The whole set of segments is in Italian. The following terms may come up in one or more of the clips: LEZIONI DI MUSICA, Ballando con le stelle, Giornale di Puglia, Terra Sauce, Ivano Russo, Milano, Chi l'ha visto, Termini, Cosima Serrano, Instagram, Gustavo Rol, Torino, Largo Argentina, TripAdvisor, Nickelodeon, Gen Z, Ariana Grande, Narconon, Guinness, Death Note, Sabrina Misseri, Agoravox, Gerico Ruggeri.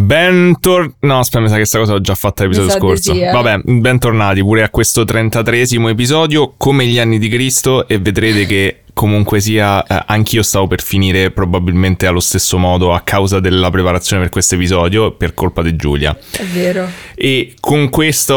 No, aspetta, mi sa che questa cosa l'ho già fatta l'episodio scorso. Sì, eh. Vabbè, bentornati pure a questo 33° episodio, come gli anni di Cristo, e vedrete che comunque sia, anch'io stavo per finire probabilmente allo stesso modo a causa della preparazione per questo episodio, per colpa di Giulia. È vero. E con questa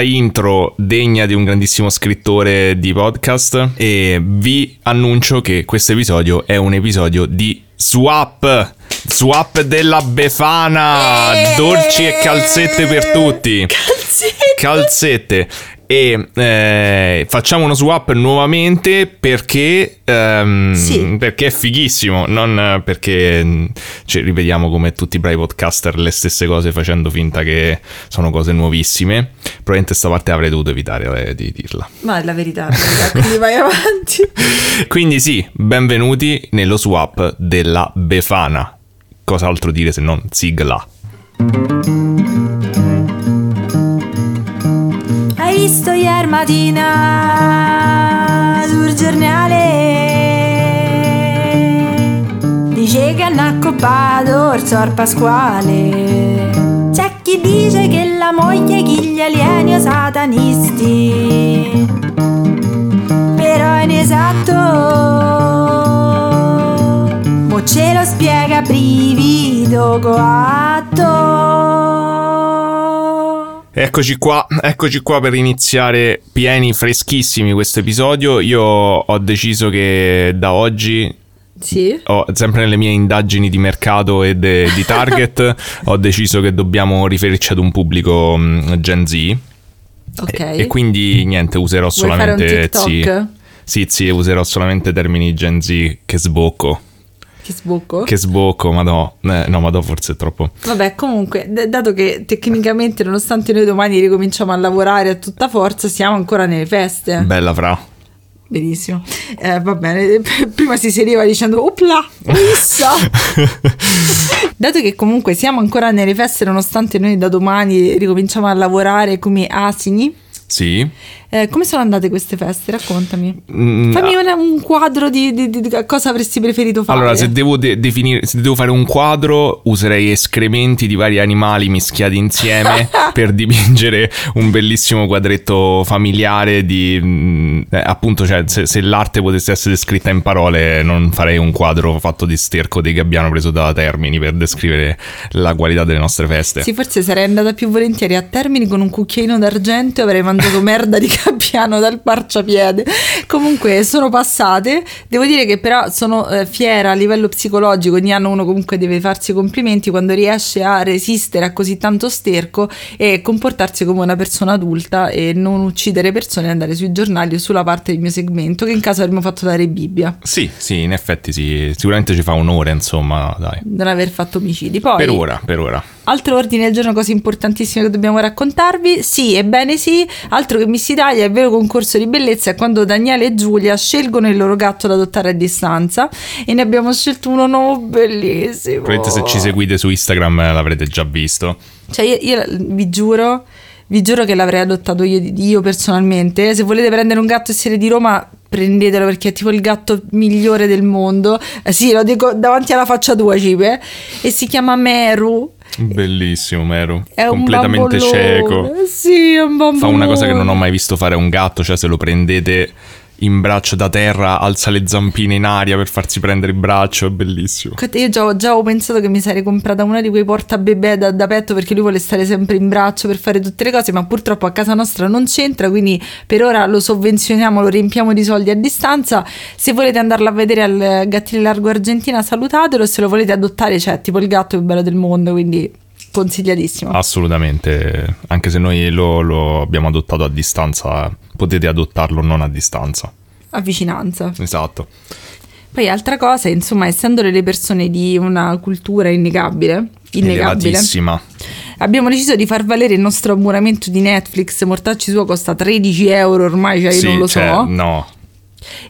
intro degna di un grandissimo scrittore di podcast, e vi annuncio che questo episodio è un episodio di swap. Swap della Befana, dolci e calzette per tutti. Calzette. E facciamo uno swap nuovamente perché, sì, perché è fighissimo. Non perché ci rivediamo come tutti i bravi podcaster le stesse cose facendo finta che sono cose nuovissime. Probabilmente sta parte avrei dovuto evitare di dirla, ma è la verità, quindi vai avanti. Quindi sì, benvenuti nello swap della Befana. Cos'altro dire se non sigla. Hai visto ieri mattina sul giornale, dice che hanno accoppato il sor Pasquale. C'è chi dice che la moglie chi gli alieni o satanisti, però è inesatto, mo ce lo spiega Brivido Coatto. Eccoci qua per iniziare pieni, freschissimi questo episodio. Io ho deciso che da oggi, sì, sempre nelle mie indagini di mercato e di target, ho deciso che dobbiamo riferirci ad un pubblico Gen Z. Ok. E quindi niente, userò solamente... Sì, userò solamente termini Gen Z che sbocco. Che sbocco, ma no, forse è troppo. Vabbè, comunque, dato che tecnicamente, nonostante noi domani ricominciamo a lavorare a tutta forza, siamo ancora nelle feste. Bella fra. Benissimo. Va bene, prima si seriva dicendo upla, missa. Dato che comunque siamo ancora nelle feste, nonostante noi da domani ricominciamo a lavorare come asini. Sì. Come sono andate queste feste? Raccontami. Fammi un quadro di cosa avresti preferito fare. Allora, se devo definire, se devo fare un quadro, userei escrementi di vari animali mischiati insieme per dipingere un bellissimo quadretto familiare di, appunto, cioè, se l'arte potesse essere descritta in parole, non farei un quadro fatto di sterco di gabbiano preso da Termini per descrivere la qualità delle nostre feste. Sì, forse sarei andata più volentieri a Termini con un cucchiaino d'argento e avrei mangiato merda di piano dal marciapiede. Comunque sono passate. Devo dire che però sono fiera a livello psicologico. Ogni anno uno comunque deve farsi complimenti quando riesce a resistere a così tanto sterco e comportarsi come una persona adulta e non uccidere persone e andare sui giornali o sulla parte del mio segmento, che in caso avremmo fatto dare Bibbia. Sì, in effetti sì. Sicuramente ci fa onore, insomma, dai, non aver fatto omicidi. Poi per ora altro ordine del giorno, cose importantissime che dobbiamo raccontarvi. Sì, ebbene sì, altro che Miss Italia, il vero concorso di bellezza è quando Daniele e Giulia scelgono il loro gatto da adottare a distanza, e ne abbiamo scelto uno nuovo bellissimo. Probabilmente se ci seguite su Instagram l'avrete già visto. Cioè io vi giuro che l'avrei adottato io personalmente. Se volete prendere un gatto e siete di Roma, prendetelo, perché è tipo il gatto migliore del mondo. Sì, lo dico davanti alla faccia tua, Cipe. E si chiama Meru. Bellissimo Meru, è completamente cieco. Sì, è un bambolone. Fa una cosa che non ho mai visto fare a un gatto, cioè se lo prendete in braccio da terra alza le zampine in aria per farsi prendere il braccio, è bellissimo. Io già ho pensato che mi sarei comprata una di quei porta bebè da petto, perché lui vuole stare sempre in braccio per fare tutte le cose, ma purtroppo a casa nostra non c'entra, quindi per ora lo sovvenzioniamo, lo riempiamo di soldi a distanza. Se volete andarla a vedere al gattino Largo Argentina, salutatelo. Se lo volete adottare, cioè, tipo il gatto più bello del mondo, quindi consigliatissimo. Assolutamente, anche se noi lo abbiamo adottato a distanza, potete adottarlo non a distanza, a vicinanza. Esatto. Poi altra cosa, insomma, essendo le persone di una cultura innegabile, elevatissima, abbiamo deciso di far valere il nostro abbonamento di Netflix. Mortacci suo costa 13 euro ormai, cioè io non lo so. No.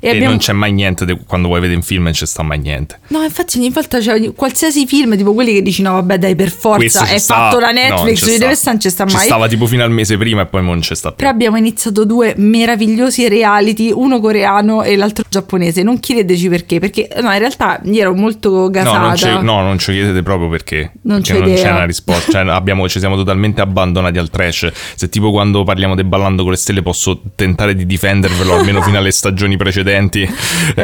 E non c'è mai niente quando vuoi vedere un film, non c'è sta mai niente. No, infatti ogni volta c'è qualsiasi film, tipo quelli che dici no vabbè dai per forza è fatto da Netflix, no, deve stare, non c'è sta mai. Ci stava tipo fino al mese prima e poi non c'è sta più. Però abbiamo iniziato due meravigliosi reality, uno coreano e l'altro giapponese. Non chiedeteci perché no, in realtà io ero molto gasata. Non ci chiedete proprio perché. Non c'è una risposta. Cioè, ci siamo totalmente abbandonati al trash. Se tipo quando parliamo di Ballando con le stelle posso tentare di difendervelo almeno fino alle stagioni precedenti,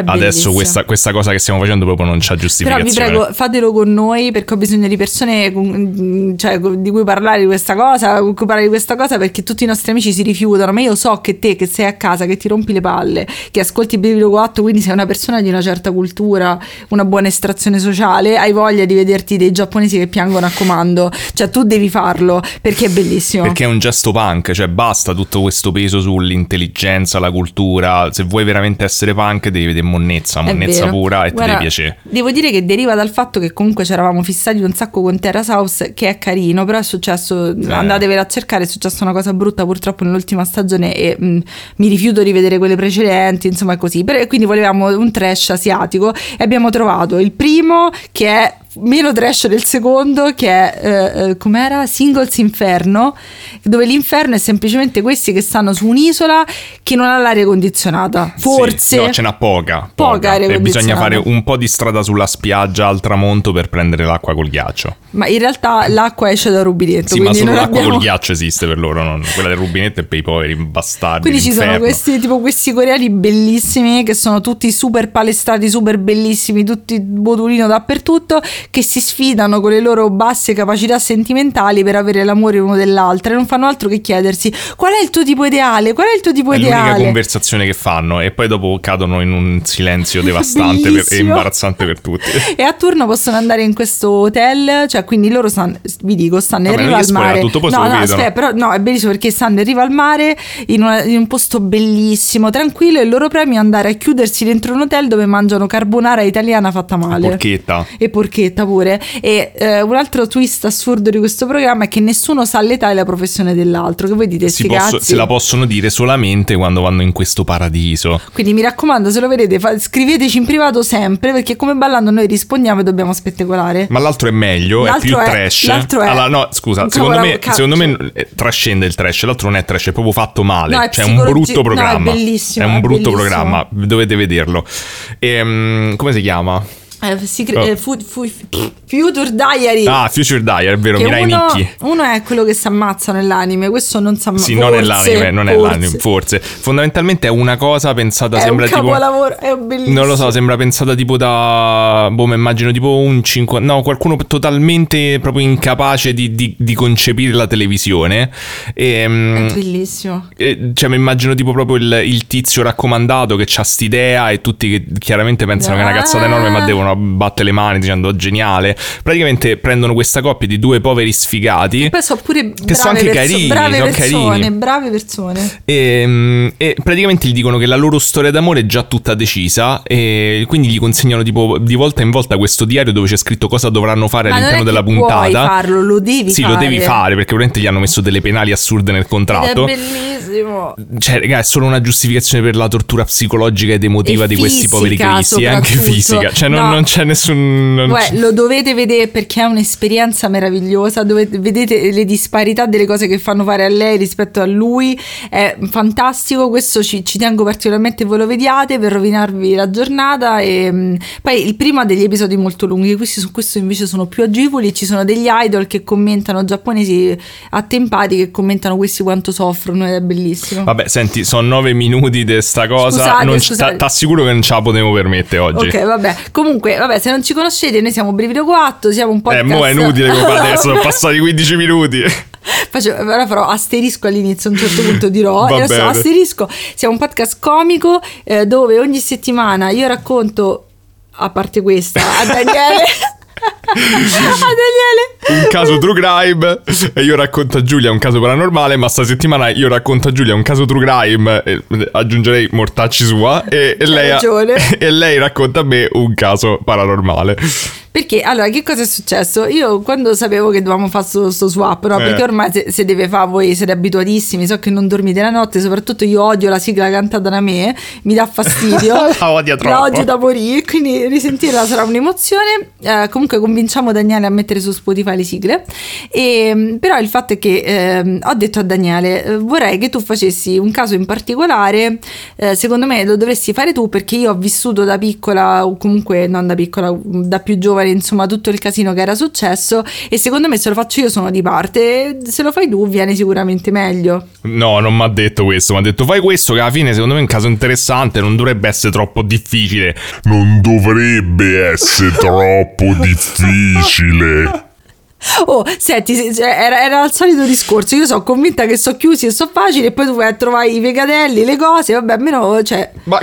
adesso questa cosa che stiamo facendo proprio non c'ha giustificazione. Però vi prego, fatelo con noi, perché ho bisogno di persone di cui parlare di questa cosa, perché tutti i nostri amici si rifiutano. Ma io so che te, che sei a casa, che ti rompi le palle, che ascolti Baby Loco 8, quindi sei una persona di una certa cultura, una buona estrazione sociale, hai voglia di vederti dei giapponesi che piangono a comando. Cioè tu devi farlo, perché è bellissimo, perché è un gesto punk. Cioè basta tutto questo peso sull'intelligenza, la cultura. Se vuoi veramente essere punk devi vedere monnezza pura, e guarda, ti deve piacere. Devo dire che deriva dal fatto che comunque ci eravamo fissati un sacco con Terra Sauce, che è carino, però è successo, andatevela a cercare, è successa una cosa brutta purtroppo nell'ultima stagione e mi rifiuto di vedere quelle precedenti, insomma è così. E quindi volevamo un trash asiatico e abbiamo trovato il primo, che è meno trash del secondo, che è com'era? Singles Inferno, dove l'inferno è semplicemente questi che stanno su un'isola che non ha l'aria condizionata, forse sì, no, ce n'ha poca aria condizionata e bisogna fare un po' di strada sulla spiaggia al tramonto per prendere l'acqua col ghiaccio, ma in realtà l'acqua esce dal rubinetto, sì, ma solo l'acqua col ghiaccio esiste per loro, non quella del rubinetto è per i poveri bastardi. Quindi l'inferno. Ci sono questi coreani bellissimi che sono tutti super palestrati, super bellissimi, tutti botulino dappertutto, che si sfidano con le loro basse capacità sentimentali per avere l'amore uno dell'altro e non fanno altro che chiedersi qual è il tuo tipo ideale, è l'unica conversazione che fanno, e poi dopo cadono in un silenzio devastante e imbarazzante per tutti. E a turno possono andare in questo hotel, cioè quindi loro stanno in riva al mare. È bellissimo perché stanno in riva al mare in un posto bellissimo, tranquillo, e il loro premio è andare a chiudersi dentro un hotel dove mangiano carbonara italiana fatta male. Porchetta pure. E un altro twist assurdo di questo programma è che nessuno sa l'età e la professione dell'altro, che voi dite se la possono dire solamente quando vanno in questo paradiso. Quindi mi raccomando, se lo vedete scriveteci in privato sempre, perché come Ballando noi rispondiamo e dobbiamo spettacolare. Ma l'altro è meglio, l'altro è più trash. Allora, no, scusa, secondo me trascende il trash, l'altro non è trash, è proprio fatto male, cioè un brutto programma. No, è un brutto programma, dovete vederlo. E, come si chiama? Future Diary. Future Diary, è vero, Mirai Nikki. Uno è quello che si ammazza nell'anime, questo non si ammazza. Sì, forse, non è l'anime, forse. Fondamentalmente è una cosa pensata, sembra tipo un capolavoro, è bellissimo. Non lo so, sembra pensata tipo da mi immagino tipo un 50, no, qualcuno totalmente proprio incapace di concepire la televisione. È bellissimo. Cioè mi immagino tipo proprio il tizio raccomandato che c'ha st'idea e tutti che chiaramente pensano che è una cazzata enorme, ma devono batte le mani dicendo oh, geniale. Praticamente prendono questa coppia di due poveri sfigati, poi sono pure che sono anche carini, brave persone e praticamente gli dicono che la loro storia d'amore è già tutta decisa, e quindi gli consegnano tipo di volta in volta questo diario dove c'è scritto cosa dovranno fare all'interno della puntata. Ma non è che puoi farlo, lo devi fare perché ovviamente gli hanno messo delle penali assurde nel contratto. Ed è bellissimo, cioè raga, è solo una giustificazione per la tortura psicologica ed emotiva di questi poveri cristi, e anche fisica, cioè non c'è nessun... lo dovete vedere perché è un'esperienza meravigliosa. Vedete le disparità delle cose che fanno fare a lei rispetto a lui, è fantastico. Questo ci tengo particolarmente, voi lo vediate per rovinarvi la giornata. E poi il primo ha degli episodi molto lunghi, questi su questo invece sono più agevoli, ci sono degli idol che commentano, giapponesi attempati che commentano questi quanto soffrono, ed è bellissimo. Vabbè, senti, sono 9 minuti di sta cosa, t'assicuro che non ce la potevo permettere oggi. Ok, vabbè, comunque, se non ci conoscete, noi siamo Brivido 4, siamo un po'... mo' è inutile che adesso, sono passati 15 minuti. Ora farò asterisco all'inizio, a un certo punto dirò asterisco. Siamo un podcast comico dove ogni settimana io racconto, a parte questa, a Daniele... un caso true crime, e io racconto a Giulia un caso paranormale, ma sta settimana io racconto a Giulia un caso true crime, aggiungerei mortacci sua, e lei racconta a me un caso paranormale. Perché allora che cosa è successo? Io quando sapevo che dovevamo fare sto swap, no? Perché ormai se deve fare, voi siete abituatissimi, so che non dormite la notte, soprattutto io odio la sigla cantata da me, mi dà fastidio. La odio troppo. La odio da morire, quindi risentirla sarà un'emozione. Comunque convinciamo Daniele a mettere su Spotify le sigle. E però il fatto è che ho detto a Daniele, vorrei che tu facessi un caso in particolare, secondo me lo dovresti fare tu, perché io ho vissuto da piccola, o comunque non da piccola, da più giovane, insomma, tutto il casino che era successo, e secondo me se lo faccio io sono di parte, se lo fai tu viene sicuramente meglio. No, non mi ha detto questo, mi ha detto fai questo che alla fine secondo me è un caso interessante, non dovrebbe essere troppo difficile. Non dovrebbe essere troppo difficile. Oh, senti, era il solito discorso. Io sono convinta che so chiusi e so facili, e poi tu vai a trovare i pegatelli, le cose, vabbè, almeno, cioè... Ma...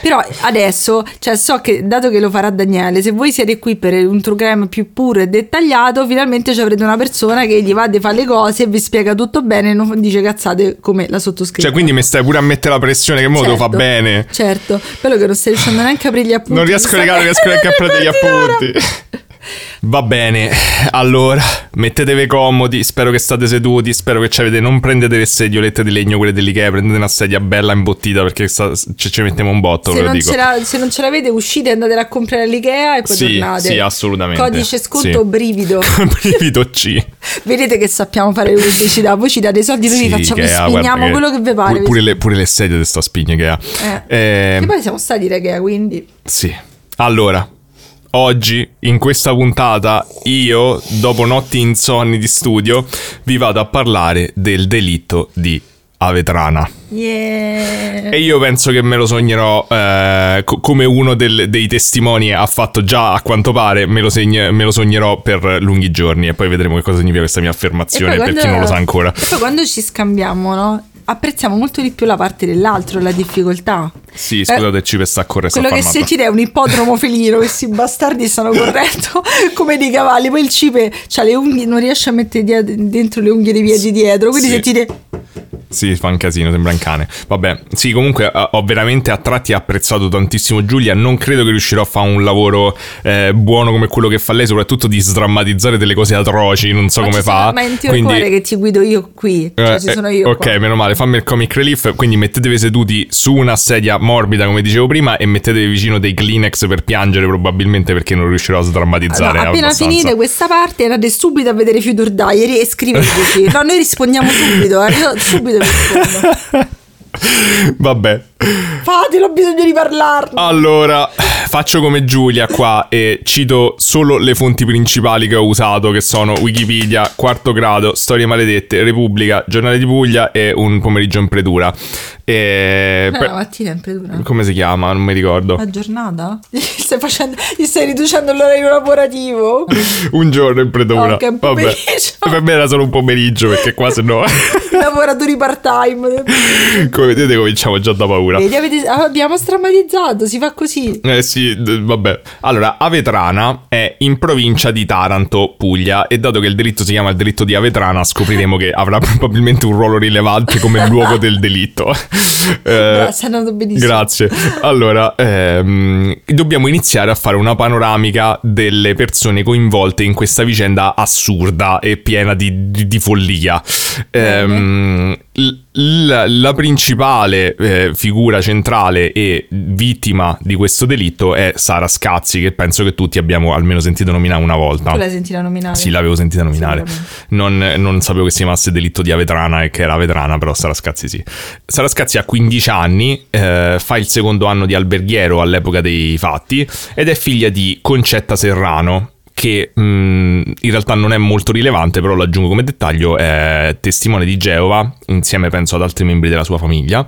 Però adesso, cioè, so che dato che lo farà Daniele, se voi siete qui per un true crime più puro e dettagliato, finalmente ci avrete una persona che gli va a fare le cose e vi spiega tutto bene e non dice cazzate come la sottoscritta. Cioè, quindi mi stai pure a mettere la pressione che certo, mo lo fa bene. Certo, quello che non stai riuscendo neanche a aprire gli appunti. Non riesco neanche a prendere gli appunti. Va bene, allora mettetevi comodi, spero che state seduti, spero che ci avete, non prendete le sediolette di legno, quelle dell'Ikea, prendete una sedia bella imbottita perché ci mettiamo un botto, ve lo dico. Se non ce l'avete uscite, andate a comprare all'Ikea e poi sì, tornate. Sì, assolutamente. Codice sconto sì. Brivido. Brivido C. Vedete che sappiamo fare le pubblicità, voi ci date i soldi, noi sì, vi facciamo, Ikea, spingiamo quello che vi pare. Pure le sedie di sta spigna Ikea. E poi siamo stati Ikea, quindi. Sì, allora... Oggi, in questa puntata, io, dopo notti insonni di studio, vi vado a parlare del delitto di Avetrana. Yeah. E io penso che me lo sognerò come uno dei testimoni ha fatto già, a quanto pare, me lo sognerò per lunghi giorni. E poi vedremo che cosa significa questa mia affermazione, per chi non lo sa ancora. E poi quando ci scambiamo, no? Apprezziamo molto di più la parte dell'altro, la difficoltà. Sì, scusateci per sta corretta. Quello che sentite è un ippodromo felino, questi bastardi stanno correndo come dei cavalli. Poi il cipe c'ha le unghie, non riesce a mettere dentro le unghie dei piedi dietro, quindi sì. Sentite... Sì, fa un casino, sembra un cane. Vabbè, sì, comunque ho veramente a tratti apprezzato tantissimo Giulia. Non credo che riuscirò a fare un lavoro buono come quello che fa lei, soprattutto di sdrammatizzare delle cose atroci. Non so come fa. Ma è in teoria quindi... che ti guido io qui, cioè ci sono io. Ok, qua. Meno male, fammi il comic relief. Quindi mettetevi seduti su una sedia morbida, come dicevo prima, e mettetevi vicino dei Kleenex per piangere, probabilmente, perché non riuscirò a sdrammatizzare. Allora, appena finite questa parte, andate subito a vedere Future Diary e scriveteci. No, noi rispondiamo subito, io subito. Vabbè, fatelo, ho bisogno di parlarne. Allora faccio come Giulia qua e cito solo le fonti principali che ho usato, che sono Wikipedia, Quarto Grado, Storie Maledette, Repubblica, Giornale di Puglia e Un pomeriggio in Predura. La mattina in Predura. Come si chiama? Non mi ricordo. La giornata? Gli stai riducendo l'orario lavorativo? Un giorno in Predura. Okay, vabbè. Per me era solo un pomeriggio, perché qua se no lavoratori part time. Come vedete cominciamo già da paura. Abbiamo strammatizzato, si fa così. Sì, vabbè. Allora, Avetrana è in provincia di Taranto, Puglia, e dato che il delitto si chiama il delitto di Avetrana, scopriremo che avrà probabilmente un ruolo rilevante come luogo del delitto. Sei andato benissimo. Grazie. Allora, dobbiamo iniziare a fare una panoramica delle persone coinvolte in questa vicenda assurda e piena di follia. La principale figura centrale e vittima di questo delitto è Sara Scazzi, che penso che tutti abbiamo almeno sentito nominare una volta. Tu l'hai sentita nominare? Sì, l'avevo sentita nominare. Non sapevo che si chiamasse delitto di Avetrana e che era Avetrana, però Sara Scazzi sì. Sara Scazzi ha 15 anni, fa il secondo anno di alberghiero all'epoca dei fatti ed è figlia di Concetta Serrano, che in realtà non è molto rilevante, però lo aggiungo come dettaglio, è testimone di Geova, insieme penso ad altri membri della sua famiglia,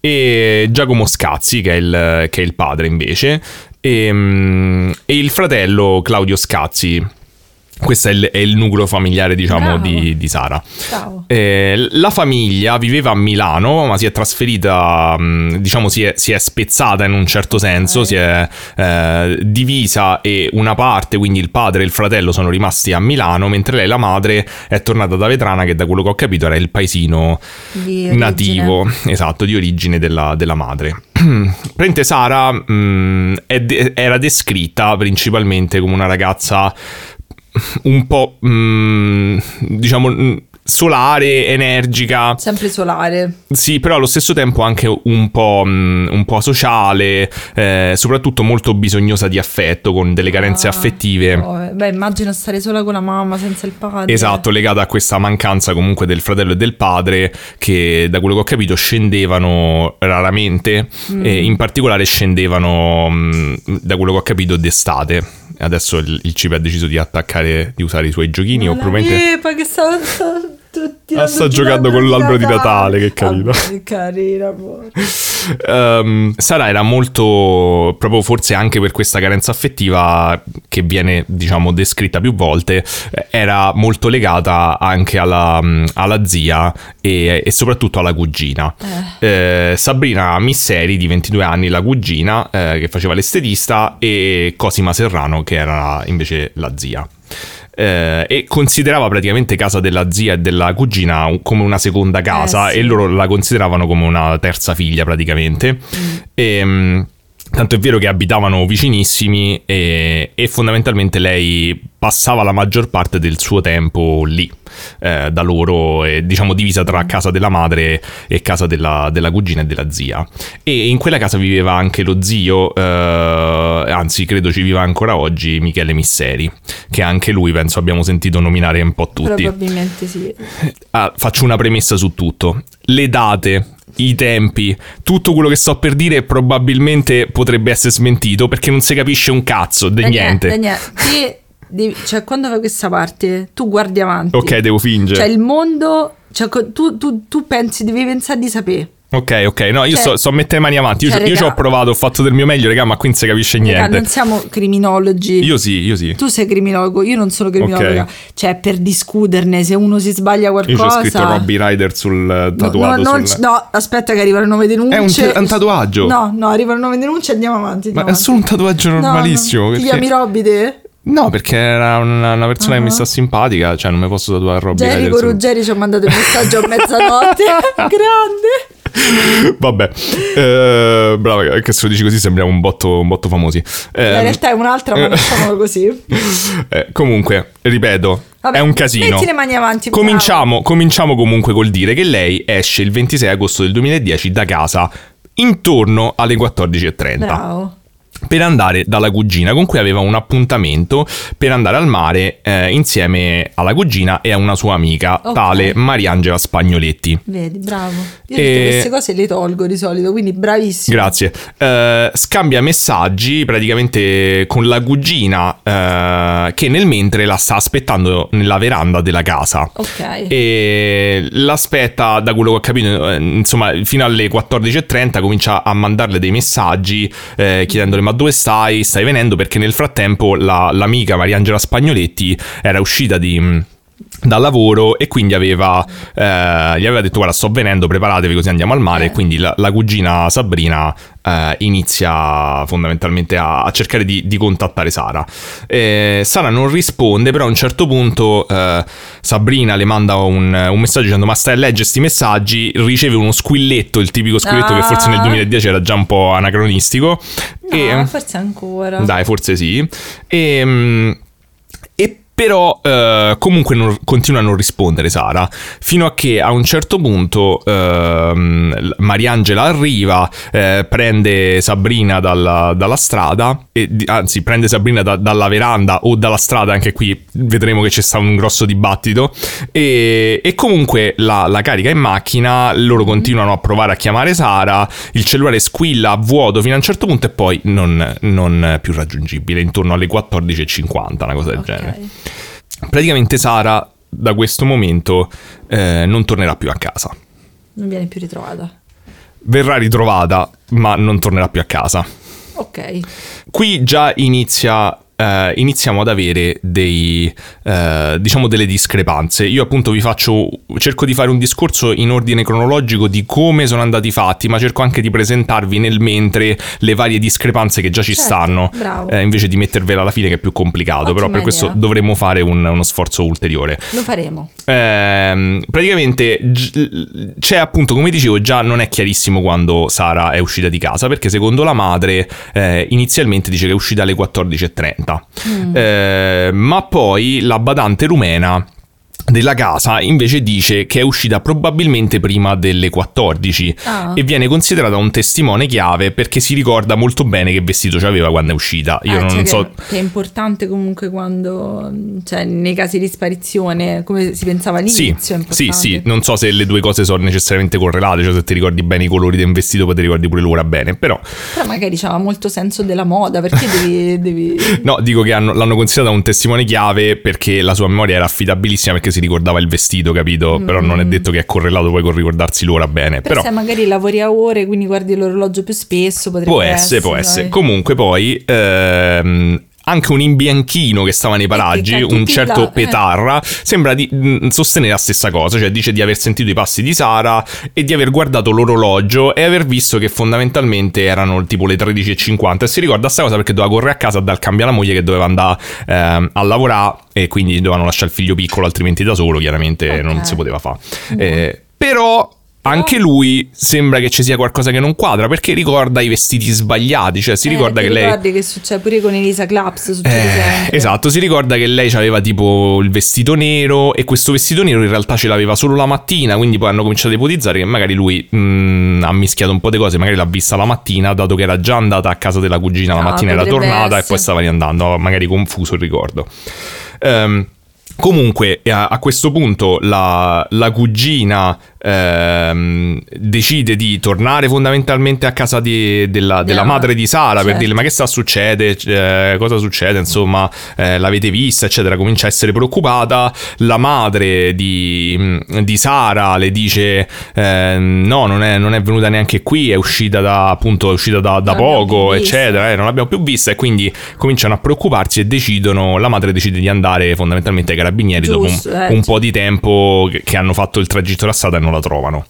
e Giacomo Scazzi, che è il padre invece, e il fratello Claudio Scazzi, Questo è il nucleo familiare, diciamo, di Sara. La famiglia viveva a Milano, ma si è trasferita, diciamo, si è spezzata in un certo senso, si è divisa, e una parte, quindi il padre e il fratello, sono rimasti a Milano, mentre lei, la madre, è tornata da Avetrana, che da quello che ho capito era il paesino nativo, esatto, di origine della madre. Prende Sara era descritta principalmente come una ragazza un po', diciamo, solare, energica. Sempre solare. Sì, però allo stesso tempo anche un po' asociale, soprattutto molto bisognosa di affetto, con delle carenze affettive. Oh, beh, immagino stare sola con la mamma, senza il padre. Esatto, legata a questa mancanza comunque del fratello e del padre, che da quello che ho capito scendevano raramente, e in particolare scendevano, da quello che ho capito, d'estate. Adesso il CIP ha deciso di usare i suoi giochini. Probabilmente... che sta giocando con l'albero di Natale, che carino. Che carina. Sara era molto, proprio forse anche per questa carenza affettiva che viene, diciamo, descritta più volte, era molto legata anche alla zia e soprattutto alla cugina. Sabrina Misseri, di 22 anni, la cugina, che faceva l'estetista, e Cosima Serrano, che era invece la zia. E considerava praticamente casa della zia e della cugina come una seconda casa, sì. E loro la consideravano come una terza figlia praticamente. Tanto è vero che abitavano vicinissimi, e fondamentalmente lei passava la maggior parte del suo tempo lì, da loro, diciamo divisa tra casa della madre e casa della cugina e della zia. E in quella casa viveva anche lo zio, anzi credo ci viva ancora oggi, Michele Misseri, che anche lui penso abbiamo sentito nominare un po' tutti. Probabilmente sì. Faccio una premessa su tutto: le date, i tempi, tutto quello che sto per dire probabilmente potrebbe essere smentito, perché non si capisce un cazzo di niente. Cioè, quando fai questa parte tu guardi avanti. Ok, devo fingere. Cioè il mondo, cioè, tu pensi, devi pensare di sapere. Ok, no, io sto mettendo le mani avanti. Io ci ho provato, ho fatto del mio meglio, regà, ma qui non si capisce niente. Non siamo criminologi. Io sì. Tu sei criminologo, io non sono criminologa. Okay. Cioè, per discuterne, se uno si sbaglia qualcosa. Io ho scritto Robbie Rider sul tatuato. No, aspetta che arrivano 9 denunce. È un tatuaggio. No, arrivano 9 denunce e andiamo avanti. Ma è solo un tatuaggio normalissimo. No, perché... Ti chiami Robbie te? No, perché era una persona che mi sta simpatica, cioè non mi posso tatuare Robbie Rider. Gerico Ruggeri ci ha mandato il messaggio a mezzanotte. Grande. Vabbè, brava, che se lo dici così sembriamo un botto famosi. In realtà è un'altra, ma facciamolo così. Comunque, ripeto, vabbè, è un casino. Metti le mani avanti. Cominciamo comunque col dire che lei esce il 26 agosto del 2010 da casa intorno alle 14:30. Bravo. Per andare dalla cugina, con cui aveva un appuntamento per andare al mare, insieme alla cugina e a una sua amica, tale Mariangela Spagnoletti. Vedi, bravo. Io queste cose le tolgo di solito, quindi bravissimo. Grazie. Scambia messaggi praticamente con la cugina, che nel mentre la sta aspettando nella veranda della casa. Ok. E l'aspetta, da quello che ho capito, insomma, fino alle 14:30 comincia a mandarle dei messaggi, chiedendole: ma dove stai? Stai venendo? Perché nel frattempo l'amica Mariangela Spagnoletti era uscita dal lavoro, e quindi gli aveva detto: guarda, sto venendo, preparatevi così andiamo al mare. E quindi la cugina Sabrina inizia fondamentalmente a cercare di contattare Sara. Sara non risponde, però a un certo punto Sabrina le manda un messaggio dicendo: ma stai a leggere sti messaggi? Riceve uno squilletto, il tipico squilletto che forse nel 2010 era già un po' anacronistico. Forse ancora. Dai, forse sì. Però comunque continua a non rispondere Sara, fino a che a un certo punto Mariangela arriva, prende Sabrina dalla strada, anzi prende Sabrina dalla veranda o dalla strada, anche qui vedremo che c'è stato un grosso dibattito, e comunque la carica in macchina, loro continuano a provare a chiamare Sara, il cellulare squilla a vuoto fino a un certo punto e poi non più raggiungibile, intorno alle 14:50, una cosa del genere. Praticamente Sara da questo momento non tornerà più a casa. Non viene più ritrovata. Verrà ritrovata, ma non tornerà più a casa. Ok. Qui già inizia iniziamo ad avere dei diciamo delle discrepanze. Io appunto vi faccio, cerco di fare un discorso in ordine cronologico di come sono andati fatti, ma cerco anche di presentarvi nel mentre le varie discrepanze che già ci stanno, invece di mettervela alla fine che è più complicato. Ottima però per idea. Questo dovremmo fare uno sforzo ulteriore. Lo faremo. Praticamente c'è appunto, come dicevo, già non è chiarissimo quando Sara è uscita di casa, perché secondo la madre inizialmente dice che è uscita alle 14:30. Ma poi la badante rumena della casa invece dice che è uscita probabilmente prima delle 14 e viene considerata un testimone chiave perché si ricorda molto bene che vestito c'aveva quando è uscita. Io non so che è importante comunque quando, cioè, nei casi di sparizione, come si pensava all'inizio. Sì, non so se le due cose sono necessariamente correlate, cioè se ti ricordi bene i colori di un vestito poi ti ricordi pure l'ora bene, però magari c'aveva molto senso della moda, perché devi... No, dico che l'hanno considerata un testimone chiave perché la sua memoria era affidabilissima, perché si ricordava il vestito, capito? Però non è detto che è correlato poi con ricordarsi l'ora bene. Però se magari lavori a ore, quindi guardi l'orologio più spesso, può essere. Comunque poi anche un imbianchino che stava nei paraggi, un certo Petarra, sembra di sostenere la stessa cosa, cioè dice di aver sentito i passi di Sara e di aver guardato l'orologio e aver visto che fondamentalmente erano tipo le 13:50, e si ricorda sta cosa perché doveva correre a casa dal cambiare la moglie che doveva andare a lavorare, e quindi dovevano lasciare il figlio piccolo, altrimenti da solo chiaramente non si poteva fare. Però anche lui sembra che ci sia qualcosa che non quadra, perché ricorda i vestiti sbagliati, cioè si ricorda che lei... Ricordi che succede pure con Elisa Claps, succede sempre. Esatto, si ricorda che lei aveva tipo il vestito nero, e questo vestito nero in realtà ce l'aveva solo la mattina, quindi poi hanno cominciato a ipotizzare che magari lui ha mischiato un po' di cose, magari l'ha vista la mattina, dato che era già andata a casa della cugina, la mattina era tornata e poi stava riandando, magari confuso il ricordo. Comunque a questo punto la cugina decide di tornare fondamentalmente a casa della madre di Sara, per dirle: ma che succede? Cosa succede? Insomma, l'avete vista, eccetera. Comincia a essere preoccupata. La madre di Sara le dice: no, non è venuta neanche qui, è uscita da poco, eccetera, non l'abbiamo più vista. E quindi cominciano a preoccuparsi e decidono, la madre decide di andare fondamentalmente ai carabinieri. Giusto, dopo un po' di tempo che hanno fatto il tragitto e non la trovano.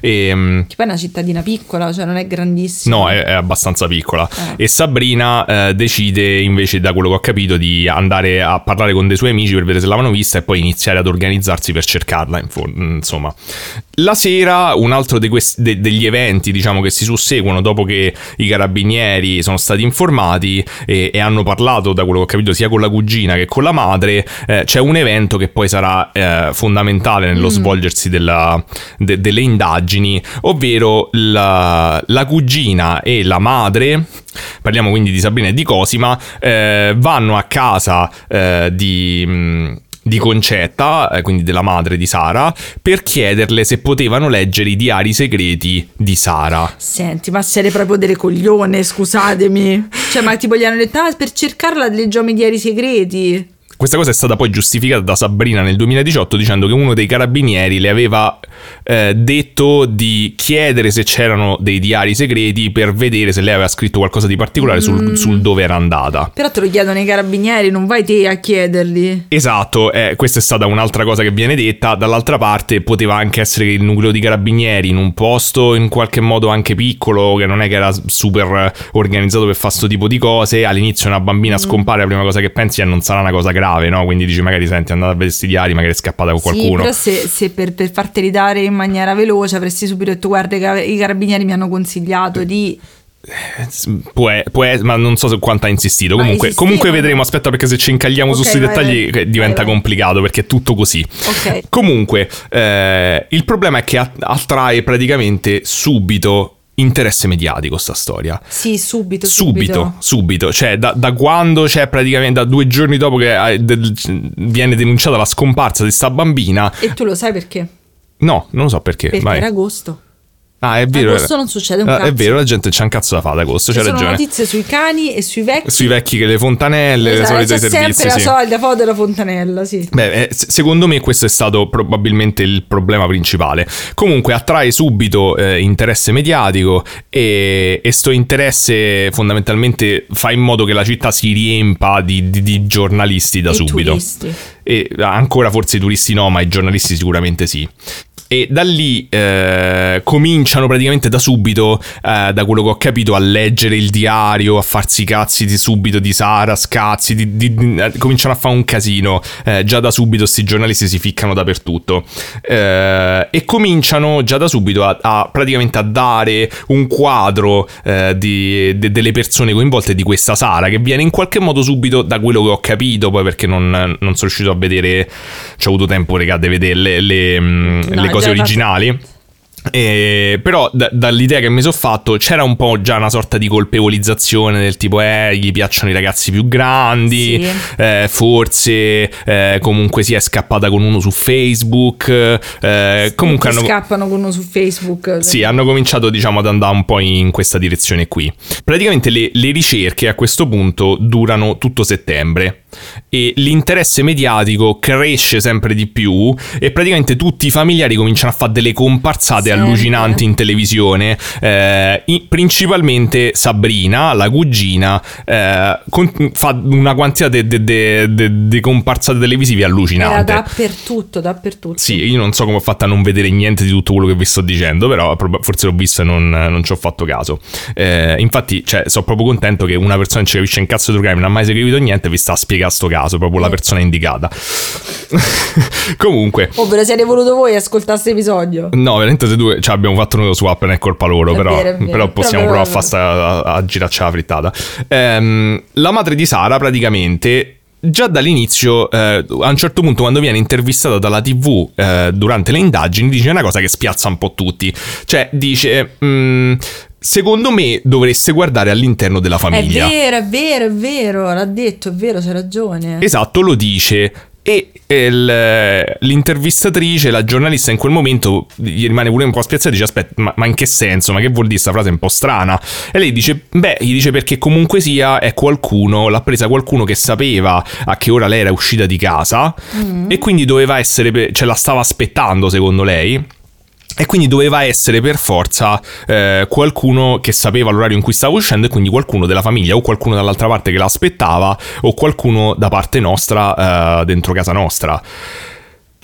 Che poi è una cittadina piccola, cioè non è grandissima. No, è abbastanza piccola. E Sabrina decide invece, da quello che ho capito, di andare a parlare con dei suoi amici per vedere se l'avano vista e poi iniziare ad organizzarsi per cercarla. Insomma, la sera un altro degli eventi, diciamo, che si susseguono dopo che i carabinieri sono stati informati e hanno parlato, da quello che ho capito, sia con la cugina che con la madre. C'è un evento che poi sarà fondamentale nello svolgersi delle indagini, ovvero la cugina e la madre, parliamo quindi di Sabrina e di Cosima, vanno a casa di Concetta, quindi della madre di Sara, per chiederle se potevano leggere i diari segreti di Sara. Senti, ma siete proprio delle coglione, scusatemi, cioè, ma tipo gli hanno detto: per cercarla leggiamo i diari segreti. Questa cosa è stata poi giustificata da Sabrina nel 2018 dicendo che uno dei carabinieri le aveva detto di chiedere se c'erano dei diari segreti per vedere se lei aveva scritto qualcosa di particolare sul dove era andata. Però te lo chiedono i carabinieri, non vai te a chiederli. Esatto, questa è stata un'altra cosa che viene detta. Dall'altra parte poteva anche essere che il nucleo di carabinieri, in un posto in qualche modo anche piccolo, che non è che era super organizzato per fare sto tipo di cose, all'inizio una bambina scompare, la prima cosa che pensi è: non sarà una cosa grave, no? Quindi dici magari, senti, andate a vedere questi diari, magari è scappata con qualcuno. Però se per farteli dare in maniera veloce avresti subito detto: guarda, i carabinieri mi hanno consigliato di... ma non so quanto ha insistito. Comunque vedremo. Aspetta, perché se ci incagliamo su questi dettagli diventa complicato, perché è tutto così. Comunque il problema è che attrae praticamente subito interesse mediatico sta storia. Sì, subito. Cioè da quando c'è, praticamente da 2 giorni dopo che viene denunciata la scomparsa di sta bambina. E tu lo sai perché? No, non lo so perché. Perché era agosto. Ah, è vero. Agosto non succede un cazzo. È vero, la gente c'ha un cazzo da fare ad agosto, c'è ragione. Ci sono notizie sui cani e sui vecchi. Sui vecchi che le fontanelle, esatto, le solite servizi. Sempre sì. La solida foto della fontanella, sì. Beh, secondo me questo è stato probabilmente il problema principale. Comunque attrae subito interesse mediatico e sto interesse fondamentalmente fa in modo che la città si riempa di giornalisti da e subito. Turisti. E ancora forse i turisti no, ma i giornalisti sicuramente sì. E da lì cominciano praticamente da subito, da quello che ho capito, a leggere il diario, a farsi i cazzi di subito di Sara Scazzi, cominciano a fare un casino, già da subito sti giornalisti si ficcano dappertutto, e cominciano già da subito a praticamente a dare un quadro delle persone coinvolte di questa Sara, che viene in qualche modo subito, da quello che ho capito, poi perché non sono riuscito a vedere, ci ho avuto tempo, regà, di vedere le cose originali, però dall'idea che mi sono fatto c'era un po' già una sorta di colpevolizzazione del tipo gli piacciono i ragazzi più grandi, sì. Forse comunque si è scappata con uno su Facebook, comunque scappano con uno su Facebook, sì, hanno cominciato diciamo ad andare un po' in questa direzione qui. Praticamente le ricerche a questo punto durano tutto settembre e l'interesse mediatico cresce sempre di più e praticamente tutti i familiari cominciano a fare delle comparsate, sì, allucinanti in televisione, principalmente Sabrina, la cugina, fa una quantità di comparsate televisive allucinante. Era dappertutto. Sì, io non so come ho fatto a non vedere niente di tutto quello che vi sto dicendo, però forse l'ho visto e non ci ho fatto caso. Infatti, cioè, sono proprio contento che una persona che ci capisce un cazzo di programmi, non ha mai seguito niente, vi sta spiegando sto caso, proprio la persona indicata. Comunque, ve lo siete voluto voi ascoltare questo episodio? No, veramente se due, cioè, abbiamo fatto noi su app, non è colpa loro, è vero. Però possiamo provare a girarci la frittata. La madre di Sara praticamente già dall'inizio, a un certo punto quando viene intervistata dalla TV durante le indagini, dice una cosa che spiazza un po' tutti, cioè dice secondo me dovreste guardare all'interno della famiglia. È vero, l'ha detto, è vero, c'è ragione. Esatto, lo dice. E l'intervistatrice, la giornalista, in quel momento gli rimane pure un po' spiazzata e dice aspetta, ma in che senso? Ma che vuol dire sta frase un po' strana? E lei dice, perché comunque sia è qualcuno, l'ha presa qualcuno che sapeva a che ora lei era uscita di casa, e quindi doveva essere, cioè la stava aspettando secondo lei, e quindi doveva essere per forza qualcuno che sapeva l'orario in cui stava uscendo, e quindi qualcuno della famiglia o qualcuno dall'altra parte che l'aspettava o qualcuno da parte nostra, dentro casa nostra.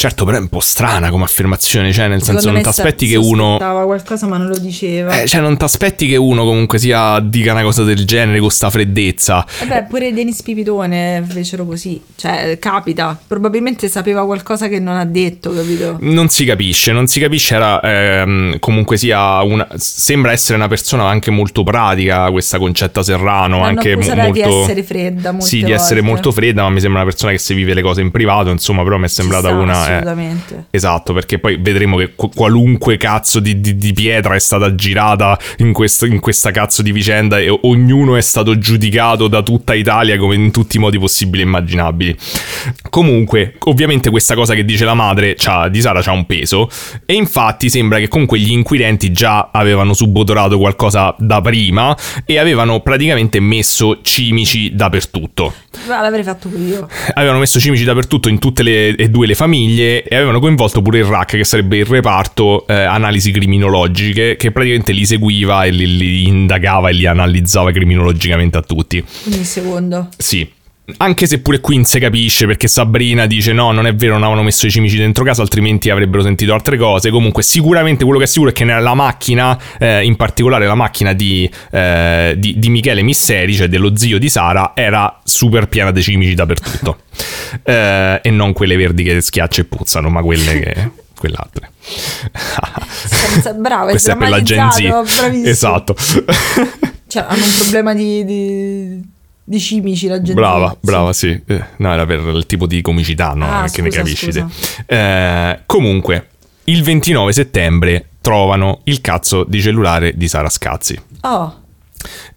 Certo, però è un po' strana come affermazione, cioè nel senso non ti aspetti che uno aspettava qualcosa ma non lo diceva, cioè non ti aspetti che uno comunque sia dica una cosa del genere con sta freddezza. Vabbè, pure Denis Pipitone fecero così, cioè capita, probabilmente sapeva qualcosa che non ha detto, capito? Non si capisce, era comunque sia sembra essere una persona anche molto pratica, questa Concetta Serrano, anche molto di essere fredda, molte sì, volte. Di essere molto fredda, ma mi sembra una persona che si vive le cose in privato, insomma, però mi è sembrata una assolutamente. Esatto, perché poi vedremo che qualunque cazzo di pietra è stata girata in questa cazzo di vicenda, e ognuno è stato giudicato da tutta Italia come in tutti i modi possibili e immaginabili. Comunque, ovviamente questa cosa che dice la madre di Sara c'ha un peso, e infatti sembra che comunque gli inquirenti già avevano subodorato qualcosa da prima e avevano praticamente messo cimici dappertutto. Ma l'avrei fatto io. Avevano messo cimici dappertutto in tutte e due le famiglie, e avevano coinvolto pure il RAC, che sarebbe il reparto analisi criminologiche, che praticamente li seguiva e li indagava e li analizzava criminologicamente a tutti. Quindi il secondo. Sì. Anche se pure qui non si capisce, perché Sabrina dice no, non è vero, non avevano messo i cimici dentro casa, altrimenti avrebbero sentito altre cose. Comunque sicuramente quello che è sicuro è che nella macchina, in particolare la macchina di Michele Misseri, cioè dello zio di Sara, era super piena di cimici dappertutto. E non quelle verdi che schiaccia e puzzano, ma quelle che... quell'altra. Bravo, questa è per la Gen Z. Bravissimo. Esatto. Cioè hanno un problema di cimici la gente. Brava, sì. No, era per il tipo di comicità, no? Che ne capisci te. Comunque, il 29 settembre trovano il cazzo di cellulare di Sara Scazzi. Oh.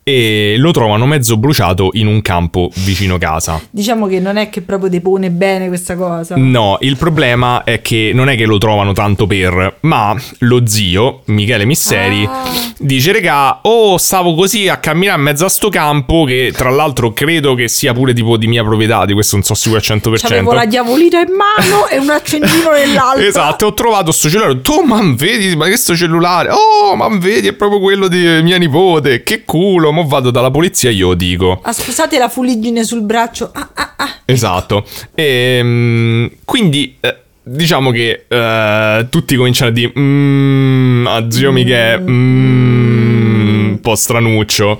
e lo trovano mezzo bruciato in un campo vicino casa. Diciamo che non è che proprio depone bene questa cosa. No, il problema è che non è che lo trovano tanto per, ma lo zio, Michele Misseri, dice: regà, stavo così a camminare in mezzo a sto campo, che tra l'altro credo che sia pure tipo di mia proprietà, di questo non so sicuro al 100%. C'avevo la diavolina in mano e un accendino nell'altra. Esatto, ho trovato sto cellulare. Tu man vedi, ma che sto cellulare? Oh, man vedi, è proprio quello di mia nipote. Che culo. Mo vado dalla polizia e io dico: ah, scusate, la fuliggine sul braccio. Esatto. E quindi diciamo che tutti cominciano a dire a zio Michele un po' stranuccio.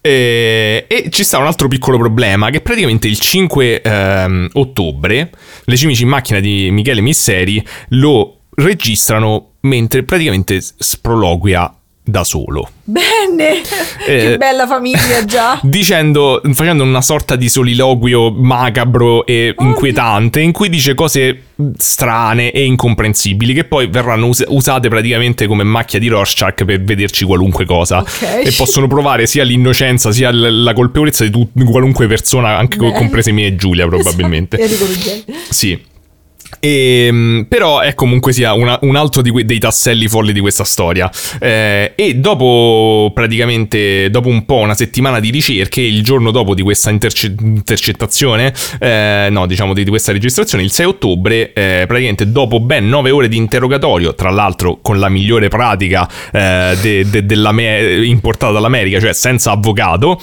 E ci sta un altro piccolo problema, che praticamente il 5 ottobre le cimici in macchina di Michele Misseri lo registrano mentre praticamente sproloquia da solo. Bene, che bella famiglia già. Facendo una sorta di soliloquio macabro e inquietante, in cui dice cose strane e incomprensibili, che poi verranno usate praticamente come macchia di Rorschach per vederci qualunque cosa, okay. E possono provare sia l'innocenza sia la colpevolezza di qualunque persona, anche comprese me e Giulia probabilmente. Sì. Però è comunque sia un altro dei tasselli folli di questa storia. E dopo un po', una settimana di ricerche, il giorno dopo di questa intercettazione, di questa registrazione, il 6 ottobre, praticamente dopo ben 9 ore di interrogatorio, tra l'altro con la migliore pratica importata dall'America, cioè senza avvocato,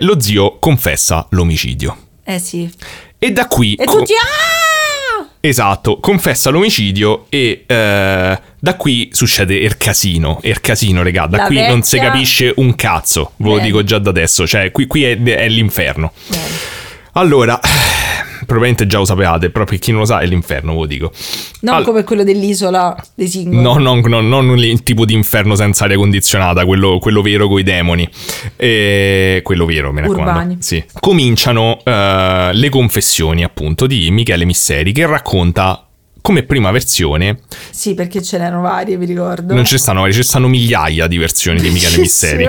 lo zio confessa l'omicidio. Sì. E da qui... E tutti... Esatto, confessa l'omicidio e da qui succede il casino, regà, da qui non si capisce un cazzo, ve lo dico già da adesso, cioè qui è l'inferno. Bene. Allora, probabilmente già lo sapevate, proprio chi non lo sa è l'inferno, ve lo dico. Non come quello dell'isola dei singoli. No, non il tipo di inferno senza aria condizionata, quello vero coi demoni. Quello vero, me ne raccomando. Sì. Cominciano le confessioni, appunto, di Michele Misseri, che racconta come prima versione. Sì, perché ce n'erano varie, vi ricordo. Non ce ne stanno varie, ci stanno migliaia di versioni di Michele Misseri.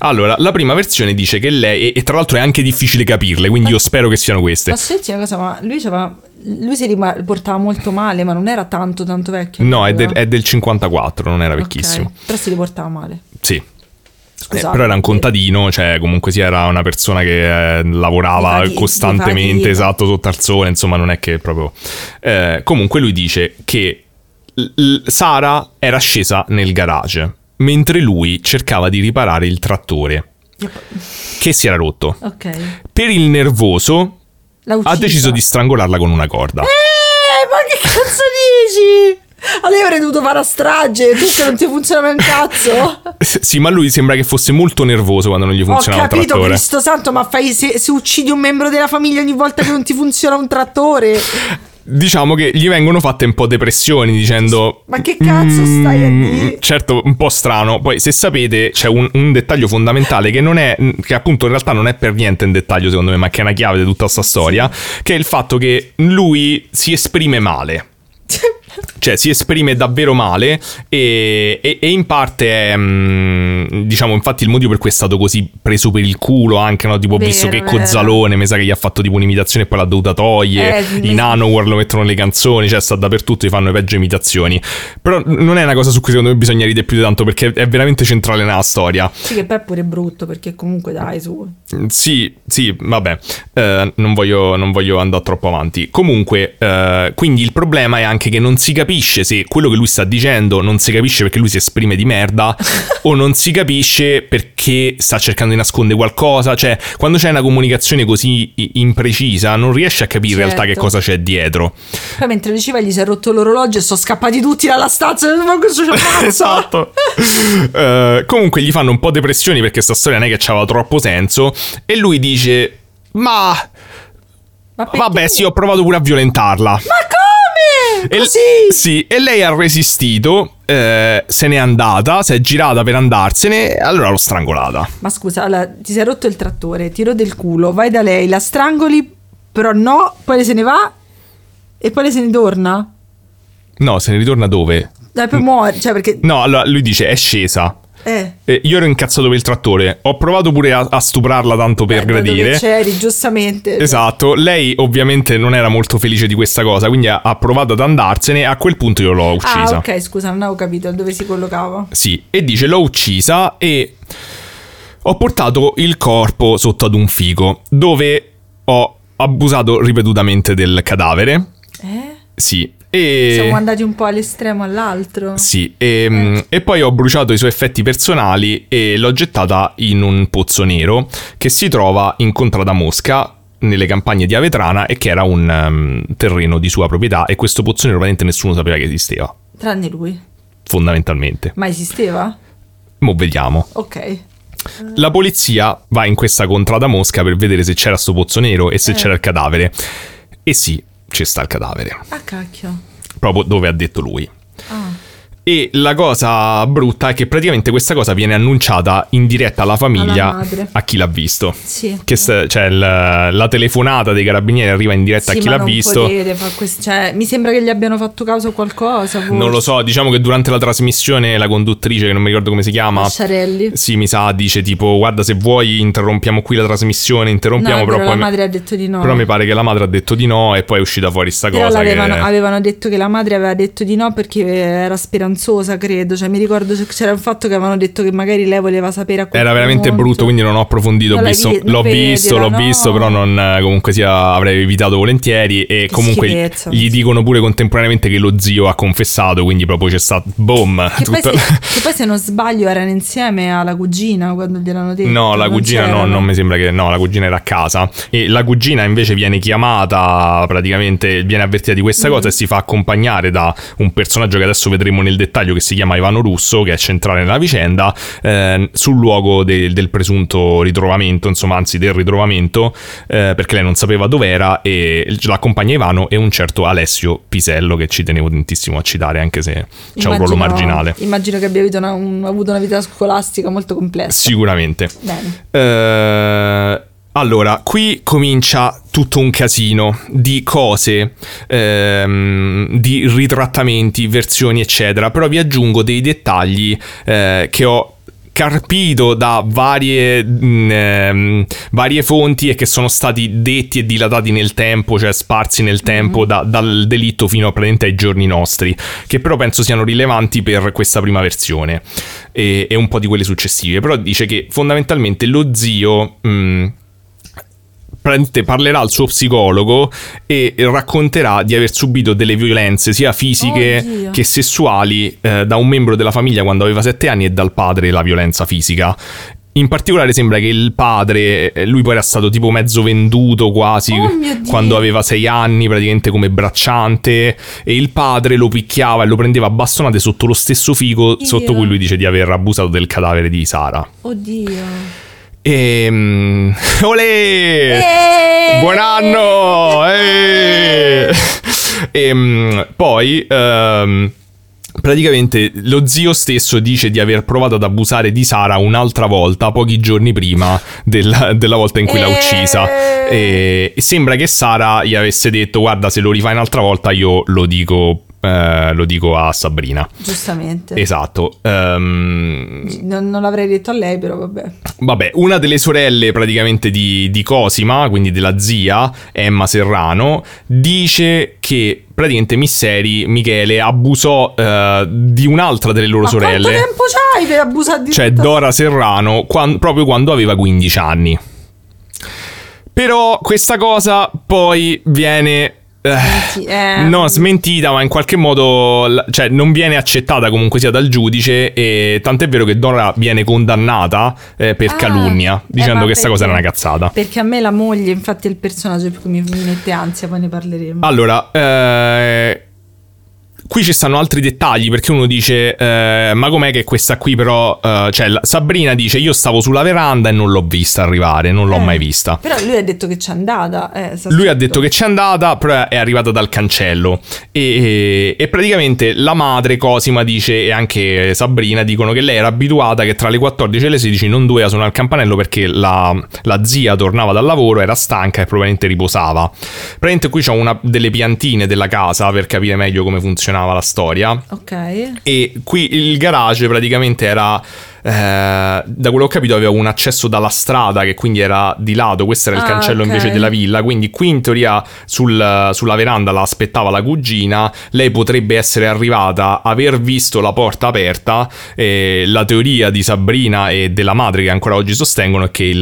Allora, la prima versione dice che lei, e tra l'altro è anche difficile capirle, quindi io spero che siano queste. Posso dirti una cosa, ma lui si portava molto male, ma non era tanto vecchio. No, è del 54, non era vecchissimo. Okay. Però si riportava male. Sì. Però era un contadino, cioè comunque sì, era una persona che lavorava costantemente, esatto, sotto al sole, insomma non è che proprio... comunque lui dice che Sara era scesa nel garage mentre lui cercava di riparare il trattore che si era rotto. Okay. Per il nervoso ha deciso di strangolarla con una corda. Ma che cazzo dici? Allora avrei dovuto fare a strage, tutto non ti funzionava un cazzo. Sì, ma lui sembra che fosse molto nervoso quando non gli funzionava il trattore. Ho capito, Cristo santo, ma se uccidi un membro della famiglia ogni volta che non ti funziona un trattore. Diciamo che gli vengono fatte un po' depressioni dicendo: ma che cazzo stai a dire? Certo, un po' strano. Poi, se sapete, c'è un dettaglio fondamentale che non è, che appunto in realtà non è per niente un dettaglio secondo me, ma che è una chiave di tutta questa storia, che è il fatto che lui si esprime male. Cioè si esprime davvero male e in parte diciamo, infatti il motivo per cui è stato così preso per il culo anche, no? Tipo visto che Cozzalone mi sa che gli ha fatto tipo un'imitazione e poi l'ha dovuta togliere, i Nanowar lo mettono nelle canzoni, cioè sta dappertutto, gli fanno le peggio imitazioni. Però non è una cosa su cui secondo me bisogna ridere più di tanto, perché è veramente centrale nella storia. Sì, che poi è pure brutto, perché comunque dai su. Sì, vabbè, non voglio andare troppo avanti. Comunque quindi il problema è anche che non si capisce se quello che lui sta dicendo non si capisce perché lui si esprime di merda o non si capisce perché sta cercando di nascondere qualcosa. Cioè quando c'è una comunicazione così imprecisa non riesce a capire in realtà che cosa c'è dietro. Poi mentre diceva gli si è rotto l'orologio e sono scappati tutti dalla stanza. Esatto. Comunque gli fanno un po' depressioni perché sta storia non è che c'aveva troppo senso e lui dice ma vabbè sì, ho provato pure a violentarla. Sì, e lei ha resistito, se n'è andata, si è girata per andarsene, allora l'ho strangolata. Ma scusa, allora, ti sei rotto il trattore, ti rode il culo, vai da lei, la strangoli, però no, poi lei se ne va e poi lei se ne torna? No, se ne ritorna dove? Dai, per muore, cioè perché... No, allora lui dice è scesa. Io ero incazzato per il trattore. Ho provato pure a stuprarla tanto per gradire. Dove c'eri, giustamente. Esatto. Lei ovviamente non era molto felice di questa cosa, quindi ha provato ad andarsene. A quel punto io l'ho uccisa. Ah, ok, scusa, non avevo capito dove si collocava. Sì, e dice l'ho uccisa e ho portato il corpo sotto ad un fico, dove ho abusato ripetutamente del cadavere. Sì. E siamo andati un po' all'estremo all'altro. Sì, e poi ho bruciato i suoi effetti personali e l'ho gettata in un pozzo nero che si trova in Contrada Mosca, nelle campagne di Avetrana, e che era un terreno di sua proprietà. E questo pozzo nero veramente nessuno sapeva che esisteva, tranne lui, fondamentalmente. Ma esisteva? Mo' vediamo. Ok. La polizia va in questa Contrada Mosca per vedere se c'era sto pozzo nero e se c'era il cadavere. E sì, c'è sta il cadavere. Ah, cacchio. Proprio dove ha detto lui. Ah. E la cosa brutta è che praticamente questa cosa viene annunciata in diretta alla famiglia, a chi l'ha visto. Sì. Che cioè la telefonata dei carabinieri arriva in diretta, sì, a chi l'ha visto. Cioè, mi sembra che gli abbiano fatto causa qualcosa. Forse. Non lo so, diciamo che durante la trasmissione la conduttrice, che non mi ricordo come si chiama, Masciarelli. Sì, mi sa, dice tipo: guarda, se vuoi interrompiamo qui la trasmissione, interrompiamo. No, però la madre ha detto di no. Però mi pare che la madre ha detto di no e poi è uscita fuori sta però cosa. Avevano detto che la madre aveva detto di no perché era speranzosa, credo, cioè mi ricordo c'era un fatto che avevano detto che magari lei voleva sapere a qualcuno. Era veramente punto. Brutto, quindi non ho approfondito, l'ho visto, però non, comunque sia, avrei evitato volentieri. E che comunque schifezza. Gli dicono pure contemporaneamente che lo zio ha confessato, quindi proprio c'è stato boom. Che poi se non sbaglio erano insieme alla cugina quando gliel'hanno detto. No, la cugina non mi sembra che no, la cugina era a casa e la cugina invece viene chiamata, praticamente viene avvertita di questa cosa e si fa accompagnare da un personaggio che adesso vedremo nel dettaglio, che si chiama Ivano Russo, che è centrale nella vicenda, sul luogo del presunto ritrovamento, insomma, anzi del ritrovamento, perché lei non sapeva dov'era, e l'accompagna Ivano e un certo Alessio Pisello, che ci tenevo tantissimo a citare, anche se c'è un ruolo marginale. Immagino che abbia avuto una vita scolastica molto complessa. Sicuramente. Bene. Allora, qui comincia tutto un casino di cose, di ritrattamenti, versioni, eccetera. Però vi aggiungo dei dettagli che ho carpito da varie fonti e che sono stati detti e dilatati nel tempo, cioè sparsi nel tempo dal delitto fino praticamente ai giorni nostri, che però penso siano rilevanti per questa prima versione e un po' di quelle successive. Però dice che fondamentalmente lo zio parlerà al suo psicologo e racconterà di aver subito delle violenze sia fisiche che sessuali da un membro della famiglia quando aveva 7 anni e dal padre la violenza fisica. In particolare sembra che il padre, lui poi era stato tipo mezzo venduto quasi quando aveva 6 anni, praticamente come bracciante, e il padre lo picchiava e lo prendeva a bastonate sotto lo stesso fico sotto cui lui dice di aver abusato del cadavere di Sara. Oddio. Olè! Buon anno! Poi praticamente lo zio stesso dice di aver provato ad abusare di Sara un'altra volta pochi giorni prima della volta in cui l'ha uccisa, e sembra che Sara gli avesse detto: guarda, se lo rifai un'altra volta io lo dico a Sabrina. Giustamente. Esatto. Non l'avrei detto a lei, però vabbè. Una delle sorelle praticamente di Cosima, quindi della zia, Emma Serrano, dice che praticamente Misseri, Michele, abusò di un'altra delle loro sorelle. Ma quanto tempo c'hai per abusare di Cioè Dora Serrano, proprio quando aveva 15 anni. Però questa cosa poi viene smentita, ma in qualche modo, cioè, non viene accettata comunque sia dal giudice, e tant'è vero che Dora viene condannata per calunnia, dicendo che questa cosa era una cazzata. Perché a me la moglie, infatti, è il personaggio che mi mette ansia, poi ne parleremo. Allora, qui ci stanno altri dettagli, perché uno dice ma com'è che questa qui però cioè Sabrina dice: io stavo sulla veranda e non l'ho vista arrivare, non l'ho mai vista. Però lui ha detto che c'è andata. Lui ha detto che c'è andata, però è arrivata dal cancello. E praticamente la madre, Cosima, dice, e anche Sabrina dicono che lei era abituata che tra le 14 e le 16 non doveva suonare il campanello, perché la zia tornava dal lavoro, era stanca e probabilmente riposava. Praticamente qui c'è una delle piantine della casa per capire meglio come funzionava la storia. Ok. E qui il garage praticamente era da quello che ho capito aveva un accesso dalla strada che quindi era di lato, questo era il cancello invece della villa, quindi qui in teoria sulla veranda la aspettava la cugina, lei potrebbe essere arrivata, aver visto la porta aperta, la teoria di Sabrina e della madre che ancora oggi sostengono è che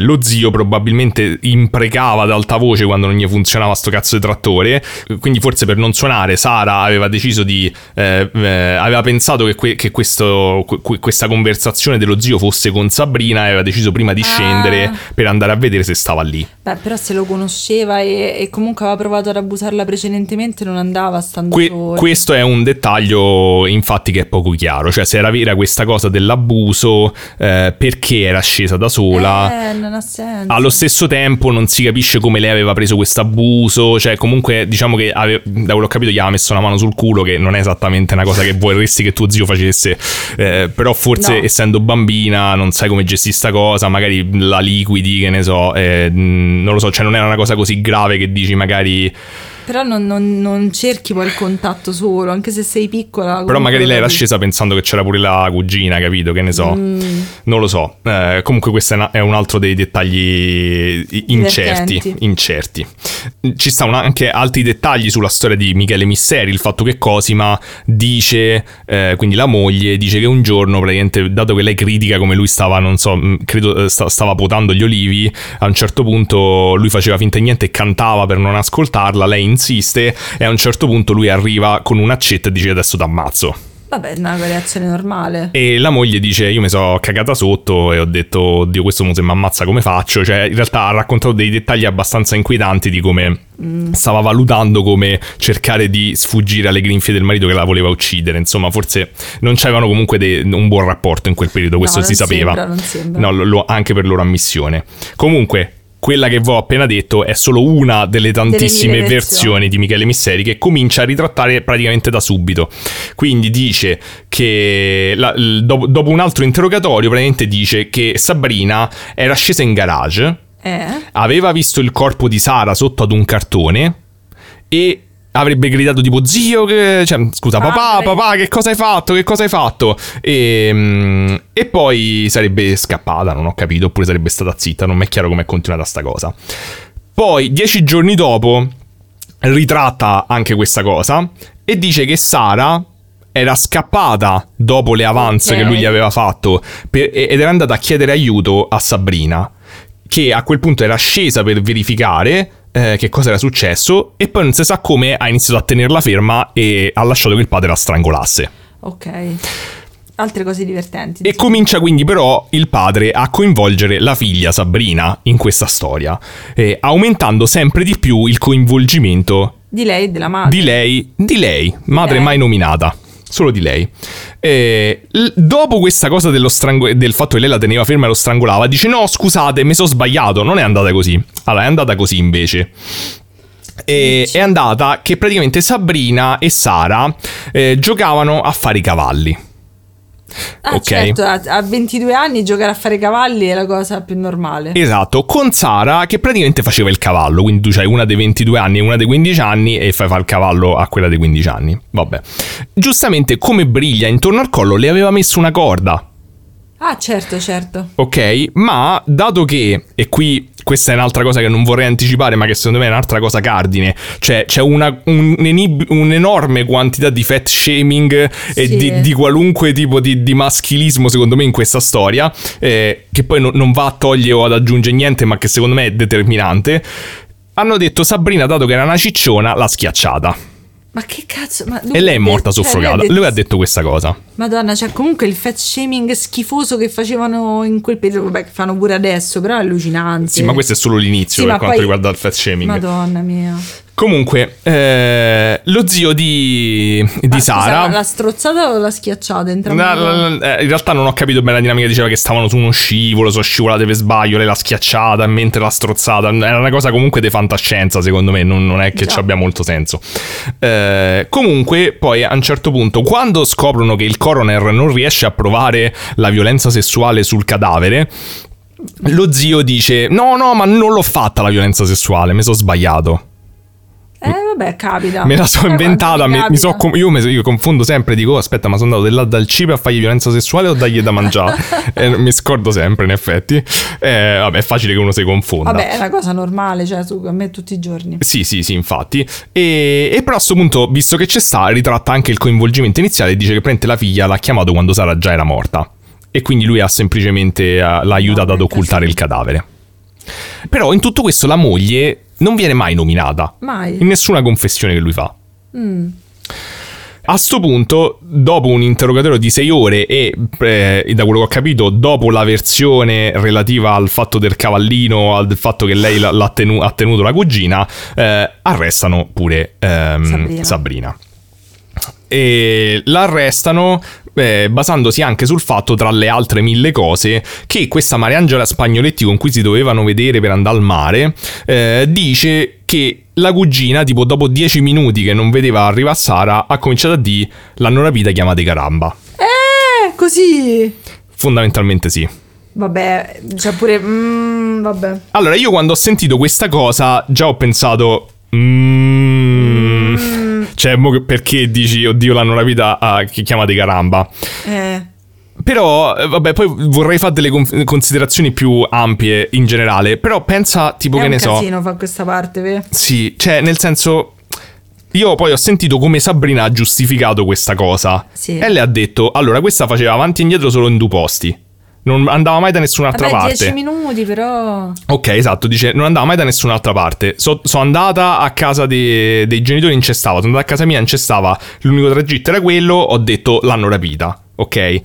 lo zio probabilmente imprecava ad alta voce quando non gli funzionava sto cazzo di trattore, quindi forse per non suonare Sara aveva deciso di aveva pensato che questa conversazione dello zio fosse con Sabrina e aveva deciso prima di scendere per andare a vedere se stava lì. Beh, però se lo conosceva e comunque aveva provato ad abusarla precedentemente, non andava stando fuori. Questo è un dettaglio infatti che è poco chiaro, cioè se era vera questa cosa dell'abuso, perché era scesa da sola, non ha senso. Allo stesso tempo non si capisce come lei aveva preso questo abuso, cioè comunque diciamo che da quello che ho capito gli aveva messo una mano sul culo, che non è esattamente una cosa che vorresti che tuo zio facesse, però forse essendo bambina non sai come gestire sta cosa, magari la liquidi, che ne so, non lo so, cioè non era una cosa così grave che dici magari... Però non cerchi poi il contatto solo, anche se sei piccola. Però magari lei era scesa pensando che c'era pure la cugina, capito? Che ne so, non lo so. Comunque questo è un altro dei dettagli incerti. Ci stanno anche altri dettagli sulla storia di Michele Misseri, il fatto che Cosima dice, quindi la moglie, dice che un giorno, praticamente, dato che lei critica come lui stava, non so, credo stava potando gli olivi, a un certo punto lui faceva finta di niente e cantava per non ascoltarla, lei insiste e a un certo punto lui arriva con un'accetta e dice adesso t'ammazzo. Vabbè, è una reazione normale. E la moglie dice io mi sono cagata sotto e ho detto oddio, questo se mi ammazza come faccio? Cioè in realtà ha raccontato dei dettagli abbastanza inquietanti di come stava valutando come cercare di sfuggire alle grinfie del marito che la voleva uccidere. Insomma, forse non c'erano comunque un buon rapporto in quel periodo, questo no, si sapeva. Non sembra. No, anche per loro ammissione. Comunque quella che vi ho appena detto è solo una delle tantissime versioni di Michele Misseri, che comincia a ritrattare praticamente da subito. Quindi dice che dopo un altro interrogatorio praticamente dice che Sabrina era scesa in garage, aveva visto il corpo di Sara sotto ad un cartone e avrebbe gridato tipo zio papà che cosa hai fatto, e poi sarebbe scappata, non ho capito, oppure sarebbe stata zitta, non mi è chiaro com'è continuata sta cosa. Poi 10 giorni dopo ritratta anche questa cosa e dice che Sara era scappata dopo le avance che lui gli aveva fatto ed era andata a chiedere aiuto a Sabrina, che a quel punto era scesa per verificare che cosa era successo, e poi non si sa come ha iniziato a tenerla ferma e ha lasciato che il padre la strangolasse. Ok, altre cose divertenti. E comincia quindi però il padre a coinvolgere la figlia Sabrina in questa storia, aumentando sempre di più il coinvolgimento di lei e della madre. Di lei, madre mai nominata, solo di lei. Dopo questa cosa del fatto che lei la teneva ferma e lo strangolava, dice no scusate mi sono sbagliato, non è andata così. Allora è andata così invece, è andata che praticamente Sabrina e Sara giocavano a fare i cavalli. Certo, a 22 anni giocare a fare cavalli è la cosa più normale. Esatto, con Sara che praticamente faceva il cavallo, quindi tu c'hai una dei 22 anni e una dei 15 anni e fai fare il cavallo a quella dei 15 anni. Vabbè, giustamente come briglia intorno al collo le aveva messo una corda. Certo. Ok, ma dato che, e qui questa è un'altra cosa che non vorrei anticipare ma che secondo me è un'altra cosa cardine, cioè c'è un'enorme quantità di fat shaming e di qualunque tipo di maschilismo secondo me in questa storia, che poi non va a togliere o ad aggiungere niente ma che secondo me è determinante. Hanno detto Sabrina, dato che era una cicciona, l'ha schiacciata. Ma che cazzo? E lei è morta soffocata. Lui ha detto questa cosa. Madonna, cioè comunque il fat shaming schifoso che facevano in quel periodo, vabbè, che fanno pure adesso, però è allucinante. Sì, ma questo è solo l'inizio per quanto riguarda il fat shaming. Madonna mia. Comunque, lo zio di Sara... l'ha strozzata o l'ha schiacciata? In realtà non ho capito bene la dinamica, diceva che stavano su uno scivolo, sono scivolate per sbaglio, lei l'ha schiacciata mentre l'ha strozzata. Era una cosa comunque di fantascienza, secondo me, non è che ci abbia molto senso. Comunque, poi a un certo punto, quando scoprono che il coroner non riesce a provare la violenza sessuale sul cadavere, lo zio dice, no, ma non l'ho fatta la violenza sessuale, mi sono sbagliato. Vabbè, capita. Me la so inventata. Io confondo sempre, dico, aspetta, ma sono andato dal cibo a fargli violenza sessuale o dargli da mangiare? Mi scordo sempre, in effetti. Vabbè, è facile che uno si confonda. Vabbè, è una cosa normale, cioè, a me tutti i giorni. Sì, infatti. E però a questo punto, visto che c'è sta, ritratta anche il coinvolgimento iniziale e dice che prende la figlia, l'ha chiamato quando Sara già era morta. E quindi lui ha semplicemente l'ha aiutata ad occultare il cadavere. Però in tutto questo la moglie non viene mai nominata. Mai. In nessuna confessione che lui fa. A sto punto, dopo un interrogatorio di 6 ore e da quello che ho capito, dopo la versione relativa al fatto del cavallino, al fatto che lei ha tenuto la cugina, arrestano pure Sabrina. E la arrestano basandosi anche sul fatto, tra le altre 1000 cose, che questa Mariangela Spagnoletti, con cui si dovevano vedere per andare al mare, dice che la cugina, tipo dopo 10 minuti che non vedeva arrivare Sara, ha cominciato a dire: l'hanno rapita, chiamate Caramba. Così? Fondamentalmente sì. Vabbè, cioè pure vabbè. Allora, io quando ho sentito questa cosa già ho pensato cioè, perché dici, oddio, l'hanno rapita, che chiamate Caramba? Però, vabbè, poi vorrei fare delle considerazioni più ampie in generale. Però pensa, tipo, che ne so, è un casino fa questa parte, vero? Sì, cioè, nel senso, io poi ho sentito come Sabrina ha giustificato questa cosa. Sì. E le ha detto, allora, questa faceva avanti e indietro solo in 2 posti. Non andava mai da nessun'altra parte. 10 minuti però. Ok, esatto, dice non andava mai da nessun'altra parte. So andata a casa dei genitori in Cestava, sono andata a casa mia in Cestava, l'unico tragitto era quello, ho detto l'hanno rapita, ok?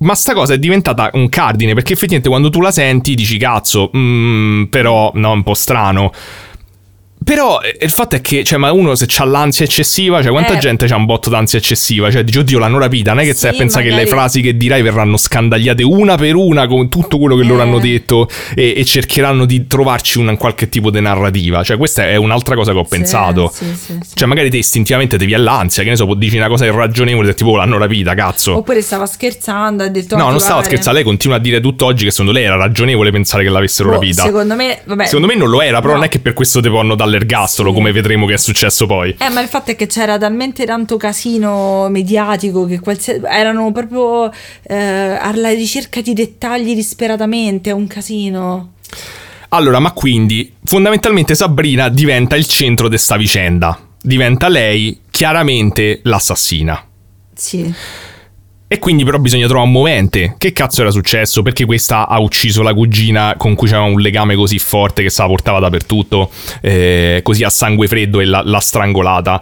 Ma sta cosa è diventata un cardine, perché effettivamente quando tu la senti dici cazzo, però no, un po' strano. Però il fatto è che, cioè, ma uno se c'ha l'ansia eccessiva, cioè quanta gente c'ha un botto d'ansia eccessiva? Cioè dici, oddio, l'hanno rapita, non è che sì, stai a pensare magari che le frasi che dirai verranno scandagliate una per una con tutto quello che loro hanno detto e cercheranno di trovarci un qualche tipo di narrativa. Cioè questa è un'altra cosa che ho pensato. Sì. Cioè magari te istintivamente devi all'ansia, che ne so, dici una cosa irragionevole, tipo l'hanno rapita, cazzo. Oppure stava scherzando, ha detto no, non stava scherzando, lei continua a dire tutt'oggi che secondo lei era ragionevole pensare che l'avessero rapita. Secondo me non lo era, però no. Non è che per questo te vanno all'ergastolo, come vedremo che è successo poi. Ma il fatto è che c'era talmente tanto casino mediatico che erano proprio alla ricerca di dettagli disperatamente, è un casino. Allora, ma quindi fondamentalmente Sabrina diventa il centro di sta vicenda, diventa lei chiaramente l'assassina. Sì. E quindi però bisogna trovare un movente. Che cazzo era successo? Perché questa ha ucciso la cugina con cui c'era un legame così forte che se la portava dappertutto, così a sangue freddo, e l'ha strangolata.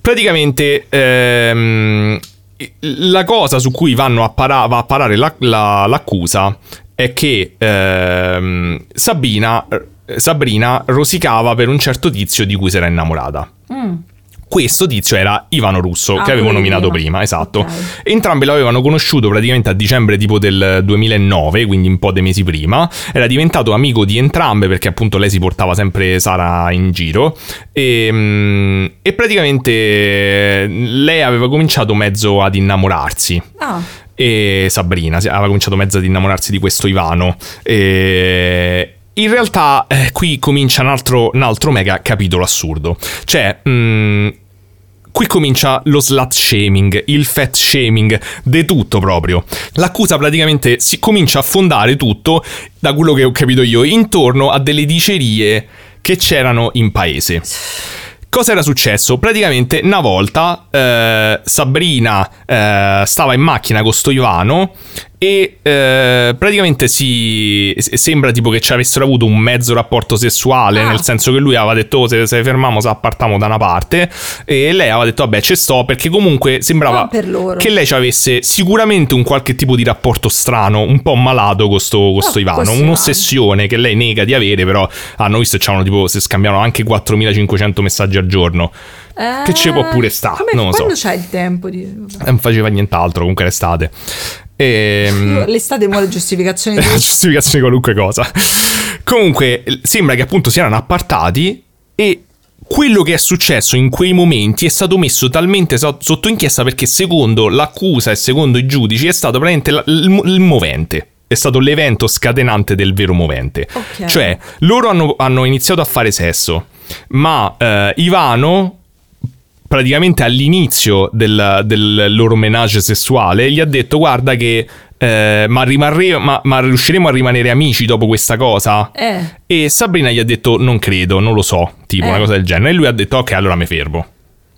Praticamente la cosa su cui va a parare l'accusa è che Sabrina rosicava per un certo tizio di cui si era innamorata. Questo tizio era Ivano Russo, che avevo nominato prima, esatto. Okay. Entrambi l'avevano conosciuto praticamente a dicembre tipo del 2009, quindi un po' dei mesi prima. Era diventato amico di entrambe perché appunto lei si portava sempre Sara in giro e praticamente lei aveva cominciato mezzo ad innamorarsi. E Sabrina aveva cominciato mezzo ad innamorarsi di questo Ivano. In realtà qui comincia un altro mega capitolo assurdo. Cioè, qui comincia lo slut shaming, il fat shaming, de tutto proprio. L'accusa praticamente si comincia a fondare tutto, da quello che ho capito io, intorno a delle dicerie che c'erano in paese. Cosa era successo? Praticamente una volta Sabrina stava in macchina con sto Ivano e praticamente sembra tipo che ci avessero avuto un mezzo rapporto sessuale, nel senso che lui aveva detto se fermiamo se appartiamo da una parte, e lei aveva detto vabbè ci sto, perché comunque sembrava che lei ci avesse sicuramente un qualche tipo di rapporto strano, un po' malato con sto Ivano, un'ossessione che lei nega di avere, però hanno visto c'erano tipo se scambiavano anche 4500 messaggi al giorno. Che ci può pure stare, non lo so. Quando c'è il tempo non faceva nient'altro, comunque l'estate. L'estate muore giustificazione giustificazione qualunque cosa. Comunque sembra che appunto si erano appartati e quello che è successo in quei momenti è stato messo talmente sotto inchiesta, perché secondo l'accusa e secondo i giudici è stato praticamente il movente. È stato l'evento scatenante del vero movente. Cioè loro hanno iniziato a fare sesso, ma Ivano praticamente all'inizio del loro menage sessuale gli ha detto: guarda che ma riusciremo a rimanere amici dopo questa cosa? E Sabrina gli ha detto: non credo, non lo so, tipo una cosa del genere. E lui ha detto: ok, allora mi fermo.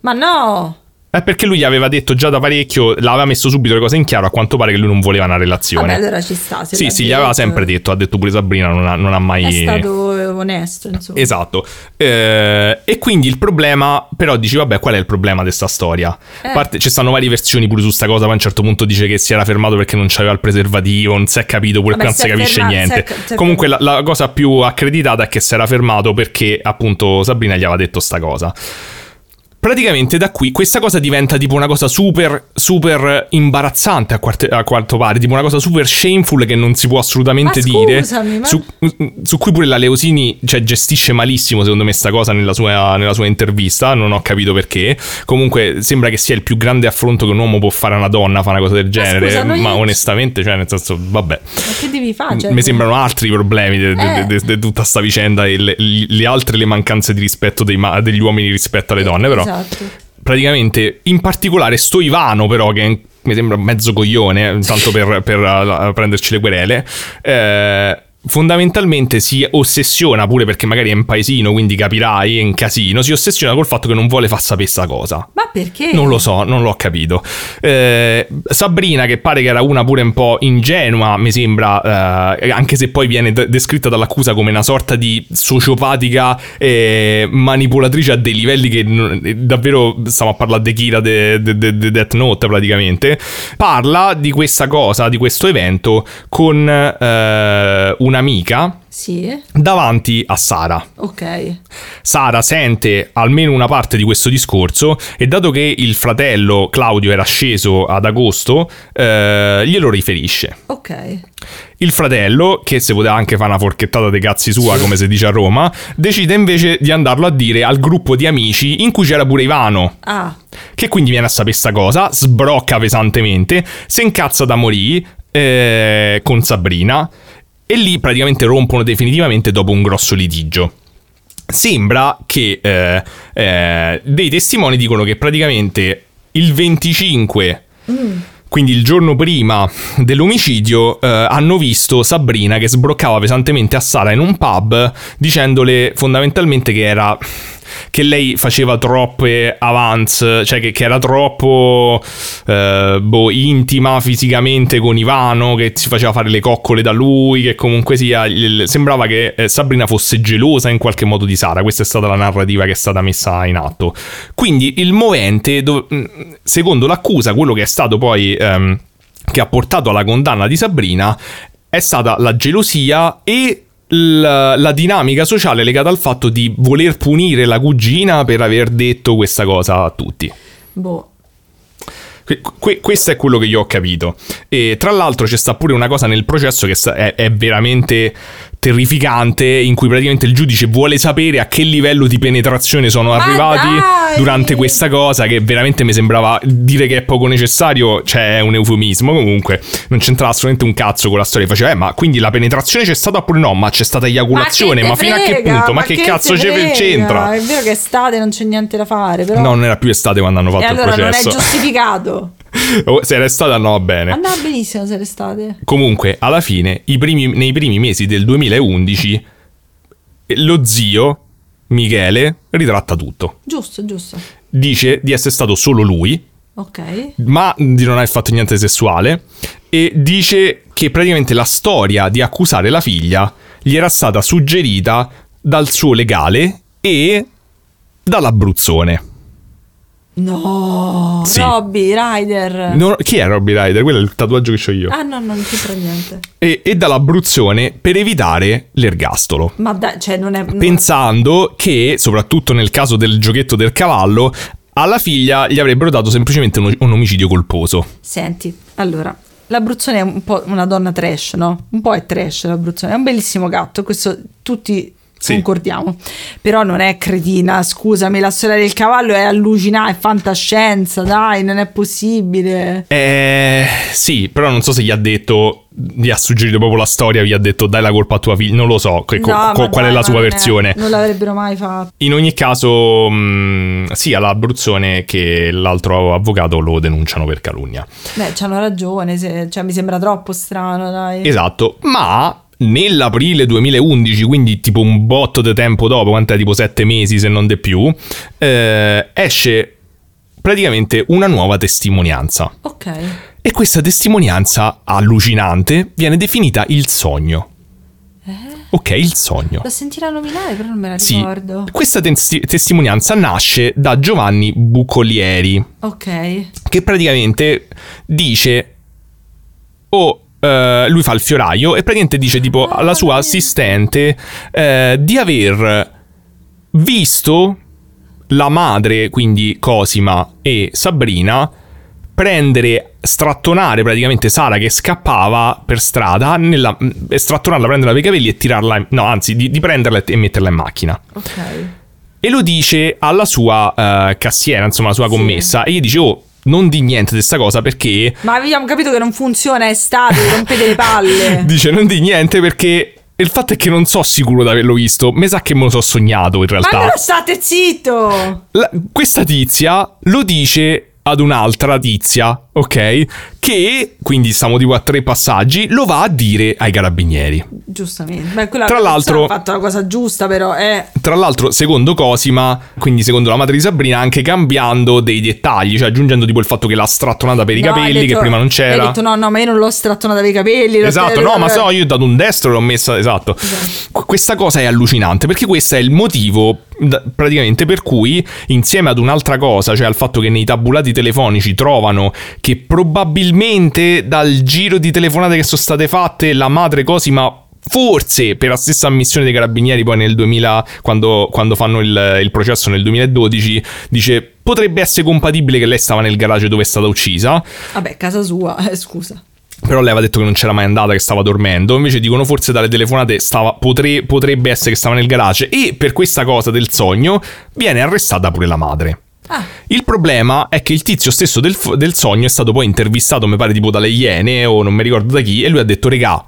Ma no! Perché lui gli aveva detto già da parecchio, l'aveva messo subito le cose in chiaro, a quanto pare che lui non voleva una relazione. Vabbè, allora ci sta. Sì, gli aveva sempre detto, ha detto pure Sabrina, non ha mai... È stato onesto, insomma. Esatto. E quindi il problema, però dici, vabbè, qual è il problema di sta storia? Ci stanno varie versioni pure su sta cosa, ma a un certo punto dice che si era fermato perché non c'aveva il preservativo, non si è capito, pure che non si capisce niente. Comunque la cosa più accreditata è che si era fermato perché appunto Sabrina gli aveva detto sta cosa. Praticamente da qui questa cosa diventa tipo una cosa super super imbarazzante a quanto pare, tipo una cosa super shameful che non si può assolutamente dire, su cui pure la Leosini, cioè, gestisce malissimo secondo me sta cosa nella sua intervista, non ho capito perché. Comunque sembra che sia il più grande affronto che un uomo può fare a una donna, fare una cosa del genere, ma onestamente, cioè, nel senso, vabbè, ma che devi fare? Cioè, mi sembrano altri problemi di tutta sta vicenda, e le mancanze di rispetto degli uomini rispetto alle donne, però. Esatto. Praticamente, in particolare sto Ivano, però, che mi sembra mezzo coglione, tanto per prenderci le querele, fondamentalmente si ossessiona, pure perché magari è in paesino, quindi capirai, è in casino, si ossessiona col fatto che non vuole far sapere sta cosa. Ma perché? Non lo so, non l'ho capito. Sabrina, che pare che era una pure un po' ingenua, mi sembra, anche se poi viene descritta dall'accusa come una sorta di sociopatica manipolatrice a dei livelli che davvero, stiamo a parlare di Kira de Death Note praticamente. Parla di questa cosa, di questo evento, con un'amica, sì, davanti a Sara. Ok. Sara sente almeno una parte di questo discorso, e dato che il fratello Claudio era sceso ad agosto, glielo riferisce. Ok. Il fratello, che se poteva anche fare una forchettata dei cazzi sua, come si dice a Roma, decide invece di andarlo a dire al gruppo di amici in cui c'era pure Ivano. Ah. Che quindi viene a sapere sta cosa, sbrocca pesantemente, si incazza da morì con Sabrina. E lì praticamente rompono definitivamente dopo un grosso litigio. Sembra che dei testimoni dicono che praticamente il 25, quindi il giorno prima dell'omicidio, hanno visto Sabrina che sbroccava pesantemente a Sara in un pub, dicendole fondamentalmente che lei faceva troppe avance, cioè che era troppo intima fisicamente con Ivano, che si faceva fare le coccole da lui, che comunque sia sembrava che Sabrina fosse gelosa in qualche modo di Sara. Questa è stata la narrativa che è stata messa in atto. Quindi il movente, secondo l'accusa, quello che è stato poi che ha portato alla condanna di Sabrina, è stata la gelosia e la dinamica sociale legata al fatto di voler punire la cugina per aver detto questa cosa a tutti. Boh. Questo è quello che io ho capito. E tra l'altro c'è sta pure una cosa nel processo che è veramente terrificante, in cui praticamente il giudice vuole sapere a che livello di penetrazione sono arrivati durante questa cosa, che veramente mi sembrava, dire che è poco necessario, cioè è un eufemismo, comunque non c'entrava assolutamente un cazzo con la storia. Faceva ma quindi la penetrazione c'è stata oppure no? Ma c'è stata eiaculazione, ma fino a che punto? Ma che cazzo c'entra? È vero che è estate, non c'è niente da fare, però no, non era più estate quando hanno fatto il processo, e allora non è giustificato. Se era estate andava bene, andava benissimo se era estate. Comunque alla fine nei primi mesi del 2011 lo zio Michele ritratta tutto. Giusto. Dice di essere stato solo lui, ok, ma di non aver fatto niente sessuale, e dice che praticamente la storia di accusare la figlia gli era stata suggerita dal suo legale e dall'Abruzzone. No, sì. Robby Rider. No, chi è Robby Rider? Quello è il tatuaggio che ho io. Ah no, non c'entra niente. E dall'Abruzzone, per evitare l'ergastolo. Ma cioè non è... Pensando che, soprattutto nel caso del giochetto del cavallo, alla figlia gli avrebbero dato semplicemente un omicidio colposo. Senti, allora, l'Abruzzone è un po' una donna trash, no? Un po' è trash l'Abruzzone. È un bellissimo gatto, questo tutti sì, concordiamo. Però non è cretina, scusami, la storia del cavallo è allucinante, è fantascienza, dai, non è possibile. Sì, però non so se gli ha detto, gli ha suggerito proprio la storia, gli ha detto dai la colpa a tua figlia, non lo so, qual è la sua versione. Non l'avrebbero mai fatto. In ogni caso, sia l'Abruzzone che l'altro avvocato lo denunciano per calunnia. Beh, c'hanno ragione, cioè mi sembra troppo strano, dai. Esatto, ma... Nell'aprile 2011, quindi tipo un botto di tempo dopo, quant'è, tipo 7 mesi se non di più, esce praticamente una nuova testimonianza. Ok. E questa testimonianza allucinante viene definita il sogno. Ok, il sogno. L'ho sentita nominare, però non me la ricordo. Sì, questa testimonianza nasce da Giovanni Bucolieri. Ok. Che praticamente dice... lui fa il fioraio e praticamente dice tipo alla sua assistente di aver visto la madre, quindi Cosima e Sabrina, strattonare praticamente Sara che scappava per strada, strattonarla, prenderla per i capelli e tirarla, no anzi di prenderla e metterla in macchina. Ok. E lo dice alla sua cassiera, insomma la sua commessa, sì. E gli dice non di niente di sta cosa perché... Ma abbiamo capito che non funziona, è stato, rompete le palle. Dice non di niente perché il fatto è che non so sicuro di averlo visto, mi sa che me lo so sognato in realtà. Ma non state zitto! Questa tizia lo dice ad un'altra tizia, ok? Che, quindi stiamo tipo a 3 passaggi, lo va a dire ai carabinieri. Giustamente. Beh, quella tra l'altro ha fatto la cosa giusta, però Tra l'altro, secondo Cosima, quindi secondo la madre di Sabrina, anche cambiando dei dettagli, cioè aggiungendo tipo il fatto che l'ha strattonata per i capelli, che prima non c'era. Ha detto no, ma io non l'ho strattonata per i capelli. Esatto, no, ma se no io ho dato un destro e l'ho messa, esatto. Questa cosa è allucinante, perché questo è il motivo praticamente per cui, insieme ad un'altra cosa, cioè al fatto che nei tabulati telefonici trovano che probabilmente dal giro di telefonate che sono state fatte la madre Cosima, forse per la stessa ammissione dei carabinieri, poi nel 2000, quando fanno il processo nel 2012, dice potrebbe essere compatibile che lei stava nel garage dove è stata uccisa. Vabbè, casa sua, scusa. Però lei aveva detto che non c'era mai andata, che stava dormendo. Invece dicono forse dalle telefonate potrebbe essere che stava nel garage. E per questa cosa del sogno viene arrestata pure la madre. Ah. Il problema è che il tizio stesso del sogno è stato poi intervistato, mi pare tipo dalle Iene o non mi ricordo da chi, e lui ha detto regà,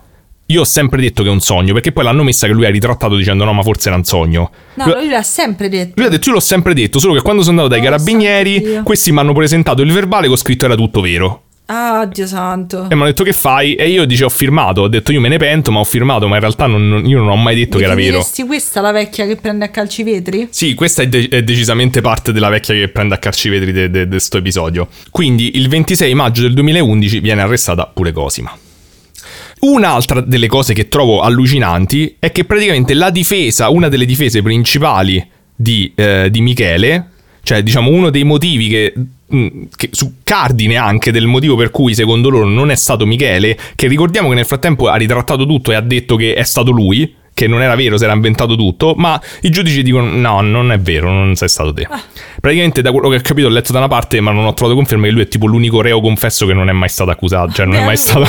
io ho sempre detto che è un sogno, perché poi l'hanno messa che lui ha ritrattato dicendo no ma forse era un sogno. No, lui l'ha sempre detto. Lui ha detto io l'ho sempre detto, solo che quando sono andato dai carabinieri questi mi hanno presentato il verbale che ho scritto era tutto vero. Ah, Dio santo. E mi hanno detto che fai? E io dice ho firmato, ho detto io me ne pento, ma ho firmato, ma in realtà io non ho mai detto che era vero. Questa la vecchia che prende a calci vetri? Sì, questa è decisamente parte della vecchia che prende a calci vetri di sto episodio. Quindi il 26 maggio del 2011 viene arrestata pure Cosima. Un'altra delle cose che trovo allucinanti è che praticamente la difesa, una delle difese principali di Michele, cioè diciamo uno dei motivi che su cardine anche del motivo per cui secondo loro non è stato Michele, che ricordiamo che nel frattempo ha ritrattato tutto e ha detto che è stato lui, che non era vero, si era inventato tutto, ma i giudici dicono no, non è vero, non sei stato te. Praticamente da quello che ho capito, ho letto da una parte ma non ho trovato conferma, che lui è tipo l'unico reo confesso che non è mai stato accusato, cioè non è mai stato.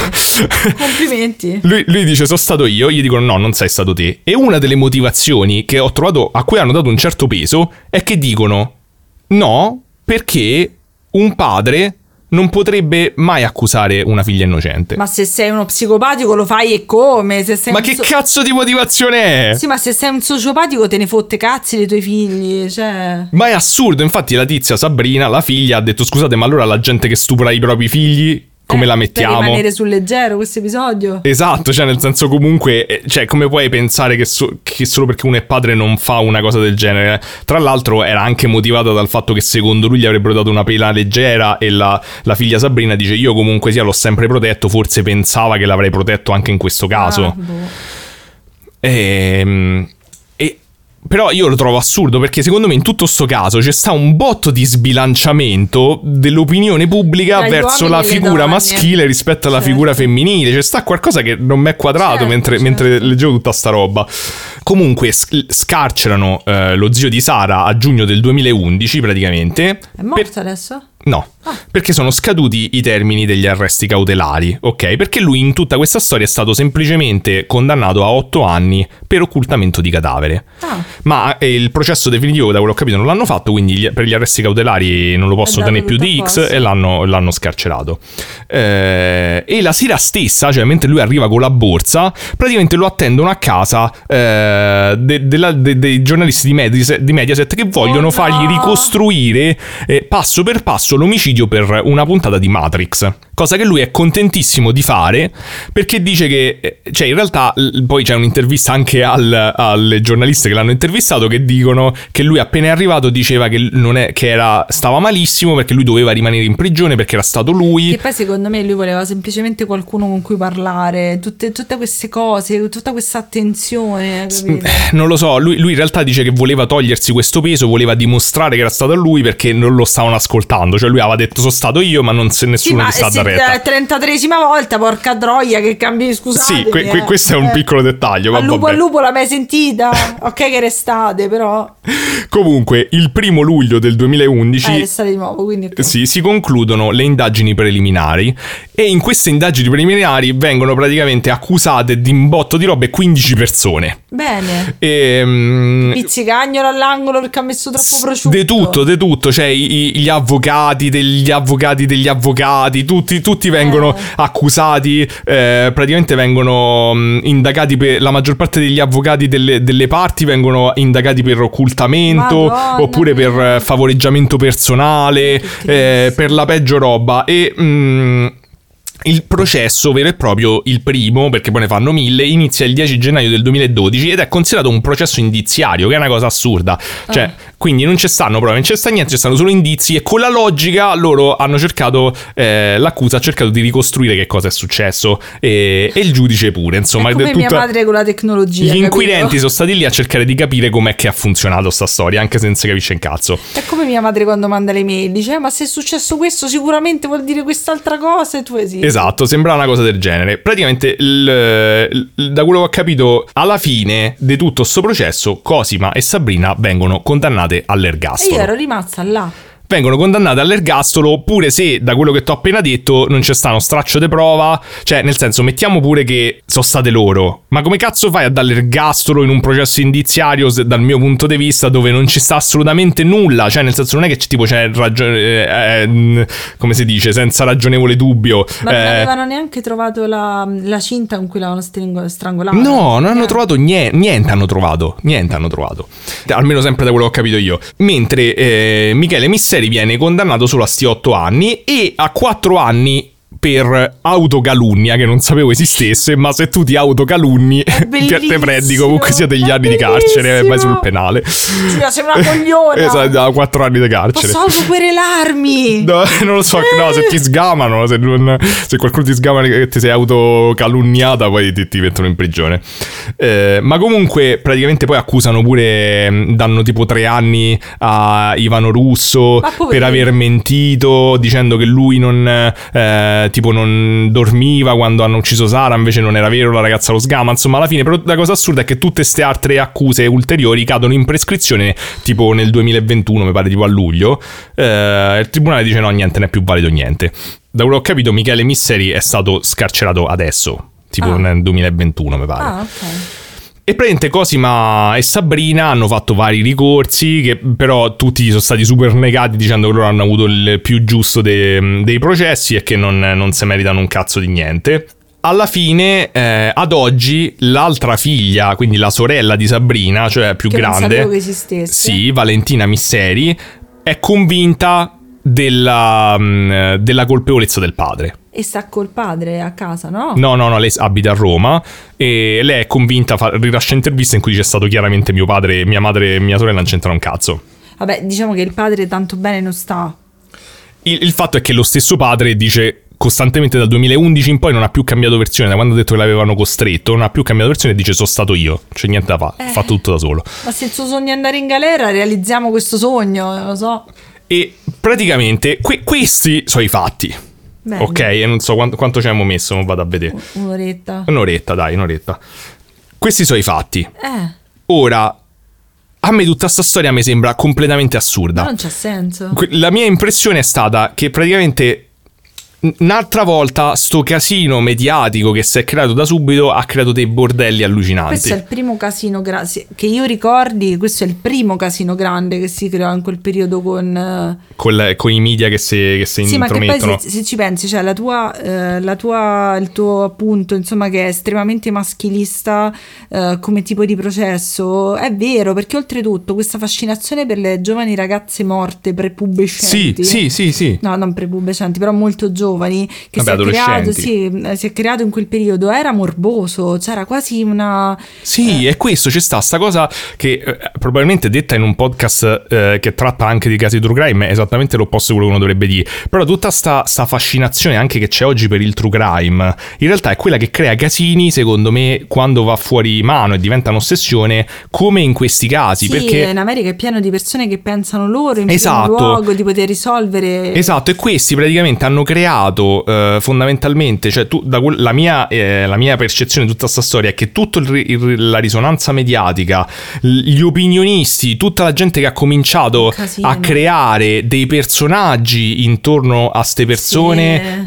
Complimenti. Lui dice sono stato io, gli dicono no, non sei stato te. E una delle motivazioni che ho trovato, a cui hanno dato un certo peso, è che dicono no, perché un padre non potrebbe mai accusare una figlia innocente. Ma se sei uno psicopatico lo fai e come? Ma che cazzo di motivazione è? Sì, ma se sei un sociopatico te ne fotte cazzi dei tuoi figli, cioè... Ma è assurdo, infatti la tizia Sabrina, la figlia, ha detto scusate ma allora la gente che stupra i propri figli... come la mettiamo? Per rimanere sul leggero questo episodio. Esatto, cioè nel senso comunque, cioè come puoi pensare che solo perché uno è padre non fa una cosa del genere? Tra l'altro era anche motivata dal fatto che secondo lui gli avrebbero dato una pela leggera e la figlia Sabrina dice io comunque sia l'ho sempre protetto, forse pensava che l'avrei protetto anche in questo caso. Però io lo trovo assurdo perché secondo me in tutto sto caso c'è sta un botto di sbilanciamento dell'opinione pubblica verso la figura maschile rispetto alla figura femminile. C'è sta qualcosa che non mi è quadrato mentre leggevo tutta sta roba. comunque scarcerano lo zio di Sara a giugno del 2011 praticamente. È morto adesso? No, perché sono scaduti i termini degli arresti cautelari, ok? Perché lui in tutta questa storia è stato semplicemente condannato a 8 anni per occultamento di cadavere. Ma il processo definitivo, da quello che ho capito, non l'hanno fatto, quindi per gli arresti cautelari non lo possono tenere più di X e l'hanno scarcerato. E la sera stessa, cioè mentre lui arriva con la borsa, praticamente lo attendono a casa dei giornalisti di Mediaset che vogliono fargli ricostruire passo per passo l'omicidio per una puntata di Matrix, cosa che lui è contentissimo di fare, perché dice che, cioè, in realtà poi c'è un'intervista anche alle giornaliste che l'hanno intervistato, che dicono che lui appena è arrivato diceva che stava malissimo perché lui doveva rimanere in prigione perché era stato lui, che poi secondo me lui voleva semplicemente qualcuno con cui parlare, tutte queste cose, tutta questa attenzione, capito? Non lo so, lui in realtà dice che voleva togliersi questo peso, voleva dimostrare che era stato lui perché non lo stavano ascoltando, cioè lui aveva detto sono stato io ma non se nessuno gli sta da retta. 33esima volta, porca droia, che cambi, scusatemi. Sì, questo è un piccolo dettaglio. Al lupo l'ha mai sentita? Ok che restate, però. Comunque, il 1 luglio del 2011 restate di nuovo, quindi okay. Sì, si concludono le indagini preliminari e in queste indagini preliminari vengono praticamente accusate di un botto di robe 15 persone. Bene. Pizzicagnolo all'angolo perché ha messo troppo prosciutto. De tutto, cioè gli avvocati degli avvocati, tutti vengono accusati, praticamente vengono indagati per la maggior parte degli avvocati delle parti vengono indagati per occultamento, Madonna, oppure per favoreggiamento personale, per la peggio roba e il processo vero e proprio, il primo, perché poi ne fanno 1000, inizia il 10 gennaio del 2012 ed è considerato un processo indiziario, che è una cosa assurda. Cioè, quindi non ci stanno prove, non ci sta niente, ci stanno solo indizi e con la logica loro hanno cercato, l'accusa ha cercato di ricostruire che cosa è successo e il giudice pure, insomma. È come mia madre con la tecnologia. Gli inquirenti sono stati lì a cercare di capire com'è che ha funzionato sta storia, anche se non si capisce un cazzo. È come mia madre quando manda le mail, dice ma se è successo questo sicuramente vuol dire quest'altra cosa e tu esisti. Esatto, sembra una cosa del genere. Praticamente, da quello che ho capito, alla fine di tutto sto processo, Cosima e Sabrina vengono condannate all'ergastolo. E io ero rimasta là. Vengono condannate all'ergastolo, pure se da quello che ti ho appena detto non c'è stato straccio di prova, cioè nel senso, mettiamo pure che sono state loro, ma come cazzo fai a dall'ergastolo in un processo indiziario, dal mio punto di vista, dove non ci sta assolutamente nulla, cioè nel senso non è che tipo c'è ragione, come si dice, senza ragionevole dubbio, ma non avevano neanche trovato la cinta con cui l'avevano strangolata. No, non hanno trovato niente, almeno sempre da quello che ho capito io, mentre Michele Misseri viene condannato solo a sti 8 anni e a 4 anni per autocalunnia, che non sapevo esistesse, ma se tu ti autocalunni te prendi comunque sia degli anni di carcere, vai sul penale. Sei una cogliona. Esatto, 4 anni di carcere. Posso autoquerelarmi? No, non lo so, no, se ti sgamano, se qualcuno ti sgama che ti sei autocalunniata, poi ti mettono in prigione. Ma comunque praticamente poi accusano pure, danno tipo 3 anni a Ivano Russo per aver mentito, dicendo che lui non... tipo non dormiva quando hanno ucciso Sara, invece non era vero, la ragazza lo sgama. Insomma, alla fine però la cosa assurda è che tutte queste altre accuse ulteriori cadono in prescrizione tipo nel 2021, mi pare, tipo a luglio. Il tribunale dice no, niente, non è più valido niente. Da quello che ho capito, Michele Misseri è stato scarcerato adesso, tipo nel 2021, mi pare. Ah, ok. E praticamente Cosima e Sabrina hanno fatto vari ricorsi, che però tutti sono stati super negati, dicendo che loro hanno avuto il più giusto dei processi e che non si meritano un cazzo di niente. Alla fine, ad oggi, l'altra figlia, quindi la sorella di Sabrina, cioè più che grande, non sapevo che esistesse, sì, Valentina Misseri, è convinta della colpevolezza del padre. E sta col padre a casa, no? No, lei abita a Roma e lei è convinta, rilascia interviste in cui c'è stato chiaramente mio padre, mia madre e mia sorella non c'entrano un cazzo. Vabbè, diciamo che il padre tanto bene non sta. Il fatto è che lo stesso padre dice costantemente dal 2011 in poi non ha più cambiato versione, da quando ha detto che l'avevano costretto non ha più cambiato versione e dice sono stato io, c'è niente da fare, fa tutto da solo. Ma se il suo sogno è andare in galera, realizziamo questo sogno, non lo so. E praticamente questi sono i fatti. Bene. Ok, e non so quanto ci abbiamo messo, non vado a vedere. Un'oretta. Un'oretta, dai, un'oretta. Questi sono i fatti. Ora, a me tutta sta storia mi sembra completamente assurda. Non c'è senso. La mia impressione è stata che praticamente un'altra volta sto casino mediatico che si è creato da subito ha creato dei bordelli allucinanti. Questo è il primo casino grande che io ricordi, questo è il primo casino grande che si creò in quel periodo con i media che si sì, intromettono. Ma che poi se ci pensi, cioè il tuo appunto, insomma, che è estremamente maschilista come tipo di processo, è vero, perché oltretutto questa fascinazione per le giovani ragazze morte prepubescenti. Sì. No, non prepubescenti, però molto giovani. Che si è creato in quel periodo, era morboso, c'era quasi una... Sì, è questo, c'è sta sta cosa che probabilmente detta in un podcast che tratta anche di casi true crime, è esattamente l'opposto di quello che uno dovrebbe dire, però tutta sta fascinazione anche che c'è oggi per il true crime in realtà è quella che crea casini, secondo me, quando va fuori mano e diventa un'ossessione, come in questi casi. Sì, perché in America è pieno di persone che pensano loro in primo luogo di poter risolvere... Esatto, e questi praticamente hanno creato fondamentalmente, cioè la mia percezione di tutta questa storia è che tutta la risonanza mediatica, gli opinionisti, tutta la gente che ha cominciato a creare dei personaggi intorno a ste persone,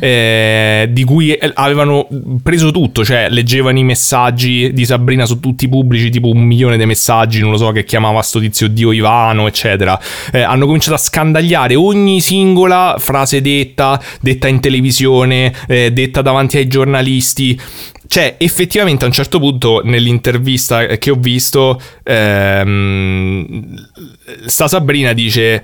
sì, di cui avevano preso tutto, cioè leggevano i messaggi di Sabrina su tutti i pubblici, tipo 1 milione di messaggi, non lo so, che chiamava sto tizio Dio Ivano, eccetera, hanno cominciato a scandagliare ogni singola frase detta in televisione, detta davanti ai giornalisti. Cioè, effettivamente a un certo punto nell'intervista che ho visto, sta Sabrina dice: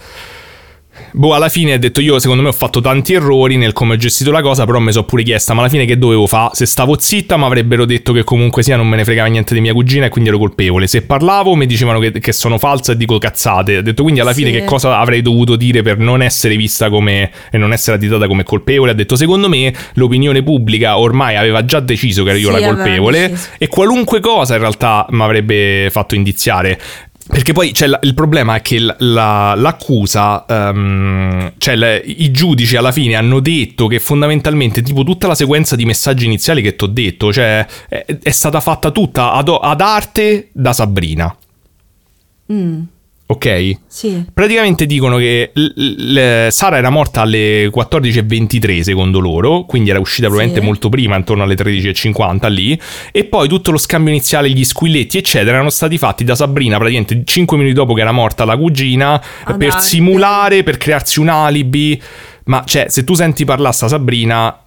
boh, alla fine ha detto, io secondo me ho fatto tanti errori nel come ho gestito la cosa, però mi sono pure chiesta, ma alla fine che dovevo fare? Se stavo zitta mi avrebbero detto che comunque sia non me ne fregava niente di mia cugina e quindi ero colpevole. Se parlavo mi dicevano che sono falsa e dico cazzate. Ha detto, quindi alla fine che cosa avrei dovuto dire per non essere vista come e non essere additata come colpevole? Ha detto, secondo me l'opinione pubblica ormai aveva già deciso che ero io la colpevole e qualunque cosa in realtà mi avrebbe fatto indiziare. Perché poi c'è il problema è che l'accusa, cioè i giudici alla fine hanno detto che fondamentalmente tipo tutta la sequenza di messaggi iniziali che ti ho detto, cioè è stata fatta tutta ad arte da Sabrina. Ok? Sì. Praticamente dicono che Sara era morta alle 14:23 secondo loro, quindi era uscita probabilmente molto prima, intorno alle 13:50 lì, e poi tutto lo scambio iniziale, gli squilletti eccetera, erano stati fatti da Sabrina praticamente 5 minuti dopo che era morta la cugina, per simulare, per crearsi un alibi. Ma cioè, se tu senti parlare sta Sabrina,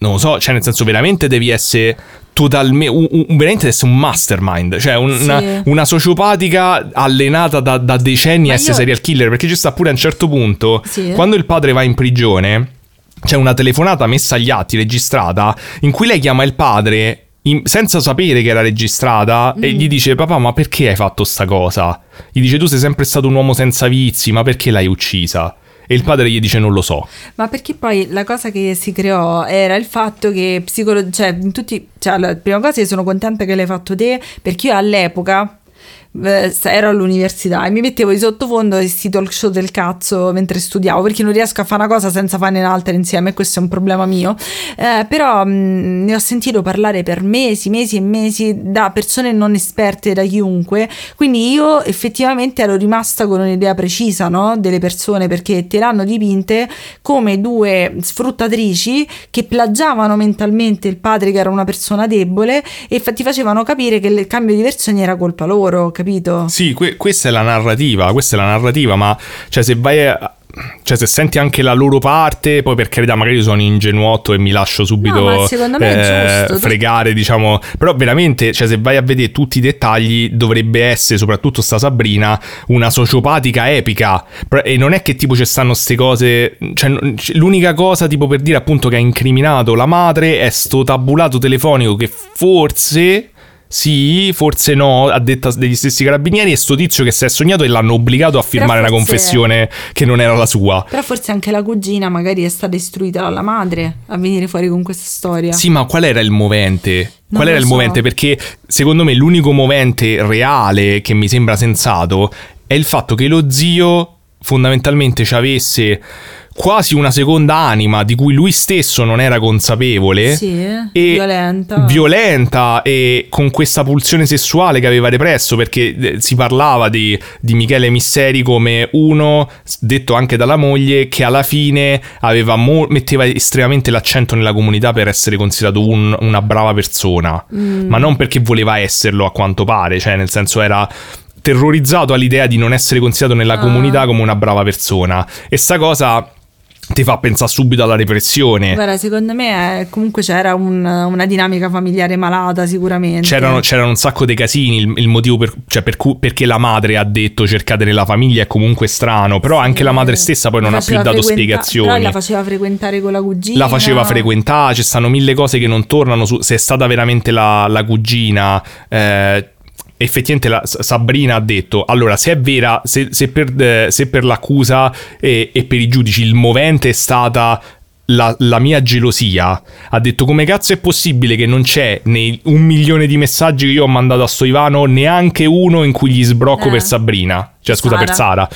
non lo so, cioè nel senso veramente devi essere totalmente veramente adesso un mastermind, cioè una sociopatica allenata da decenni a essere serial killer, perché ci sta pure a un certo punto quando il padre va in prigione c'è una telefonata messa agli atti, registrata, in cui lei chiama il padre senza sapere che era registrata e gli dice: papà, ma perché hai fatto sta cosa? Gli dice: tu sei sempre stato un uomo senza vizi, ma perché l'hai uccisa? E il padre gli dice: non lo so. Ma perché poi la cosa che si creò era il fatto che la prima cosa, io sono contenta che l'hai fatto te, perché io all'epoca ero all'università e mi mettevo di sottofondo questi talk show del cazzo mentre studiavo, perché non riesco a fare una cosa senza farne un'altra insieme, e questo è un problema mio, però ne ho sentito parlare per mesi e mesi da persone non esperte, da chiunque, quindi io effettivamente ero rimasta con un'idea precisa, no? Delle persone, perché te l'hanno dipinte come due sfruttatrici che plagiavano mentalmente il padre, che era una persona debole, e ti facevano capire che il cambio di versione era colpa loro, capito? Sì, questa è la narrativa, ma cioè se vai a... Cioè se senti anche la loro parte, poi per carità magari io sono ingenuotto e mi lascio subito fregare, diciamo. Però veramente, cioè se vai a vedere tutti i dettagli, dovrebbe essere, soprattutto sta Sabrina, una sociopatica epica. E non è che tipo ci stanno ste cose, cioè, l'unica cosa tipo per dire appunto che ha incriminato la madre è sto tabulato telefonico che forse... Sì, forse no, a detta degli stessi carabinieri, e sto tizio che si è sognato e l'hanno obbligato a firmare una confessione che non era la sua. Però forse anche la cugina magari è stata istruita dalla madre a venire fuori con questa storia. Sì, ma qual era il movente? Qual era il movente? Perché secondo me l'unico movente reale che mi sembra sensato è il fatto che lo zio fondamentalmente ci avesse quasi una seconda anima di cui lui stesso non era consapevole, sì, e violenta e con questa pulsione sessuale che aveva represso, perché si parlava di Michele Misseri come uno, detto anche dalla moglie, che alla fine aveva metteva estremamente l'accento nella comunità per essere considerato una brava persona, ma non perché voleva esserlo, a quanto pare, cioè nel senso era terrorizzato all'idea di non essere considerato nella comunità come una brava persona, e sta cosa ti fa pensare subito alla repressione. Guarda, secondo me comunque c'era una dinamica familiare malata sicuramente. C'erano un sacco di casini. Il motivo perché la madre ha detto cercate nella famiglia è comunque strano. Però anche la madre stessa poi non ha più dato spiegazioni. Però la faceva frequentare con la cugina. La faceva frequentare. Ci stanno mille cose che non tornano su, se è stata veramente la cugina. Effettivamente Sabrina ha detto, allora se è vera, se per l'accusa e per i giudici il movente è stata la mia gelosia, ha detto come cazzo è possibile che non c'è nei 1 milione di messaggi che io ho mandato a sto Ivano neanche uno in cui gli sbrocco per Sabrina, cioè scusa per Sara.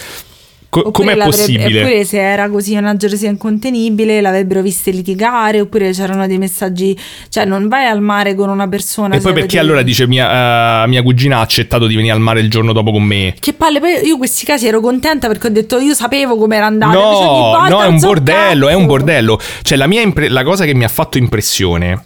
Com'è possibile? Oppure se era così una gelosia incontenibile l'avrebbero viste litigare, oppure c'erano dei messaggi, cioè non vai al mare con una persona. E poi perché allora dice mia cugina ha accettato di venire al mare il giorno dopo con me. Che palle, poi io in questi casi ero contenta perché ho detto io sapevo come era andata. No, è un bordello. Cioè la cosa che mi ha fatto impressione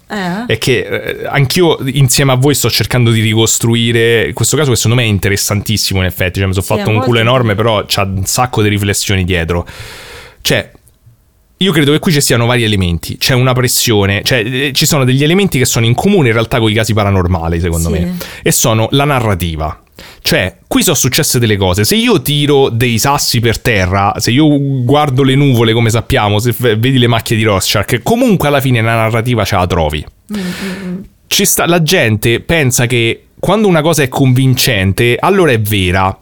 è che anch'io insieme a voi sto cercando di ricostruire questo caso, che secondo me è interessantissimo in effetti, cioè mi sono fatto un culo enorme, però c'ha un sacco di riflessioni dietro. Cioè io credo che qui ci siano vari elementi, c'è una pressione, cioè ci sono degli elementi che sono in comune in realtà con i casi paranormali secondo me, e sono la narrativa. Cioè qui sono successe delle cose, se io tiro dei sassi per terra, se io guardo le nuvole, come sappiamo, se vedi le macchie di Rorschach, comunque alla fine la narrativa ce la trovi. Ci sta, la gente pensa che quando una cosa è convincente allora è vera.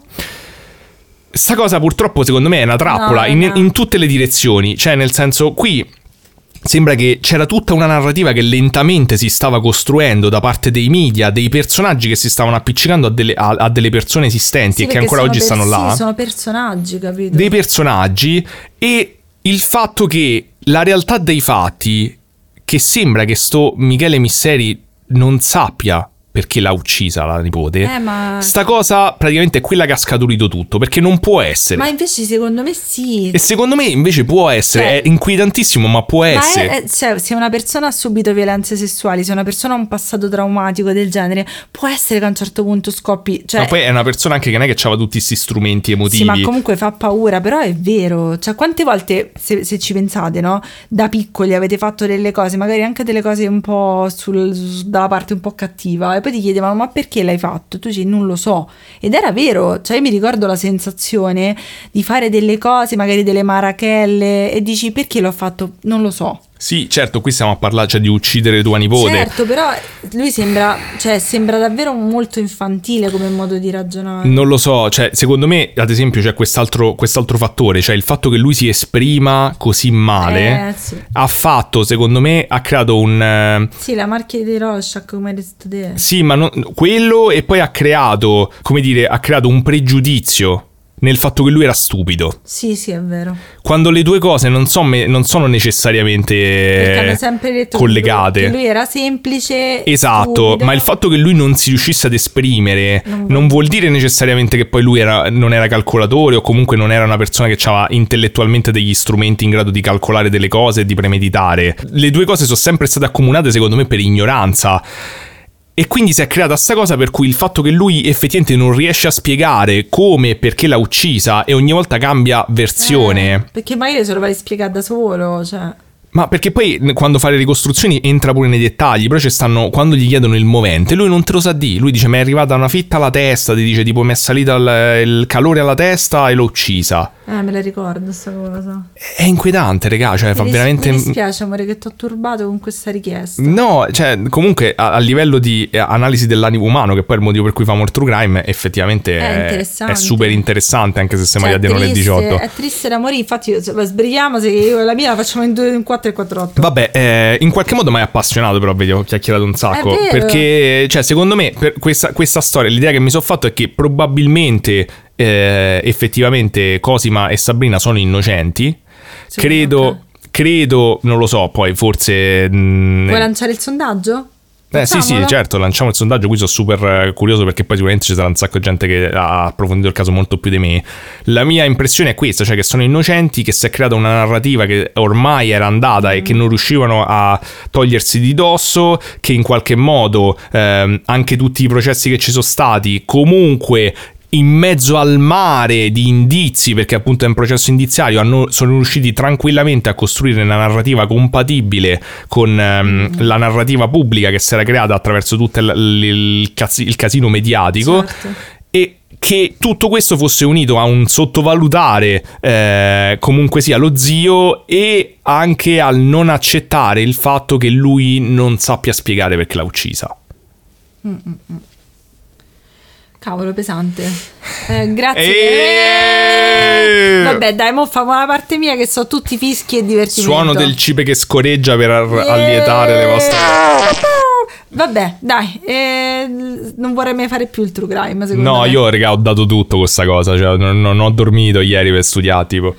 Sta cosa purtroppo secondo me è una trappola in tutte le direzioni, cioè nel senso qui sembra che c'era tutta una narrativa che lentamente si stava costruendo da parte dei media, dei personaggi che si stavano appiccicando a delle persone esistenti e che ancora oggi stanno là. Sì, sono personaggi, capito? Dei personaggi, e il fatto che la realtà dei fatti, che sembra che sto Michele Misseri non sappia perché l'ha uccisa la nipote, sta cosa praticamente è quella che ha scaturito tutto, perché non può essere. Ma invece secondo me sì. E secondo me invece può essere, è inquietantissimo, ma può essere. Cioè, se una persona ha subito violenze sessuali, se una persona ha un passato traumatico del genere, può essere che a un certo punto scoppi. Cioè, ma poi è una persona anche che non è che c'aveva tutti questi strumenti emotivi. Sì, ma comunque fa paura, però è vero. Cioè, quante volte, se ci pensate, no? Da piccoli avete fatto delle cose, magari anche delle cose un po' dalla parte un po' cattiva, poi ti chiedevano ma perché l'hai fatto? Tu dici non lo so, ed era vero. Cioè io mi ricordo la sensazione di fare delle cose, magari delle marachelle, e dici perché l'ho fatto? Non lo so. Sì, certo, qui stiamo a parlare, cioè, di uccidere tua nipote. Certo, però lui sembra davvero molto infantile come modo di ragionare. Non lo so, cioè, secondo me, ad esempio, c'è quest'altro fattore, cioè il fatto che lui si esprima così male, sì, ha fatto, secondo me, ha creato un... Sì, la marchia di Rorschach, come hai detto te. Sì, ma quello, e poi ha creato, come dire, un pregiudizio nel fatto che lui era stupido. Sì, è vero. Quando le due cose non sono necessariamente detto collegate. Che lui era semplice. Esatto, stupido. Ma il fatto che lui non si riuscisse ad esprimere non vuol dire necessariamente che poi lui non era calcolatore, o comunque non era una persona che aveva intellettualmente degli strumenti in grado di calcolare delle cose e di premeditare. Le due cose sono sempre state accomunate, secondo me, per ignoranza. E quindi si è creata sta cosa per cui il fatto che lui effettivamente non riesce a spiegare come e perché l'ha uccisa, e ogni volta cambia versione. Perché magari se lo vai a spiegare da solo, cioè... Ma perché poi quando fa le ricostruzioni entra pure nei dettagli, però ci stanno, quando gli chiedono il movente, lui non te lo sa dire. Lui dice mi è arrivata una fitta alla testa, ti dice tipo mi è salita il calore alla testa e l'ho uccisa. Me la ricordo sta cosa. È inquietante, regà, cioè fa veramente... Mi dispiace amore che ti ho turbato con questa richiesta. No, cioè comunque a livello di analisi dell'animo umano, che poi è il motivo per cui fa more true crime, effettivamente è super interessante, anche se sembra di non è 18. È triste l'amore, infatti sbrighiamo, se io la mia la facciamo in 2 in 4. Vabbè, in qualche modo mi hai appassionato, però vedi, ho chiacchierato un sacco, perché cioè secondo me per questa storia, l'idea che mi sono fatto è che probabilmente effettivamente Cosima e Sabrina sono innocenti, Cioè, credo, okay. Credo, non lo so, poi forse... Vuoi lanciare il sondaggio? Sì, certo, lanciamo il sondaggio. Qui sono super curioso perché poi sicuramente ci sarà un sacco di gente che ha approfondito il caso molto più di me. La mia impressione è questa, cioè che sono innocenti, che si è creata una narrativa che ormai era andata e che non riuscivano a togliersi di dosso, che in qualche modo anche tutti i processi che ci sono stati comunque... in mezzo al mare di indizi, perché appunto è un processo indiziario, sono riusciti tranquillamente a costruire una narrativa compatibile con la narrativa pubblica che si era creata attraverso tutto il casino mediatico, certo. E che tutto questo fosse unito a un sottovalutare comunque sia lo zio e anche al non accettare il fatto che lui non sappia spiegare perché l'ha uccisa. Cavolo, pesante. Grazie. Vabbè, dai, mo famo la parte mia che so tutti fischi e divertimento. Suono del cipe che scoreggia per allietare le vostre... Vabbè, dai, non vorrei mai fare più il true crime, secondo me. No, io, raga, ho dato tutto questa cosa, cioè non ho dormito ieri per studiare, tipo...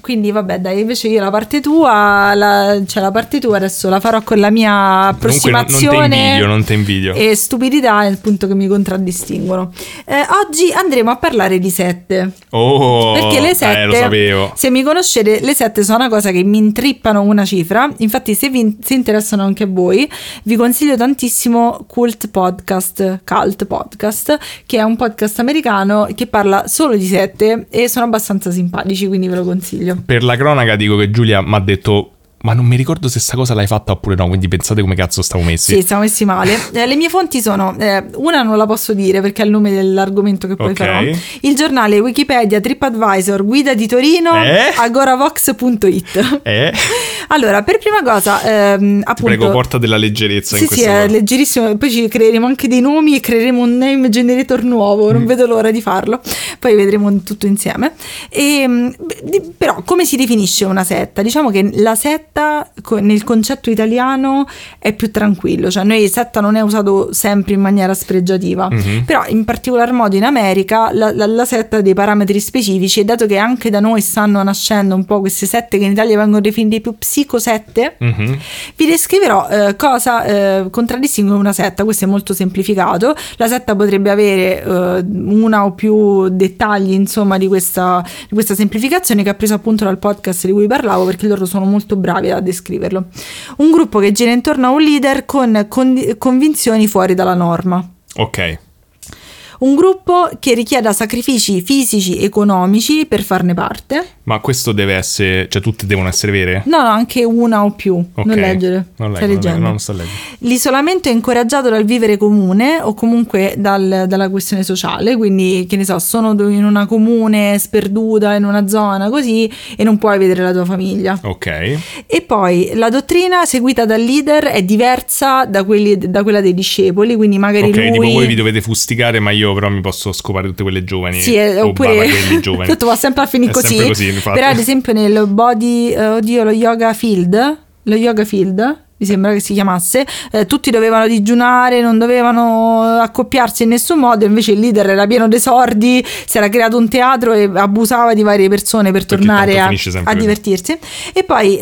Quindi vabbè, dai, invece io la parte tua, la parte tua adesso la farò con la mia approssimazione. Comunque non te invidio. E stupidità, è il punto che mi contraddistinguono. Oggi andremo a parlare di sette. Oh, perché le sette, lo sapevo. Se mi conoscete, le sette sono una cosa che mi intrippano una cifra. Infatti se interessano anche a voi, vi consiglio tantissimo Cult Podcast, che è un podcast americano che parla solo di sette e sono abbastanza simpatici, quindi ve lo consiglio. Per la cronaca dico che Giulia mi ha detto: ma non mi ricordo se sta cosa l'hai fatta oppure no, quindi pensate come cazzo stavo messi. Sì, stavo messi male. Le mie fonti sono una non la posso dire perché è il nome dell'argomento che poi farò. Il giornale, Wikipedia, TripAdvisor, Guida di Torino, agoravox.it. Allora, per prima cosa appunto, ti prego, porta della leggerezza. Sì, in questo è leggerissimo. Poi ci creeremo anche dei nomi e creeremo un name generator nuovo. Non vedo l'ora di farlo. Poi vedremo tutto insieme. Però come si definisce una setta? Diciamo che la setta nel concetto italiano è più tranquillo, cioè noi setta non è usato sempre in maniera spregiativa, però in particolar modo in America la setta ha dei parametri specifici, e dato che anche da noi stanno nascendo un po' queste sette che in Italia vengono definite più psicosette, vi descriverò cosa contraddistingue una setta. Questo è molto semplificato, la setta potrebbe avere una o più dettagli, insomma, di questa semplificazione che ha preso appunto dal podcast di cui parlavo, perché loro sono molto bravi a descriverlo. Un gruppo che gira intorno a un leader con convinzioni fuori dalla norma. Ok. Un gruppo che richieda sacrifici fisici, economici per farne parte. Ma questo deve essere, cioè tutti devono essere vere? No, anche una o più. Okay. Non leggere. Non sto leggendo. L'isolamento è incoraggiato dal vivere comune o comunque dalla questione sociale, quindi che ne so, sono in una comune sperduta, in una zona così, e non puoi vedere la tua famiglia. Ok. E poi la dottrina seguita dal leader è diversa da quella dei discepoli, quindi magari lui... tipo voi vi dovete fustigare, ma io però mi posso scopare tutte quelle giovani. Sì, oppure giovani. Tutto va sempre a finire così. Sempre così, infatti. Però ad esempio nel lo yoga field, mi sembra che si chiamasse, tutti dovevano digiunare, non dovevano accoppiarsi in nessun modo, invece il leader era pieno di sordi, si era creato un teatro e abusava di varie persone per tornare a divertirsi. E poi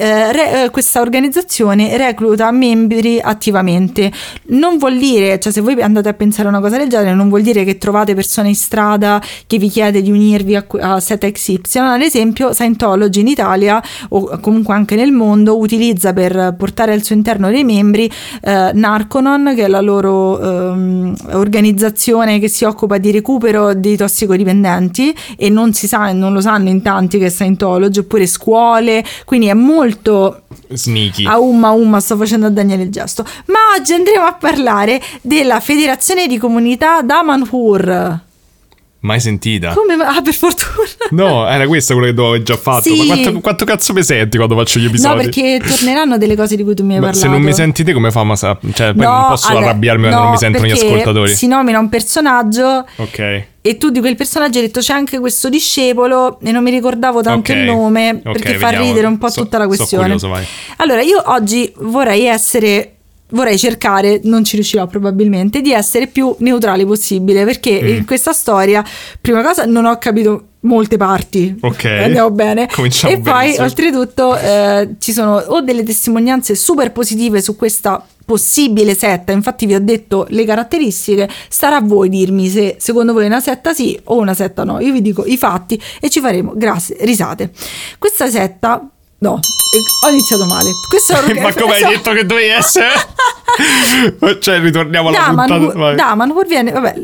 questa organizzazione recluta membri attivamente. Non vuol dire, cioè se voi andate a pensare a una cosa del genere, non vuol dire che trovate persone in strada che vi chiede di unirvi a setta XY. Ad esempio Scientology in Italia o comunque anche nel mondo utilizza per portare al suo all'interno dei membri Narconon, che è la loro organizzazione che si occupa di recupero dei tossicodipendenti, e non si sa, non lo sanno in tanti che è Scientology, oppure scuole, quindi è molto sneaky. Sto facendo a Daniele il gesto. Ma oggi andremo a parlare della federazione di comunità Damanhur. Mai sentita? Come? Ah, per fortuna. No, era questo quello che tu avevi già fatto. Sì. Ma quanto cazzo mi senti quando faccio gli episodi? No, perché torneranno delle cose di cui tu mi hai parlato. Se non mi senti te, come fa? Cioè, no, non posso arrabbiarmi quando non mi sentono gli ascoltatori. Si nomina un personaggio. Ok. E tu di quel personaggio hai detto c'è anche questo discepolo e non mi ricordavo tanto il nome, perché fa ridere un po' tutta la questione. Curioso, vai. Allora, io oggi vorrei essere vorrei cercare, non ci riuscirò probabilmente, di essere più neutrale possibile, perché in questa storia, prima cosa, non ho capito molte parti, andiamo bene, cominciamo e benissimo. Poi oltretutto ci sono o delle testimonianze super positive su questa possibile setta, infatti vi ho detto le caratteristiche, starà a voi dirmi se secondo voi è una setta sì o una setta no, io vi dico i fatti e ci faremo risate. Questa setta, no, ho iniziato male. Ma come hai detto che dovevi essere? Cioè ritorniamo alla puntata. Damanhur viene, vabbè,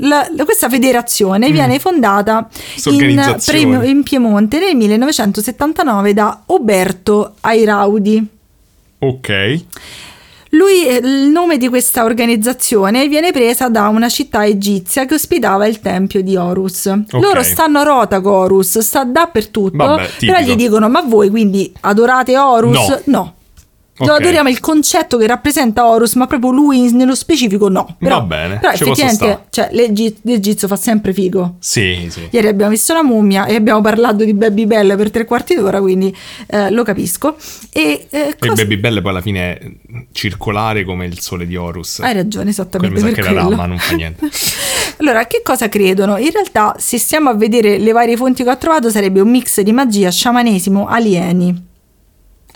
questa federazione viene fondata in Piemonte nel 1979 da Oberto Airaudi. Ok. Lui, il nome di questa organizzazione viene presa da una città egizia che ospitava il tempio di Horus. Okay. Loro stanno a Rotaco, Horus sta dappertutto. Vabbè, però gli dicono: ma voi quindi adorate Horus? No. Okay. Adoriamo il concetto che rappresenta Horus, ma proprio lui nello specifico no. Però, va bene, però effettivamente cioè, l'egizio fa sempre figo. Sì, sì. Ieri abbiamo visto La mummia e abbiamo parlato di Baby Belle per 3/4 d'ora, quindi lo capisco. E Baby Belle poi alla fine è circolare come il sole di Horus. Hai ragione, esattamente. Quello mi sa che la rama non fa niente. Allora, che cosa credono? In realtà, se stiamo a vedere le varie fonti che ho trovato, sarebbe un mix di magia, sciamanesimo, alieni.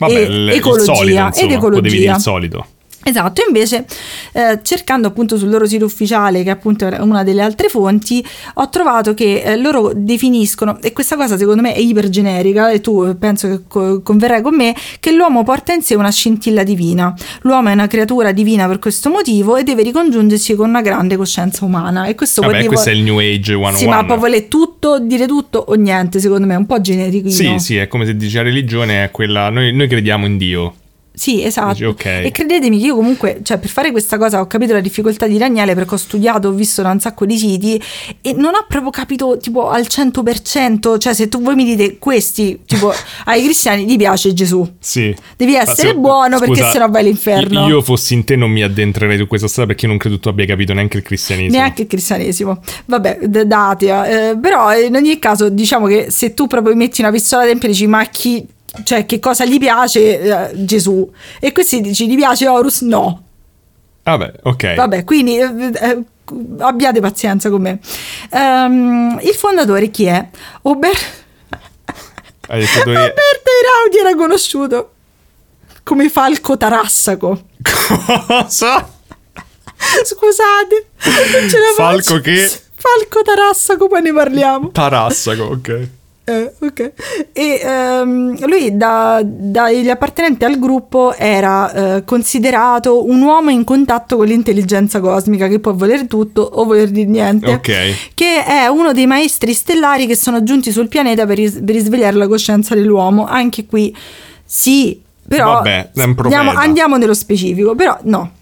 Vabbè, ecologia, solito, insomma, ed ecologia. Potevi dire il solito. Esatto, invece cercando appunto sul loro sito ufficiale, che appunto è una delle altre fonti, ho trovato che loro definiscono, e questa cosa secondo me è ipergenerica e tu penso che converrai con me, che l'uomo porta in sé una scintilla divina, l'uomo è una creatura divina per questo motivo e deve ricongiungersi con una grande coscienza umana. E questo, vabbè, questo è il New Age 101. Sì, ma proprio vuole tutto, dire tutto o niente, secondo me è un po' generico. Sì, sì, è come se dici la religione è quella, noi crediamo in Dio. Sì, esatto. Okay. E credetemi che io comunque, cioè, per fare questa cosa ho capito la difficoltà di Ragnale, perché ho studiato, ho visto da un sacco di siti e non ho proprio capito tipo al 100%, cioè se tu voi mi dite questi, tipo ai cristiani gli piace Gesù. Sì. Devi essere buono, scusa, perché sennò vai all'inferno. Io fossi in te non mi addentrerei su questa strada, perché io non credo tu abbia capito neanche il cristianesimo. Neanche il cristianesimo. Vabbè, datea. Però in ogni caso diciamo che se tu proprio metti una pistola al tempio e dici ma chi... Cioè, che cosa gli piace Gesù? E questi dici, gli piace Horus? No. Vabbè, ok. Vabbè, quindi abbiate pazienza con me. Il fondatore chi è? Oberto Airaudi era conosciuto come Falco Tarassaco. Cosa? Scusate, non ce la Falco faccio. Che? Falco Tarassaco, poi ne parliamo. Tarassaco, ok. Ok. E lui dagli appartenenti al gruppo era considerato un uomo in contatto con l'intelligenza cosmica, che può voler tutto o voler dire niente, okay. Che è uno dei maestri stellari che sono giunti sul pianeta per risvegliare la coscienza dell'uomo. Anche qui sì, però vabbè, andiamo nello specifico, però no.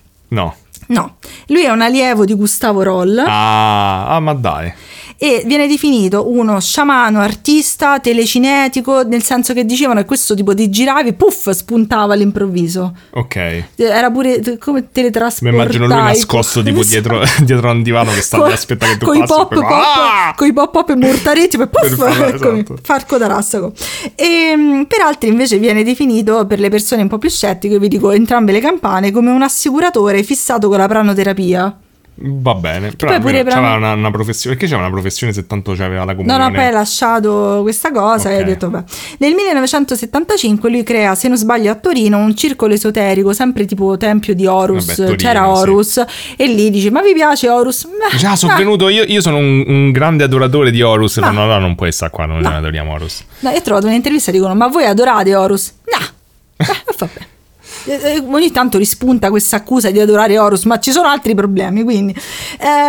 Lui è un allievo di Gustavo Roll. Ah, ma dai. E viene definito uno sciamano, artista, telecinetico, nel senso che dicevano che questo tipo di giravi, puff, spuntava all'improvviso. Ok. Era pure come teletrasportato. Mi immagino lui nascosto tipo dietro a un divano che stava aspettando che tu passi. Con i pop-up e mortaretti, poi puff, esatto. Falco Tarassaco. E per altri invece viene definito, per le persone un po' più scettiche, vi dico entrambe le campane, come un assicuratore fissato con la pranoterapia. Va bene, però c'era una professione, perché c'era una professione se tanto c'aveva la comunione. No, poi hai lasciato questa cosa, okay. E hai detto beh. Nel 1975 lui crea, se non sbaglio a Torino, un circolo esoterico, sempre tipo tempio di Horus. Vabbè, Torino, c'era Horus, sì. E lì dice ma vi piace Horus? Già sono venuto io sono un grande adoratore di Horus. No, non puoi stare qua, non adoriamo Horus. No, io ho trovato un'intervista e dicono ma voi adorate Horus? No, vabbè. Ogni tanto rispunta questa accusa di adorare Horus, ma ci sono altri problemi, quindi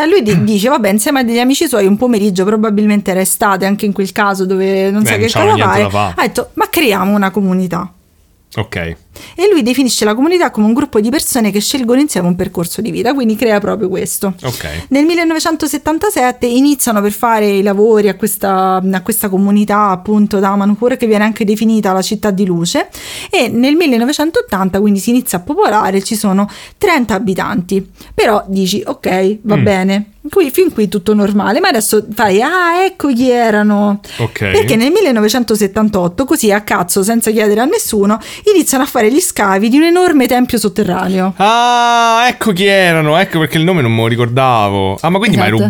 lui dice vabbè, insieme a degli amici suoi un pomeriggio, probabilmente era estate anche in quel caso, dove non sa che cosa fare, ha detto ma creiamo una comunità. Ok. E lui definisce la comunità come un gruppo di persone che scelgono insieme un percorso di vita, quindi crea proprio questo. Ok. Nel 1977 iniziano per fare i lavori a questa comunità, appunto Damanhur, che viene anche definita la città di luce, e nel 1980 quindi si inizia a popolare, ci sono 30 abitanti. Però dici ok, va bene. Fin qui tutto normale, ma adesso fai ecco chi erano. Ok. Perché nel 1978, così a cazzo, senza chiedere a nessuno, iniziano a fare effettuare gli scavi di un enorme tempio sotterraneo. Ah, ecco chi erano, ecco perché il nome non me lo ricordavo. Ah, ma quindi esatto. mi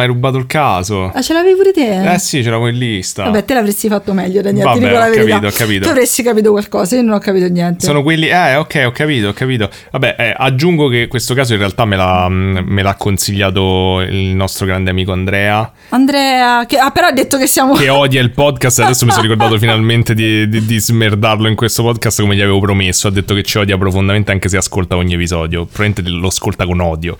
hai rubato il caso. Ah, ce l'avevi pure te? Eh sì, ce l'avevo in lista. Vabbè, te l'avresti fatto meglio, Daniele. Vabbè, ti dico la verità. Ho capito. Tu avresti capito qualcosa, io non ho capito niente. Sono quelli, ok, ho capito. Vabbè, aggiungo che questo caso in realtà me l'ha consigliato il nostro grande amico Andrea, che però ha detto che siamo... Che odia il podcast, adesso mi sono ricordato finalmente di smerdarlo in questo podcast come gli avevo promesso. Ha detto che ci odia profondamente anche se ascolta ogni episodio, probabilmente lo ascolta con odio.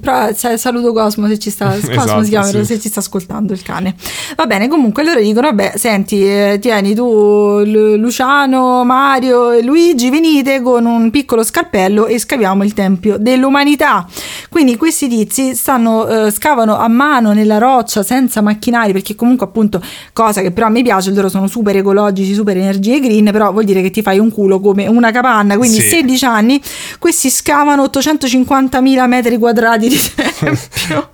Però saluto Cosmo se ci sta, esatto, si chiama, sì. Se ci sta ascoltando il cane. Va bene, comunque loro dicono, vabbè, senti, tieni tu Luciano, Mario e Luigi, venite con un piccolo scarpello e scaviamo il tempio dell'umanità. Quindi questi tizi scavano a mano nella roccia senza macchinari, perché comunque appunto, cosa che però a me piace, loro sono super ecologici, super energie green, però vuol dire che ti fai un culo come una capanna, quindi sì. 16 anni questi scavano 850.000 metri quadrati di tempio.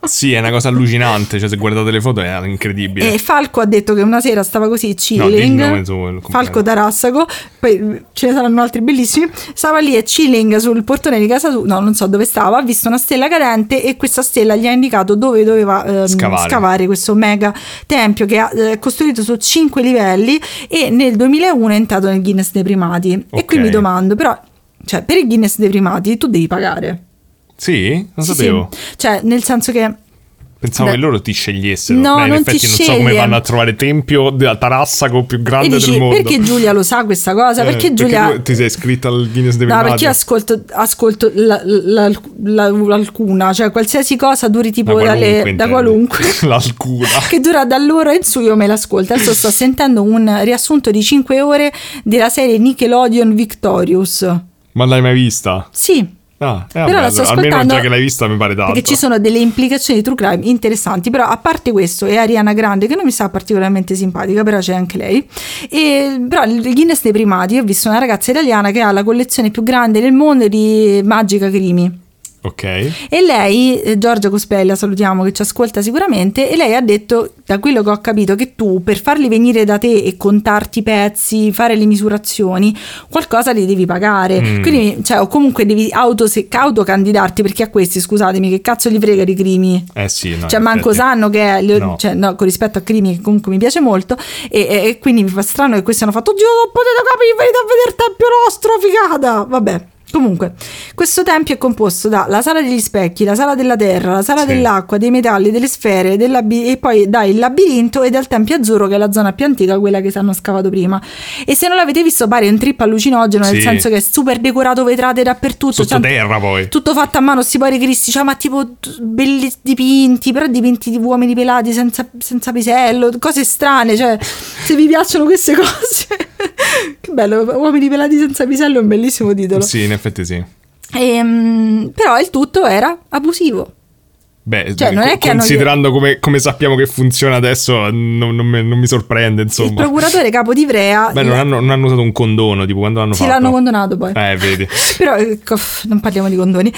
Sì, è una cosa allucinante, cioè se guardate le foto è incredibile. E Falco ha detto che una sera stava così chilling, Falco Tarassaco, poi ce ne saranno altri bellissimi, stava lì e chilling sul portone di casa sua, no, non so dove stava, ha visto una stella cadente e questa stella gli ha indicato dove doveva scavare questo mega tempio che ha costruito su 5 livelli e nel 2001 è entrato nel Guinness dei primati. Okay. E qui mi domando, però, cioè, per il Guinness dei primati tu devi pagare. Sì? Non sapevo. Sì. Cioè, nel senso che... Pensavo che loro ti scegliessero. No, beh, in effetti non so come vanno a trovare tempio della Tarassaco più grande del mondo. Perché Giulia lo sa questa cosa? Perché Giulia... Perché ti sei iscritta al Guinness dei primati? No, perché io ascolto l'alcuna, cioè qualsiasi cosa duri tipo da qualunque. L'alcuna. Che dura dall'ora in su, io me l'ascolto. Adesso sto sentendo un riassunto di 5 ore della serie Nickelodeon Victorious. Ma l'hai mai vista? Sì. Però la sto ascoltando, almeno già che l'hai vista mi pare tanto, perché ci sono delle implicazioni di true crime interessanti. Però a parte questo è Ariana Grande, che non mi sta particolarmente simpatica, però c'è anche lei. Però il Guinness dei primati, ho visto una ragazza italiana che ha la collezione più grande del mondo di Magica Crimi. Ok. E lei, Giorgio Cospella, salutiamo, che ci ascolta sicuramente, e lei ha detto, da quello che ho capito, che tu per farli venire da te e contarti i pezzi, fare le misurazioni, qualcosa li devi pagare. Quindi, cioè, o comunque devi autocandidarti, perché a questi, scusatemi, che cazzo gli frega di Crimi? Sì, no, cioè manco sanno che è, no. Cioè, no, con rispetto a Crimi, che comunque mi piace molto, e quindi mi fa strano che questi hanno fatto, oddio, non potete capire, venite a vedere il tempio nostro, figata. Vabbè. Comunque, questo tempio è composto dalla sala degli specchi, la sala della terra, la sala dell'acqua, dei metalli, delle sfere, e poi dal labirinto e dal tempio azzurro, che è la zona più antica, quella che si hanno scavato prima. E se non l'avete visto, pare un trip allucinogeno, nel senso che è super decorato, vetrate dappertutto, sottoterra, poi tutto fatto a mano, sti pari cristi, cioè, ma tipo belli dipinti, però dipinti di uomini pelati senza pisello, cose strane, cioè se vi piacciono queste cose che bello, uomini pelati senza pisello è un bellissimo titolo. Sì, in effetti sì. Però il tutto era abusivo. Beh, cioè, non è che considerando come sappiamo che funziona adesso, non mi sorprende, insomma. Il procuratore capo di Ivrea... Beh, non hanno usato un condono, tipo quando l'hanno fatto. Sì, l'hanno condonato poi. Vedi. Però, non parliamo di condoni.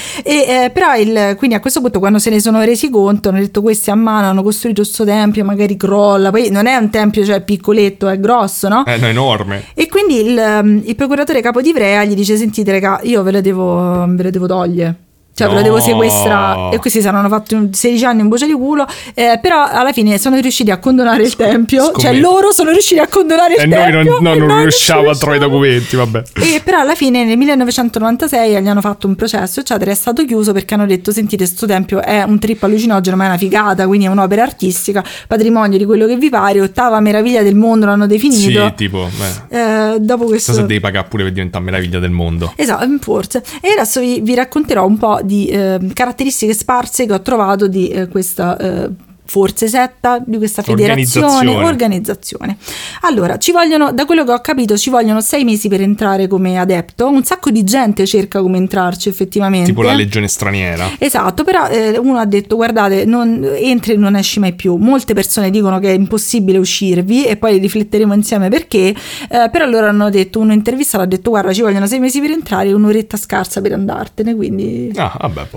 Però, quindi a questo punto, quando se ne sono resi conto, hanno detto, questi a mano hanno costruito sto tempio, magari crolla. Poi non è un tempio, cioè, piccoletto, è grosso, no? È enorme. E quindi il procuratore capo di Ivrea gli dice, sentite, raga, io ve lo devo togliere. Cioè, no. Ve lo devo sequestrare. E questi saranno fatti 16 anni in voce di culo. Però alla fine sono riusciti a condonare il tempio. Scommetto. Cioè, loro sono riusciti a condonare il tempio. E noi non riusciamo a trovare i documenti. Vabbè. E però alla fine nel 1996 gli hanno fatto un processo, eccetera. È stato chiuso perché hanno detto: sentite, sto tempio è un trip allucinogeno, ma è una figata. Quindi è un'opera artistica, patrimonio di quello che vi pare, ottava meraviglia del mondo. L'hanno definito. Sì, tipo. Dopo questo. Se devi pagare pure per diventare meraviglia del mondo. Esatto, forse. E adesso vi racconterò un po' di caratteristiche sparse che ho trovato di questa forse setta, di questa federazione, organizzazione. Allora, da quello che ho capito, ci vogliono 6 mesi per entrare come adepto. Un sacco di gente cerca come entrarci, effettivamente, tipo la legione straniera. Esatto, però uno ha detto, guardate, non entri e non esci mai più. Molte persone dicono che è impossibile uscirvi, e poi rifletteremo insieme perché. Però loro hanno detto, uno intervistato ha detto, guarda, ci vogliono 6 mesi per entrare e un'oretta scarsa per andartene, quindi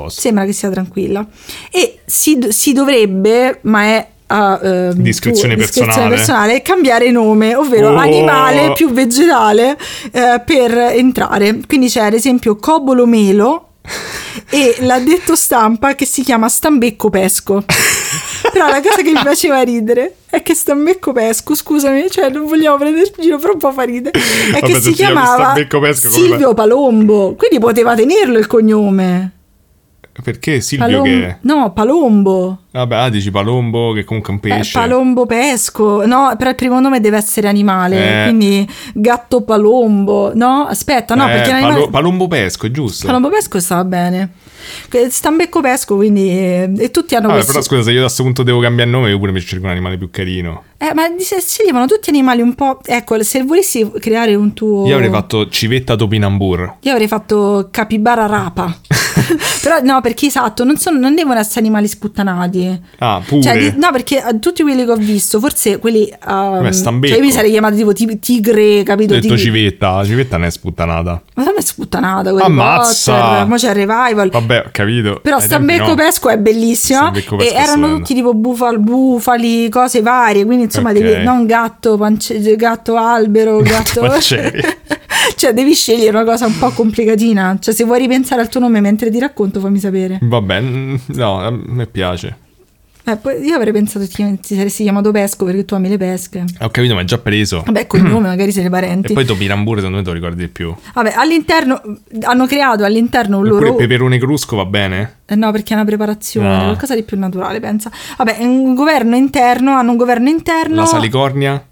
sembra che sia tranquilla. E si dovrebbe, ma è a discrezione personale e cambiare nome, ovvero animale più vegetale, per entrare. Quindi c'è ad esempio Cobolo Melo e l'addetto stampa che si chiama Stambecco Pesco. Però la cosa che mi faceva ridere è che Stambecco Pesco, scusami, cioè non vogliamo prendere il giro, però un po' fa ridere, è che si chiamava Silvio Palombo, quindi poteva tenerlo il cognome. Perché Silvio che è? No, Palombo. Vabbè, dici Palombo, che comunque è un pesce. Palombo Pesco. No, però il primo nome deve essere animale, quindi Gatto Palombo. No, aspetta, no, perché animale... Palombo Pesco, è giusto. Palombo Pesco stava bene. Stambecco Pesco, quindi e tutti hanno questo. Però scusa, se io da questo punto devo cambiare nome, io pure mi cerco un animale più carino. Ma sceglievano tutti animali un po', ecco, se volessi creare un tuo... Io avrei fatto Civetta Topinambur. Io avrei fatto Capibara Rapa. Però no, perché esatto, non devono essere animali sputtanati. Pure. Cioè, no, perché tutti quelli che ho visto, forse quelli cioè, io mi sarei chiamato tipo tigre, capito? Ho detto tigre. Civetta non è sputtanata. Ma non è sputtanata quella. Ammazza. Mo c'è il revival. Vabbè, ho capito. Però Stambecco Pesco è bellissimo. E erano tutti tipo bufali, cose varie. Quindi insomma, devi, non gatto, gatto albero, gatto cioè devi scegliere una cosa un po' complicatina. Cioè, se vuoi ripensare al tuo nome mentre ti racconto, fammi sapere. Vabbè, no, a me piace. Io avrei pensato che ti saresti chiamato Pesco perché tu ami le pesche. Ho capito, ma è già preso. Vabbè, col nome magari sei parenti. E poi Topinambur secondo me te lo ricordi di più. Vabbè, all'interno hanno creato un loro... Pure peperone crusco va bene? No, perché è una preparazione, qualcosa di più naturale, pensa. Vabbè, hanno un governo interno. La salicornia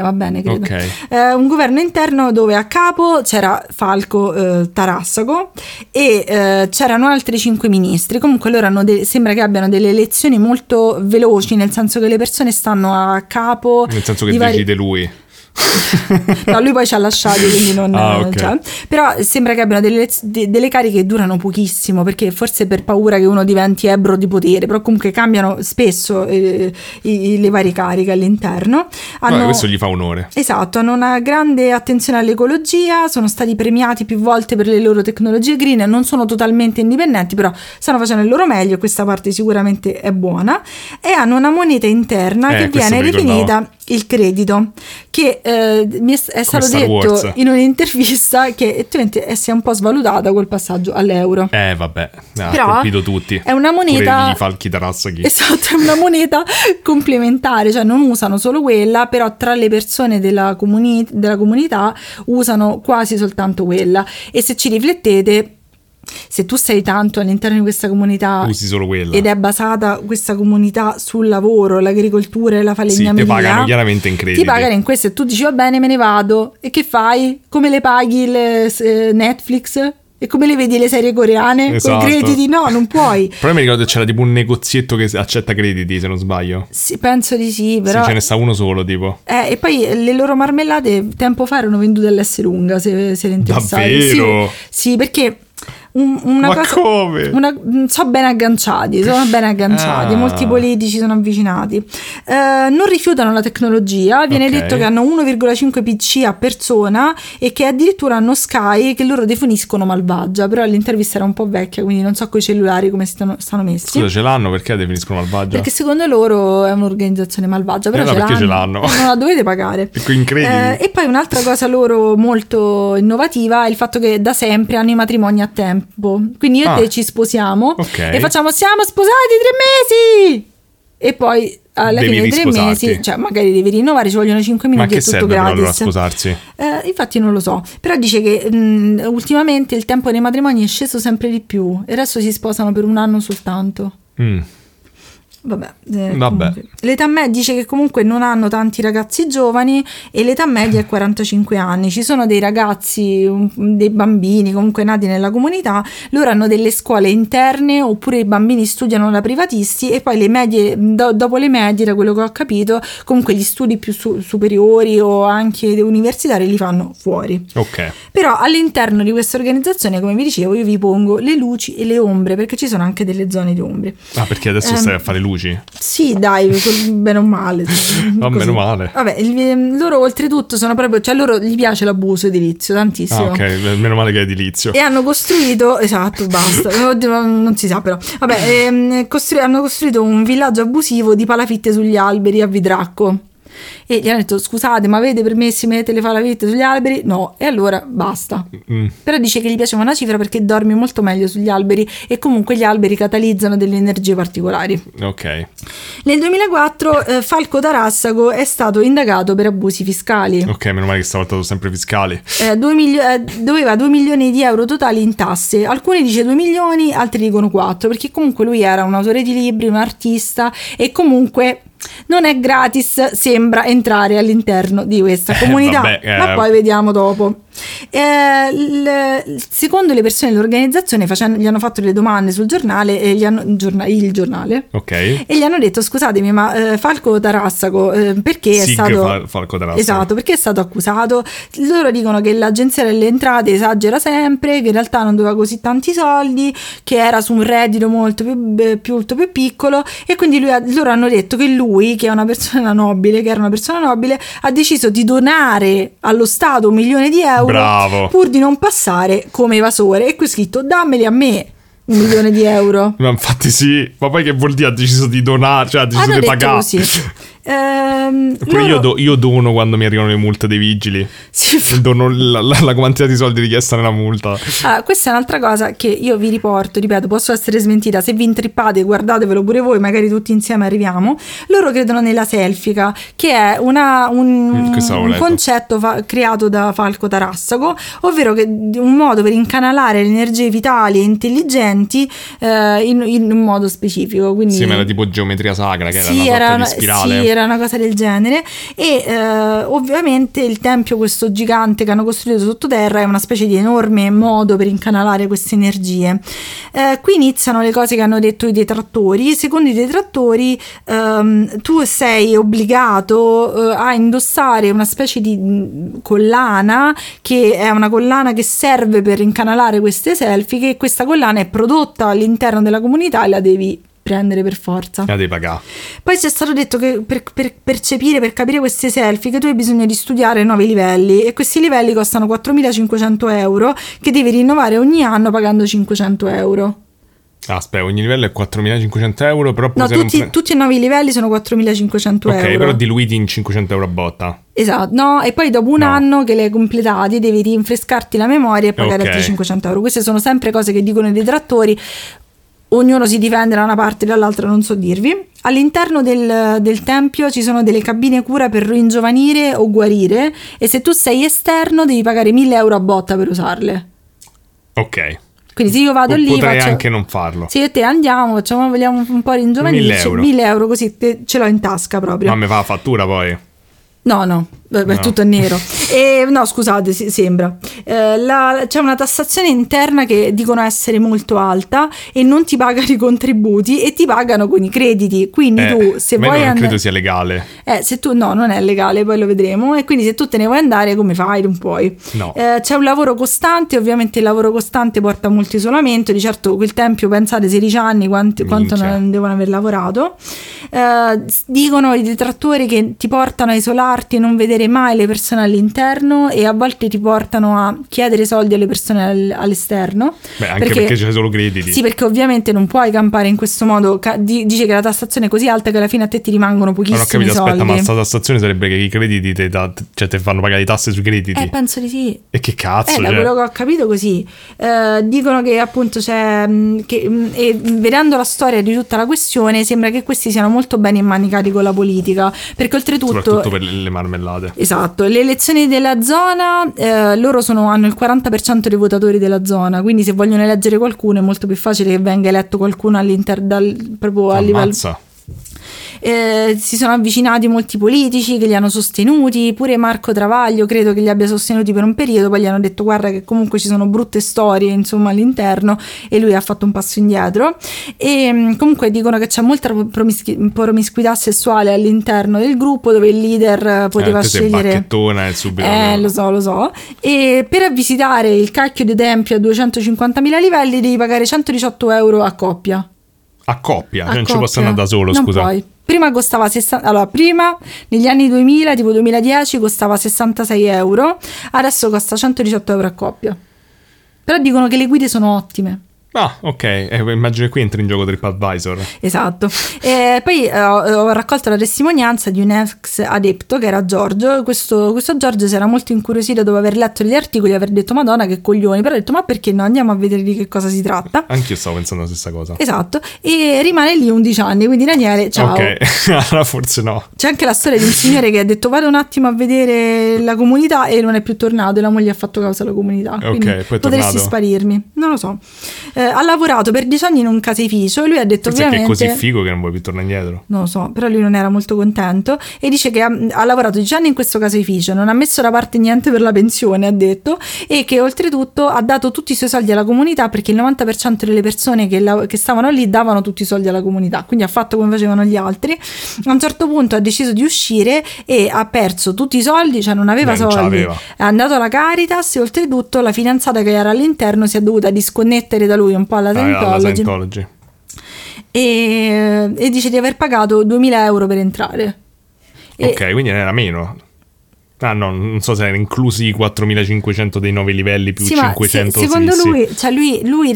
va bene, credo. Okay. Un governo interno dove a capo c'era Falco Tarassaco e c'erano altri 5 ministri. Comunque loro sembra che abbiano delle elezioni molto veloci, nel senso che le persone stanno a capo, nel senso che decide lui. No, lui poi ci ha lasciati, quindi non okay. Cioè, però sembra che abbiano delle cariche che durano pochissimo, perché forse per paura che uno diventi ebbro di potere, però comunque cambiano spesso le varie cariche all'interno. Questo gli fa onore. Esatto, hanno una grande attenzione all'ecologia, sono stati premiati più volte per le loro tecnologie green, non sono totalmente indipendenti, però stanno facendo il loro meglio, questa parte sicuramente è buona, e hanno una moneta interna che viene definita il credito, che mi è stato detto in un'intervista che effettivamente si è un po' svalutata col passaggio all'euro. Vabbè, però ha colpito tutti. È una moneta. Pure gli falchi tarassachi. Esatto, è una moneta complementare, cioè non usano solo quella, però tra le persone della comunità usano quasi soltanto quella. E se ci riflettete, se tu sei tanto all'interno di questa comunità, usi solo quella, ed è basata questa comunità sul lavoro, l'agricoltura e la falegnameria, ti pagano chiaramente in crediti, ti pagano in questo, e tu dici va bene, me ne vado, e che fai? Come le paghi Netflix? E come le vedi le serie coreane? Esatto. Con i crediti? No, non puoi. Però mi ricordo che c'era tipo un negozietto che accetta crediti, se non sbaglio. Sì, penso di sì, però... Sì, ce ne sta uno solo, tipo. E poi le loro marmellate, tempo fa, erano vendute all'Esselunga, se le interessate. Davvero? Sì, perché... Ma cosa, come? Sono ben agganciati. Molti politici sono avvicinati, non rifiutano la tecnologia. Viene detto che hanno 1,5 PC a persona e che addirittura hanno Sky, che loro definiscono malvagia. Però l'intervista era un po' vecchia, quindi non so coi cellulari come stanno messi. Scusa, ce l'hanno, perché la definiscono malvagia? Perché secondo loro è un'organizzazione malvagia. Però ce l'hanno. Non la dovete pagare. E poi un'altra cosa loro molto innovativa è il fatto che da sempre hanno i matrimoni a tempo. Quindi io e te ci sposiamo e facciamo siamo sposati 3 mesi e poi alla fine dei 3 mesi, cioè magari devi rinnovare, ci vogliono 5 minuti. Ma che è tutto gratis. Allora sposarsi? Infatti non lo so, però dice che ultimamente il tempo dei matrimoni è sceso sempre di più e adesso si sposano per 1 anno soltanto. Vabbè. L'età media dice che comunque non hanno tanti ragazzi giovani e l'età media è 45 anni. Ci sono dei ragazzi, dei bambini comunque nati nella comunità. Loro hanno delle scuole interne oppure i bambini studiano da privatisti e poi le medie, dopo le medie, da quello che ho capito, comunque gli studi più superiori o anche universitari li fanno fuori. Però all'interno di questa organizzazione, come vi dicevo, io vi pongo le luci e le ombre, perché ci sono anche delle zone di ombre. Perché adesso stai a fare luci sushi. Sì, dai, bene o male. Va bene o male. Vabbè, loro oltretutto sono proprio, cioè loro gli piace l'abuso edilizio tantissimo. Ah, ok, meno male che è edilizio. E hanno costruito, esatto, basta. Non si sa però. Vabbè, hanno costruito un villaggio abusivo di palafitte sugli alberi a Vidracco. E gli hanno detto: scusate, ma avete permessi di mettere le palafitte sugli alberi? No. E allora basta. Però dice che gli piaceva una cifra perché dormi molto meglio sugli alberi e comunque gli alberi catalizzano delle energie particolari. Ok. Nel 2004 Falco Tarassaco è stato indagato per abusi fiscali. Ok, meno male che stavolta sono sempre fiscali. Doveva 2 milioni di euro totali in tasse. Alcuni dice 2 milioni, altri dicono 4, perché comunque lui era un autore di libri, un artista, e comunque non è gratis, sembra, entrare all'interno di questa comunità. Ma poi vediamo dopo. Secondo le persone dell'organizzazione, gli hanno fatto le domande sul giornale e il giornale. Okay. E gli hanno detto: scusatemi, ma Falco Tarassaco perché è stato Falco Tarassaco. Esatto, perché è stato accusato? Loro dicono che l'agenzia delle entrate esagera sempre, che in realtà non doveva così tanti soldi, che era su un reddito molto più piccolo, e quindi loro hanno detto che lui, che è una persona nobile, ha deciso di donare allo Stato 1 milione di euro. Bravo. Pur di non passare come evasore. E qui è scritto: dammeli a me 1 milione di euro. Ma infatti sì, ma poi che vuol dire ha deciso di donare? Cioè ha deciso di pagare così. Loro... io dono quando mi arrivano le multe dei vigili. Sì. Dono la quantità di soldi richiesta nella multa. Allora, questa è un'altra cosa che io vi riporto, ripeto, posso essere smentita. Se vi intrippate, guardatevelo pure voi, magari tutti insieme arriviamo. Loro credono nella selfica, che è un concetto creato da Falco Tarassaco, ovvero che un modo per incanalare le energie vitali e intelligenti in un modo specifico. Quindi... sì, ma era tipo geometria sacra, che sì, era una sorta di spirale. Sì, era una cosa del genere. E ovviamente il tempio, questo gigante che hanno costruito sottoterra, è una specie di enorme modo per incanalare queste energie. Qui iniziano le cose che hanno detto i detrattori. Secondo i detrattori tu sei obbligato a indossare una specie di collana, che è una collana che serve per incanalare queste selfie, che questa collana è prodotta all'interno della comunità e la devi prendere per forza. La devi pagare. Poi c'è stato detto che per capire queste selfie, che tu hai bisogno di studiare 9 livelli, e questi livelli costano 4.500 euro che devi rinnovare ogni anno pagando 500 euro. Aspetta, ogni livello è 4.500 euro, però... No, tutti e 9 i livelli sono 4.500 euro. Ok, però diluiti in 500 euro a botta. Esatto, no, e poi dopo un anno che le hai completate devi rinfrescarti la memoria e pagare altri 500 euro. Queste sono sempre cose che dicono i detrattori. Ognuno si difende da una parte e dall'altra, non so dirvi. All'interno del tempio ci sono delle cabine cura per ringiovanire o guarire, e se tu sei esterno devi pagare 1.000 euro a botta per usarle. Ok. Quindi se io vado lì, potrei anche non farlo. Se io e te andiamo, vogliamo un po' ringiovanirci, 1.000 euro così ce l'ho in tasca proprio. Ma mi fa la fattura poi? No, è tutto nero. No, scusate, sembra. C'è una tassazione interna che dicono essere molto alta, e non ti pagano i contributi e ti pagano con i crediti. Quindi tu, se vuoi... non credo sia legale. Se tu... no, non è legale, poi lo vedremo. E quindi se tu te ne vuoi andare, come fai? Non puoi. No. C'è un lavoro costante, ovviamente il lavoro costante porta a molto isolamento. Di certo quel tempio, pensate, 16 anni, quanto non devono aver lavorato. Dicono i detrattori che ti portano a isolare, a non vedere mai le persone all'interno, e a volte ti portano a chiedere soldi alle persone all'esterno. Beh, anche perché c'è solo crediti. Sì, perché ovviamente non puoi campare in questo modo. Dice che la tassazione è così alta che alla fine a te ti rimangono pochissimi soldi. Non ho capito, soldi. Aspetta, ma questa tassazione sarebbe che i crediti te fanno pagare le tasse sui crediti? Penso di sì. E che cazzo? Da quello che ho capito così. Dicono che appunto vedendo la storia di tutta la questione, sembra che questi siano molto ben immanicati con la politica, perché oltretutto... soprattutto per le marmellate. Esatto. Le elezioni della zona, loro hanno il 40% dei votatori della zona, quindi se vogliono eleggere qualcuno è molto più facile che venga eletto qualcuno proprio a livello... si sono avvicinati molti politici che li hanno sostenuti, pure Marco Travaglio credo che li abbia sostenuti per un periodo, poi gli hanno detto: guarda che comunque ci sono brutte storie insomma all'interno, e lui ha fatto un passo indietro. E comunque dicono che c'è molta promiscuità sessuale all'interno del gruppo, dove il leader poteva scegliere subito, lo so. E per visitare il cacchio di tempio a 250.000 livelli devi pagare 118 euro a coppia. A coppia, non ci posso andare da solo, non scusa. Puoi. Prima costava 60, allora prima negli anni 2000, tipo 2010, costava 66 euro, adesso costa 118 euro a coppia. Però dicono che le guide sono ottime. Ah, ok, immagino che qui entri in gioco TripAdvisor. Esatto. E poi ho raccolto la testimonianza di un ex adepto che era Giorgio. Questo Giorgio si era molto incuriosito dopo aver letto gli articoli e aver detto "Madonna, che coglioni", però ha detto "Ma perché no? Andiamo a vedere di che cosa si tratta". Anch'io stavo pensando la stessa cosa. Esatto. E rimane lì 11 anni, quindi Daniele, ciao. Ok, allora forse no. C'è anche la storia di un signore che ha detto "Vado un attimo a vedere la comunità" e non è più tornato, e la moglie ha fatto causa alla comunità. Ok, quindi poi potresti sparirmi, non lo so. Ha lavorato per 10 anni in un caseificio e lui ha detto forse ovviamente che è così figo che non vuoi più tornare indietro, non lo so, però lui non era molto contento e dice che ha lavorato 10 anni in questo caseificio, non ha messo da parte niente per la pensione, ha detto, e che oltretutto ha dato tutti i suoi soldi alla comunità, perché il 90% delle persone che stavano lì davano tutti i soldi alla comunità, quindi ha fatto come facevano gli altri. A un certo punto ha deciso di uscire e ha perso tutti i soldi, cioè non aveva soldi, è andato alla Caritas e oltretutto la fidanzata che era all'interno si è dovuta disconnettere da lui un po' alla Scientology. E dice di aver pagato 2000 euro per entrare. Ok, e quindi era meno. Ah no, non so se erano inclusi i 4500 dei 9 livelli più 500. Ma secondo lui, cioè lui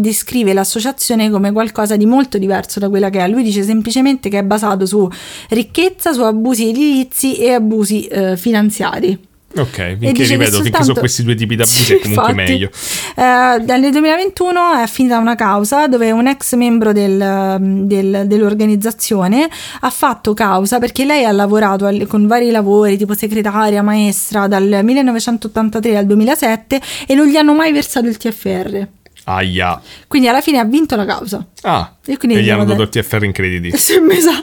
descrive l'associazione come qualcosa di molto diverso da quella che è. Lui dice semplicemente che è basato su ricchezza, su abusi edilizi e abusi finanziari. Ok, finché sono questi due tipi di abusi è comunque meglio. Nel 2021 è finita una causa dove un ex membro dell'organizzazione ha fatto causa perché lei ha lavorato con vari lavori tipo segretaria, maestra dal 1983 al 2007 e non gli hanno mai versato il TFR. Aia. Quindi alla fine ha vinto la causa. Ah, e gli hanno dato il TFR in crediti. Sì, mi sa.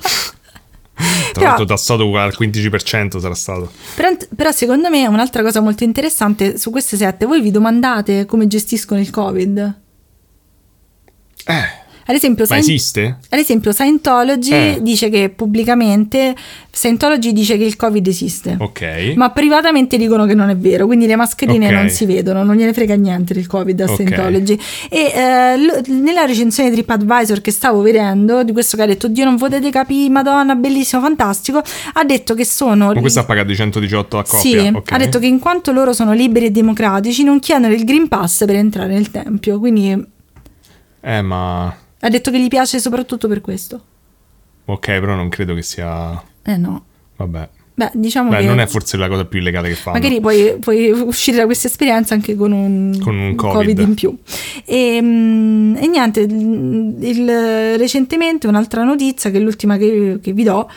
Tra l'altro tassato al 15% sarà stato. Però secondo me un'altra cosa molto interessante su queste sette, voi vi domandate come gestiscono il Covid? Ad esempio, ma esiste? Ad esempio Scientology dice che pubblicamente Scientology dice che il Covid esiste. Ok. Ma privatamente dicono che non è vero, quindi le mascherine non si vedono, non gliene frega niente del Covid a Scientology. E nella recensione di TripAdvisor che stavo vedendo, di questo che ha detto "Dio, non potete capire, Madonna, bellissimo, fantastico", ha detto che sono... Ma questo ha pagato 118 a coppia? Sì, ha detto che in quanto loro sono liberi e democratici non chiedono il Green Pass per entrare nel tempio, quindi... ma... Ha detto che gli piace soprattutto per questo. Ok, però non credo che sia... no. Vabbè. Beh, diciamo che... non è forse la cosa più illegale che fanno. Magari puoi uscire da questa esperienza anche con un COVID in più. E niente, recentemente un'altra notizia, che è l'ultima che vi do,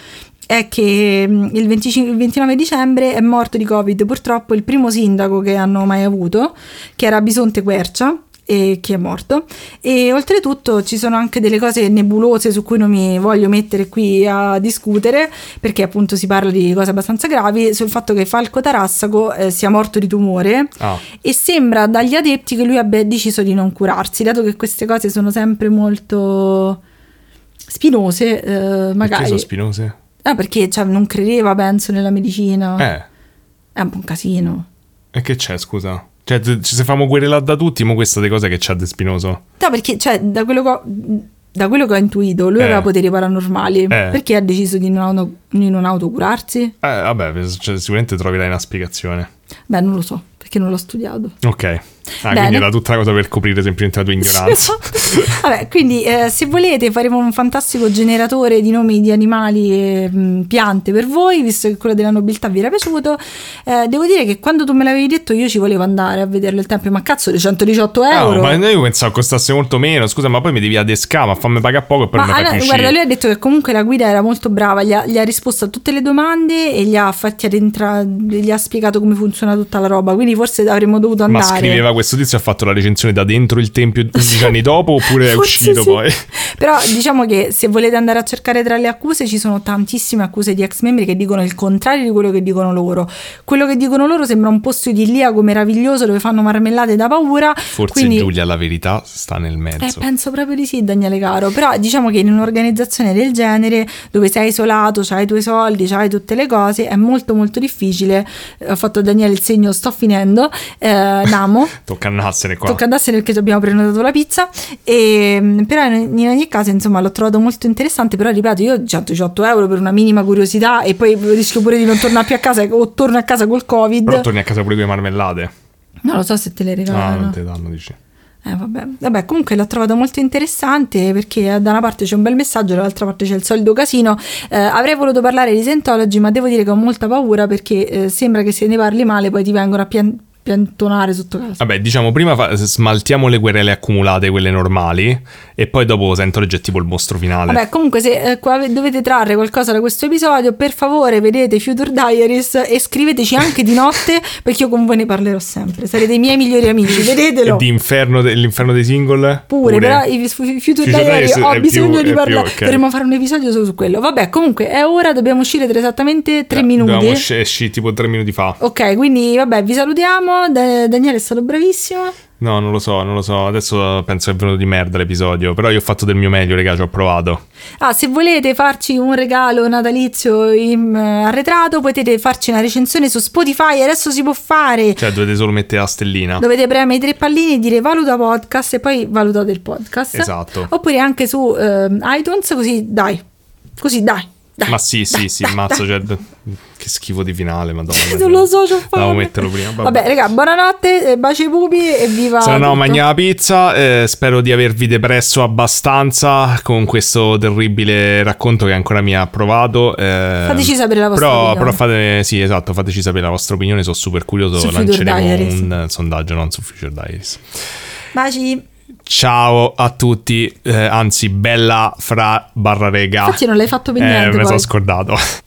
è che il 29 dicembre è morto di COVID, purtroppo, il primo sindaco che hanno mai avuto, che era Bisonte Quercia, e chi è morto. E oltretutto ci sono anche delle cose nebulose su cui non mi voglio mettere qui a discutere, perché appunto si parla di cose abbastanza gravi, sul fatto che Falco Tarassaco sia morto di tumore e sembra dagli adepti che lui abbia deciso di non curarsi, dato che queste cose sono sempre molto spinose. Magari perché sono spinose? Perché non credeva, penso, nella medicina. È un po' un casino. E che c'è, scusa? Cioè, se famo querelare da tutti, ma questa è cosa che c'ha di spinoso. No, perché da quello che ho intuito, lui aveva poteri paranormali. Perché ha deciso di non autocurarsi? Sicuramente troverai una spiegazione. Beh, non lo so, perché non l'ho studiato. Ok. Quindi era tutta la cosa per coprire semplicemente la tua ignoranza. Vabbè, quindi se volete faremo un fantastico generatore di nomi di animali e piante per voi, visto che quello della nobiltà vi era piaciuto. Devo dire che quando tu me l'avevi detto io ci volevo andare a vederlo il tempio, ma cazzo, 118 euro. Ma io pensavo costasse molto meno, scusa, ma poi mi devi adescare, ma fammi pagare poco e poi mi fai uscire. Guarda, lui ha detto che comunque la guida era molto brava, gli ha risposto a tutte le domande e gli ha spiegato come funziona tutta la roba, quindi forse avremmo dovuto andare. Ma scriveva questo tizio ha fatto la recensione da dentro il tempio 11 anni dopo, oppure è uscito poi? Però diciamo che se volete andare a cercare tra le accuse, ci sono tantissime accuse di ex membri che dicono il contrario di quello che dicono loro. Quello che dicono loro sembra un posto idilliaco meraviglioso dove fanno marmellate da paura. Forse quindi... Giulia, la verità sta nel mezzo. Penso proprio di sì, Daniele caro. Però diciamo che in un'organizzazione del genere, dove sei isolato, c'hai i tuoi soldi, c'hai tutte le cose, è molto molto difficile. Ho fatto Daniele il segno, sto finendo. Namo Tocca andarsene qua. Tocca andarsene perché abbiamo prenotato la pizza. E, però in ogni caso, insomma, l'ho trovato molto interessante. Però ripeto, io già 18 euro per una minima curiosità, e poi rischio pure di non tornare più a casa, o torno a casa col Covid. Però torni a casa pure con le marmellate. Non lo so se te le regalano. Ah, non te danno, dici. Vabbè, comunque l'ho trovato molto interessante, perché da una parte c'è un bel messaggio, dall'altra parte c'è il solito casino. Avrei voluto parlare di Scientology, ma devo dire che ho molta paura, perché sembra che se ne parli male poi ti vengono a piantonare sotto casa. Vabbè, diciamo, prima smaltiamo le querele accumulate, quelle normali, e poi dopo Scientology è tipo il mostro finale. Vabbè, comunque se dovete trarre qualcosa da questo episodio, per favore vedete Future Diaries e scriveteci anche di notte, perché io con voi ne parlerò sempre, sarete i miei migliori amici, vedetelo. Di inferno, l'inferno dei single pure. Però i Future Diaries ho bisogno di parlare, okay. Dovremmo fare un episodio solo su quello. Vabbè, comunque è ora, dobbiamo uscire tra esattamente 3 minuti. Dobbiamo uscire tipo 3 minuti fa. Ok, quindi vabbè, vi salutiamo. Daniele è stato bravissimo. No, non lo so. Adesso penso che è venuto di merda l'episodio. Però io ho fatto del mio meglio, raga, ci ho provato. Ah, se volete farci un regalo natalizio in arretrato, potete farci una recensione su Spotify. Adesso si può fare. Cioè, dovete solo mettere la stellina. Dovete premere i 3 pallini e dire valuta podcast, e poi valutate il podcast. Esatto. Oppure anche su iTunes. Così dai. Dai, mazzo, cioè, che schifo di finale, madonna. Non lo so, c'ho fame. Devo metterlo prima. Vabbè, raga, buonanotte, baci ai pupi e viva. Se no, mangia la pizza. Spero di avervi depresso abbastanza con questo terribile racconto che ancora mi ha provato. Fateci sapere la vostra opinione. Fateci sapere la vostra opinione. Sono super curioso. Lanceremo un sondaggio, non su Future Diaries. Baci. Ciao a tutti, anzi bella fra barra rega. Infatti non l'hai fatto per niente. Me sono scordato.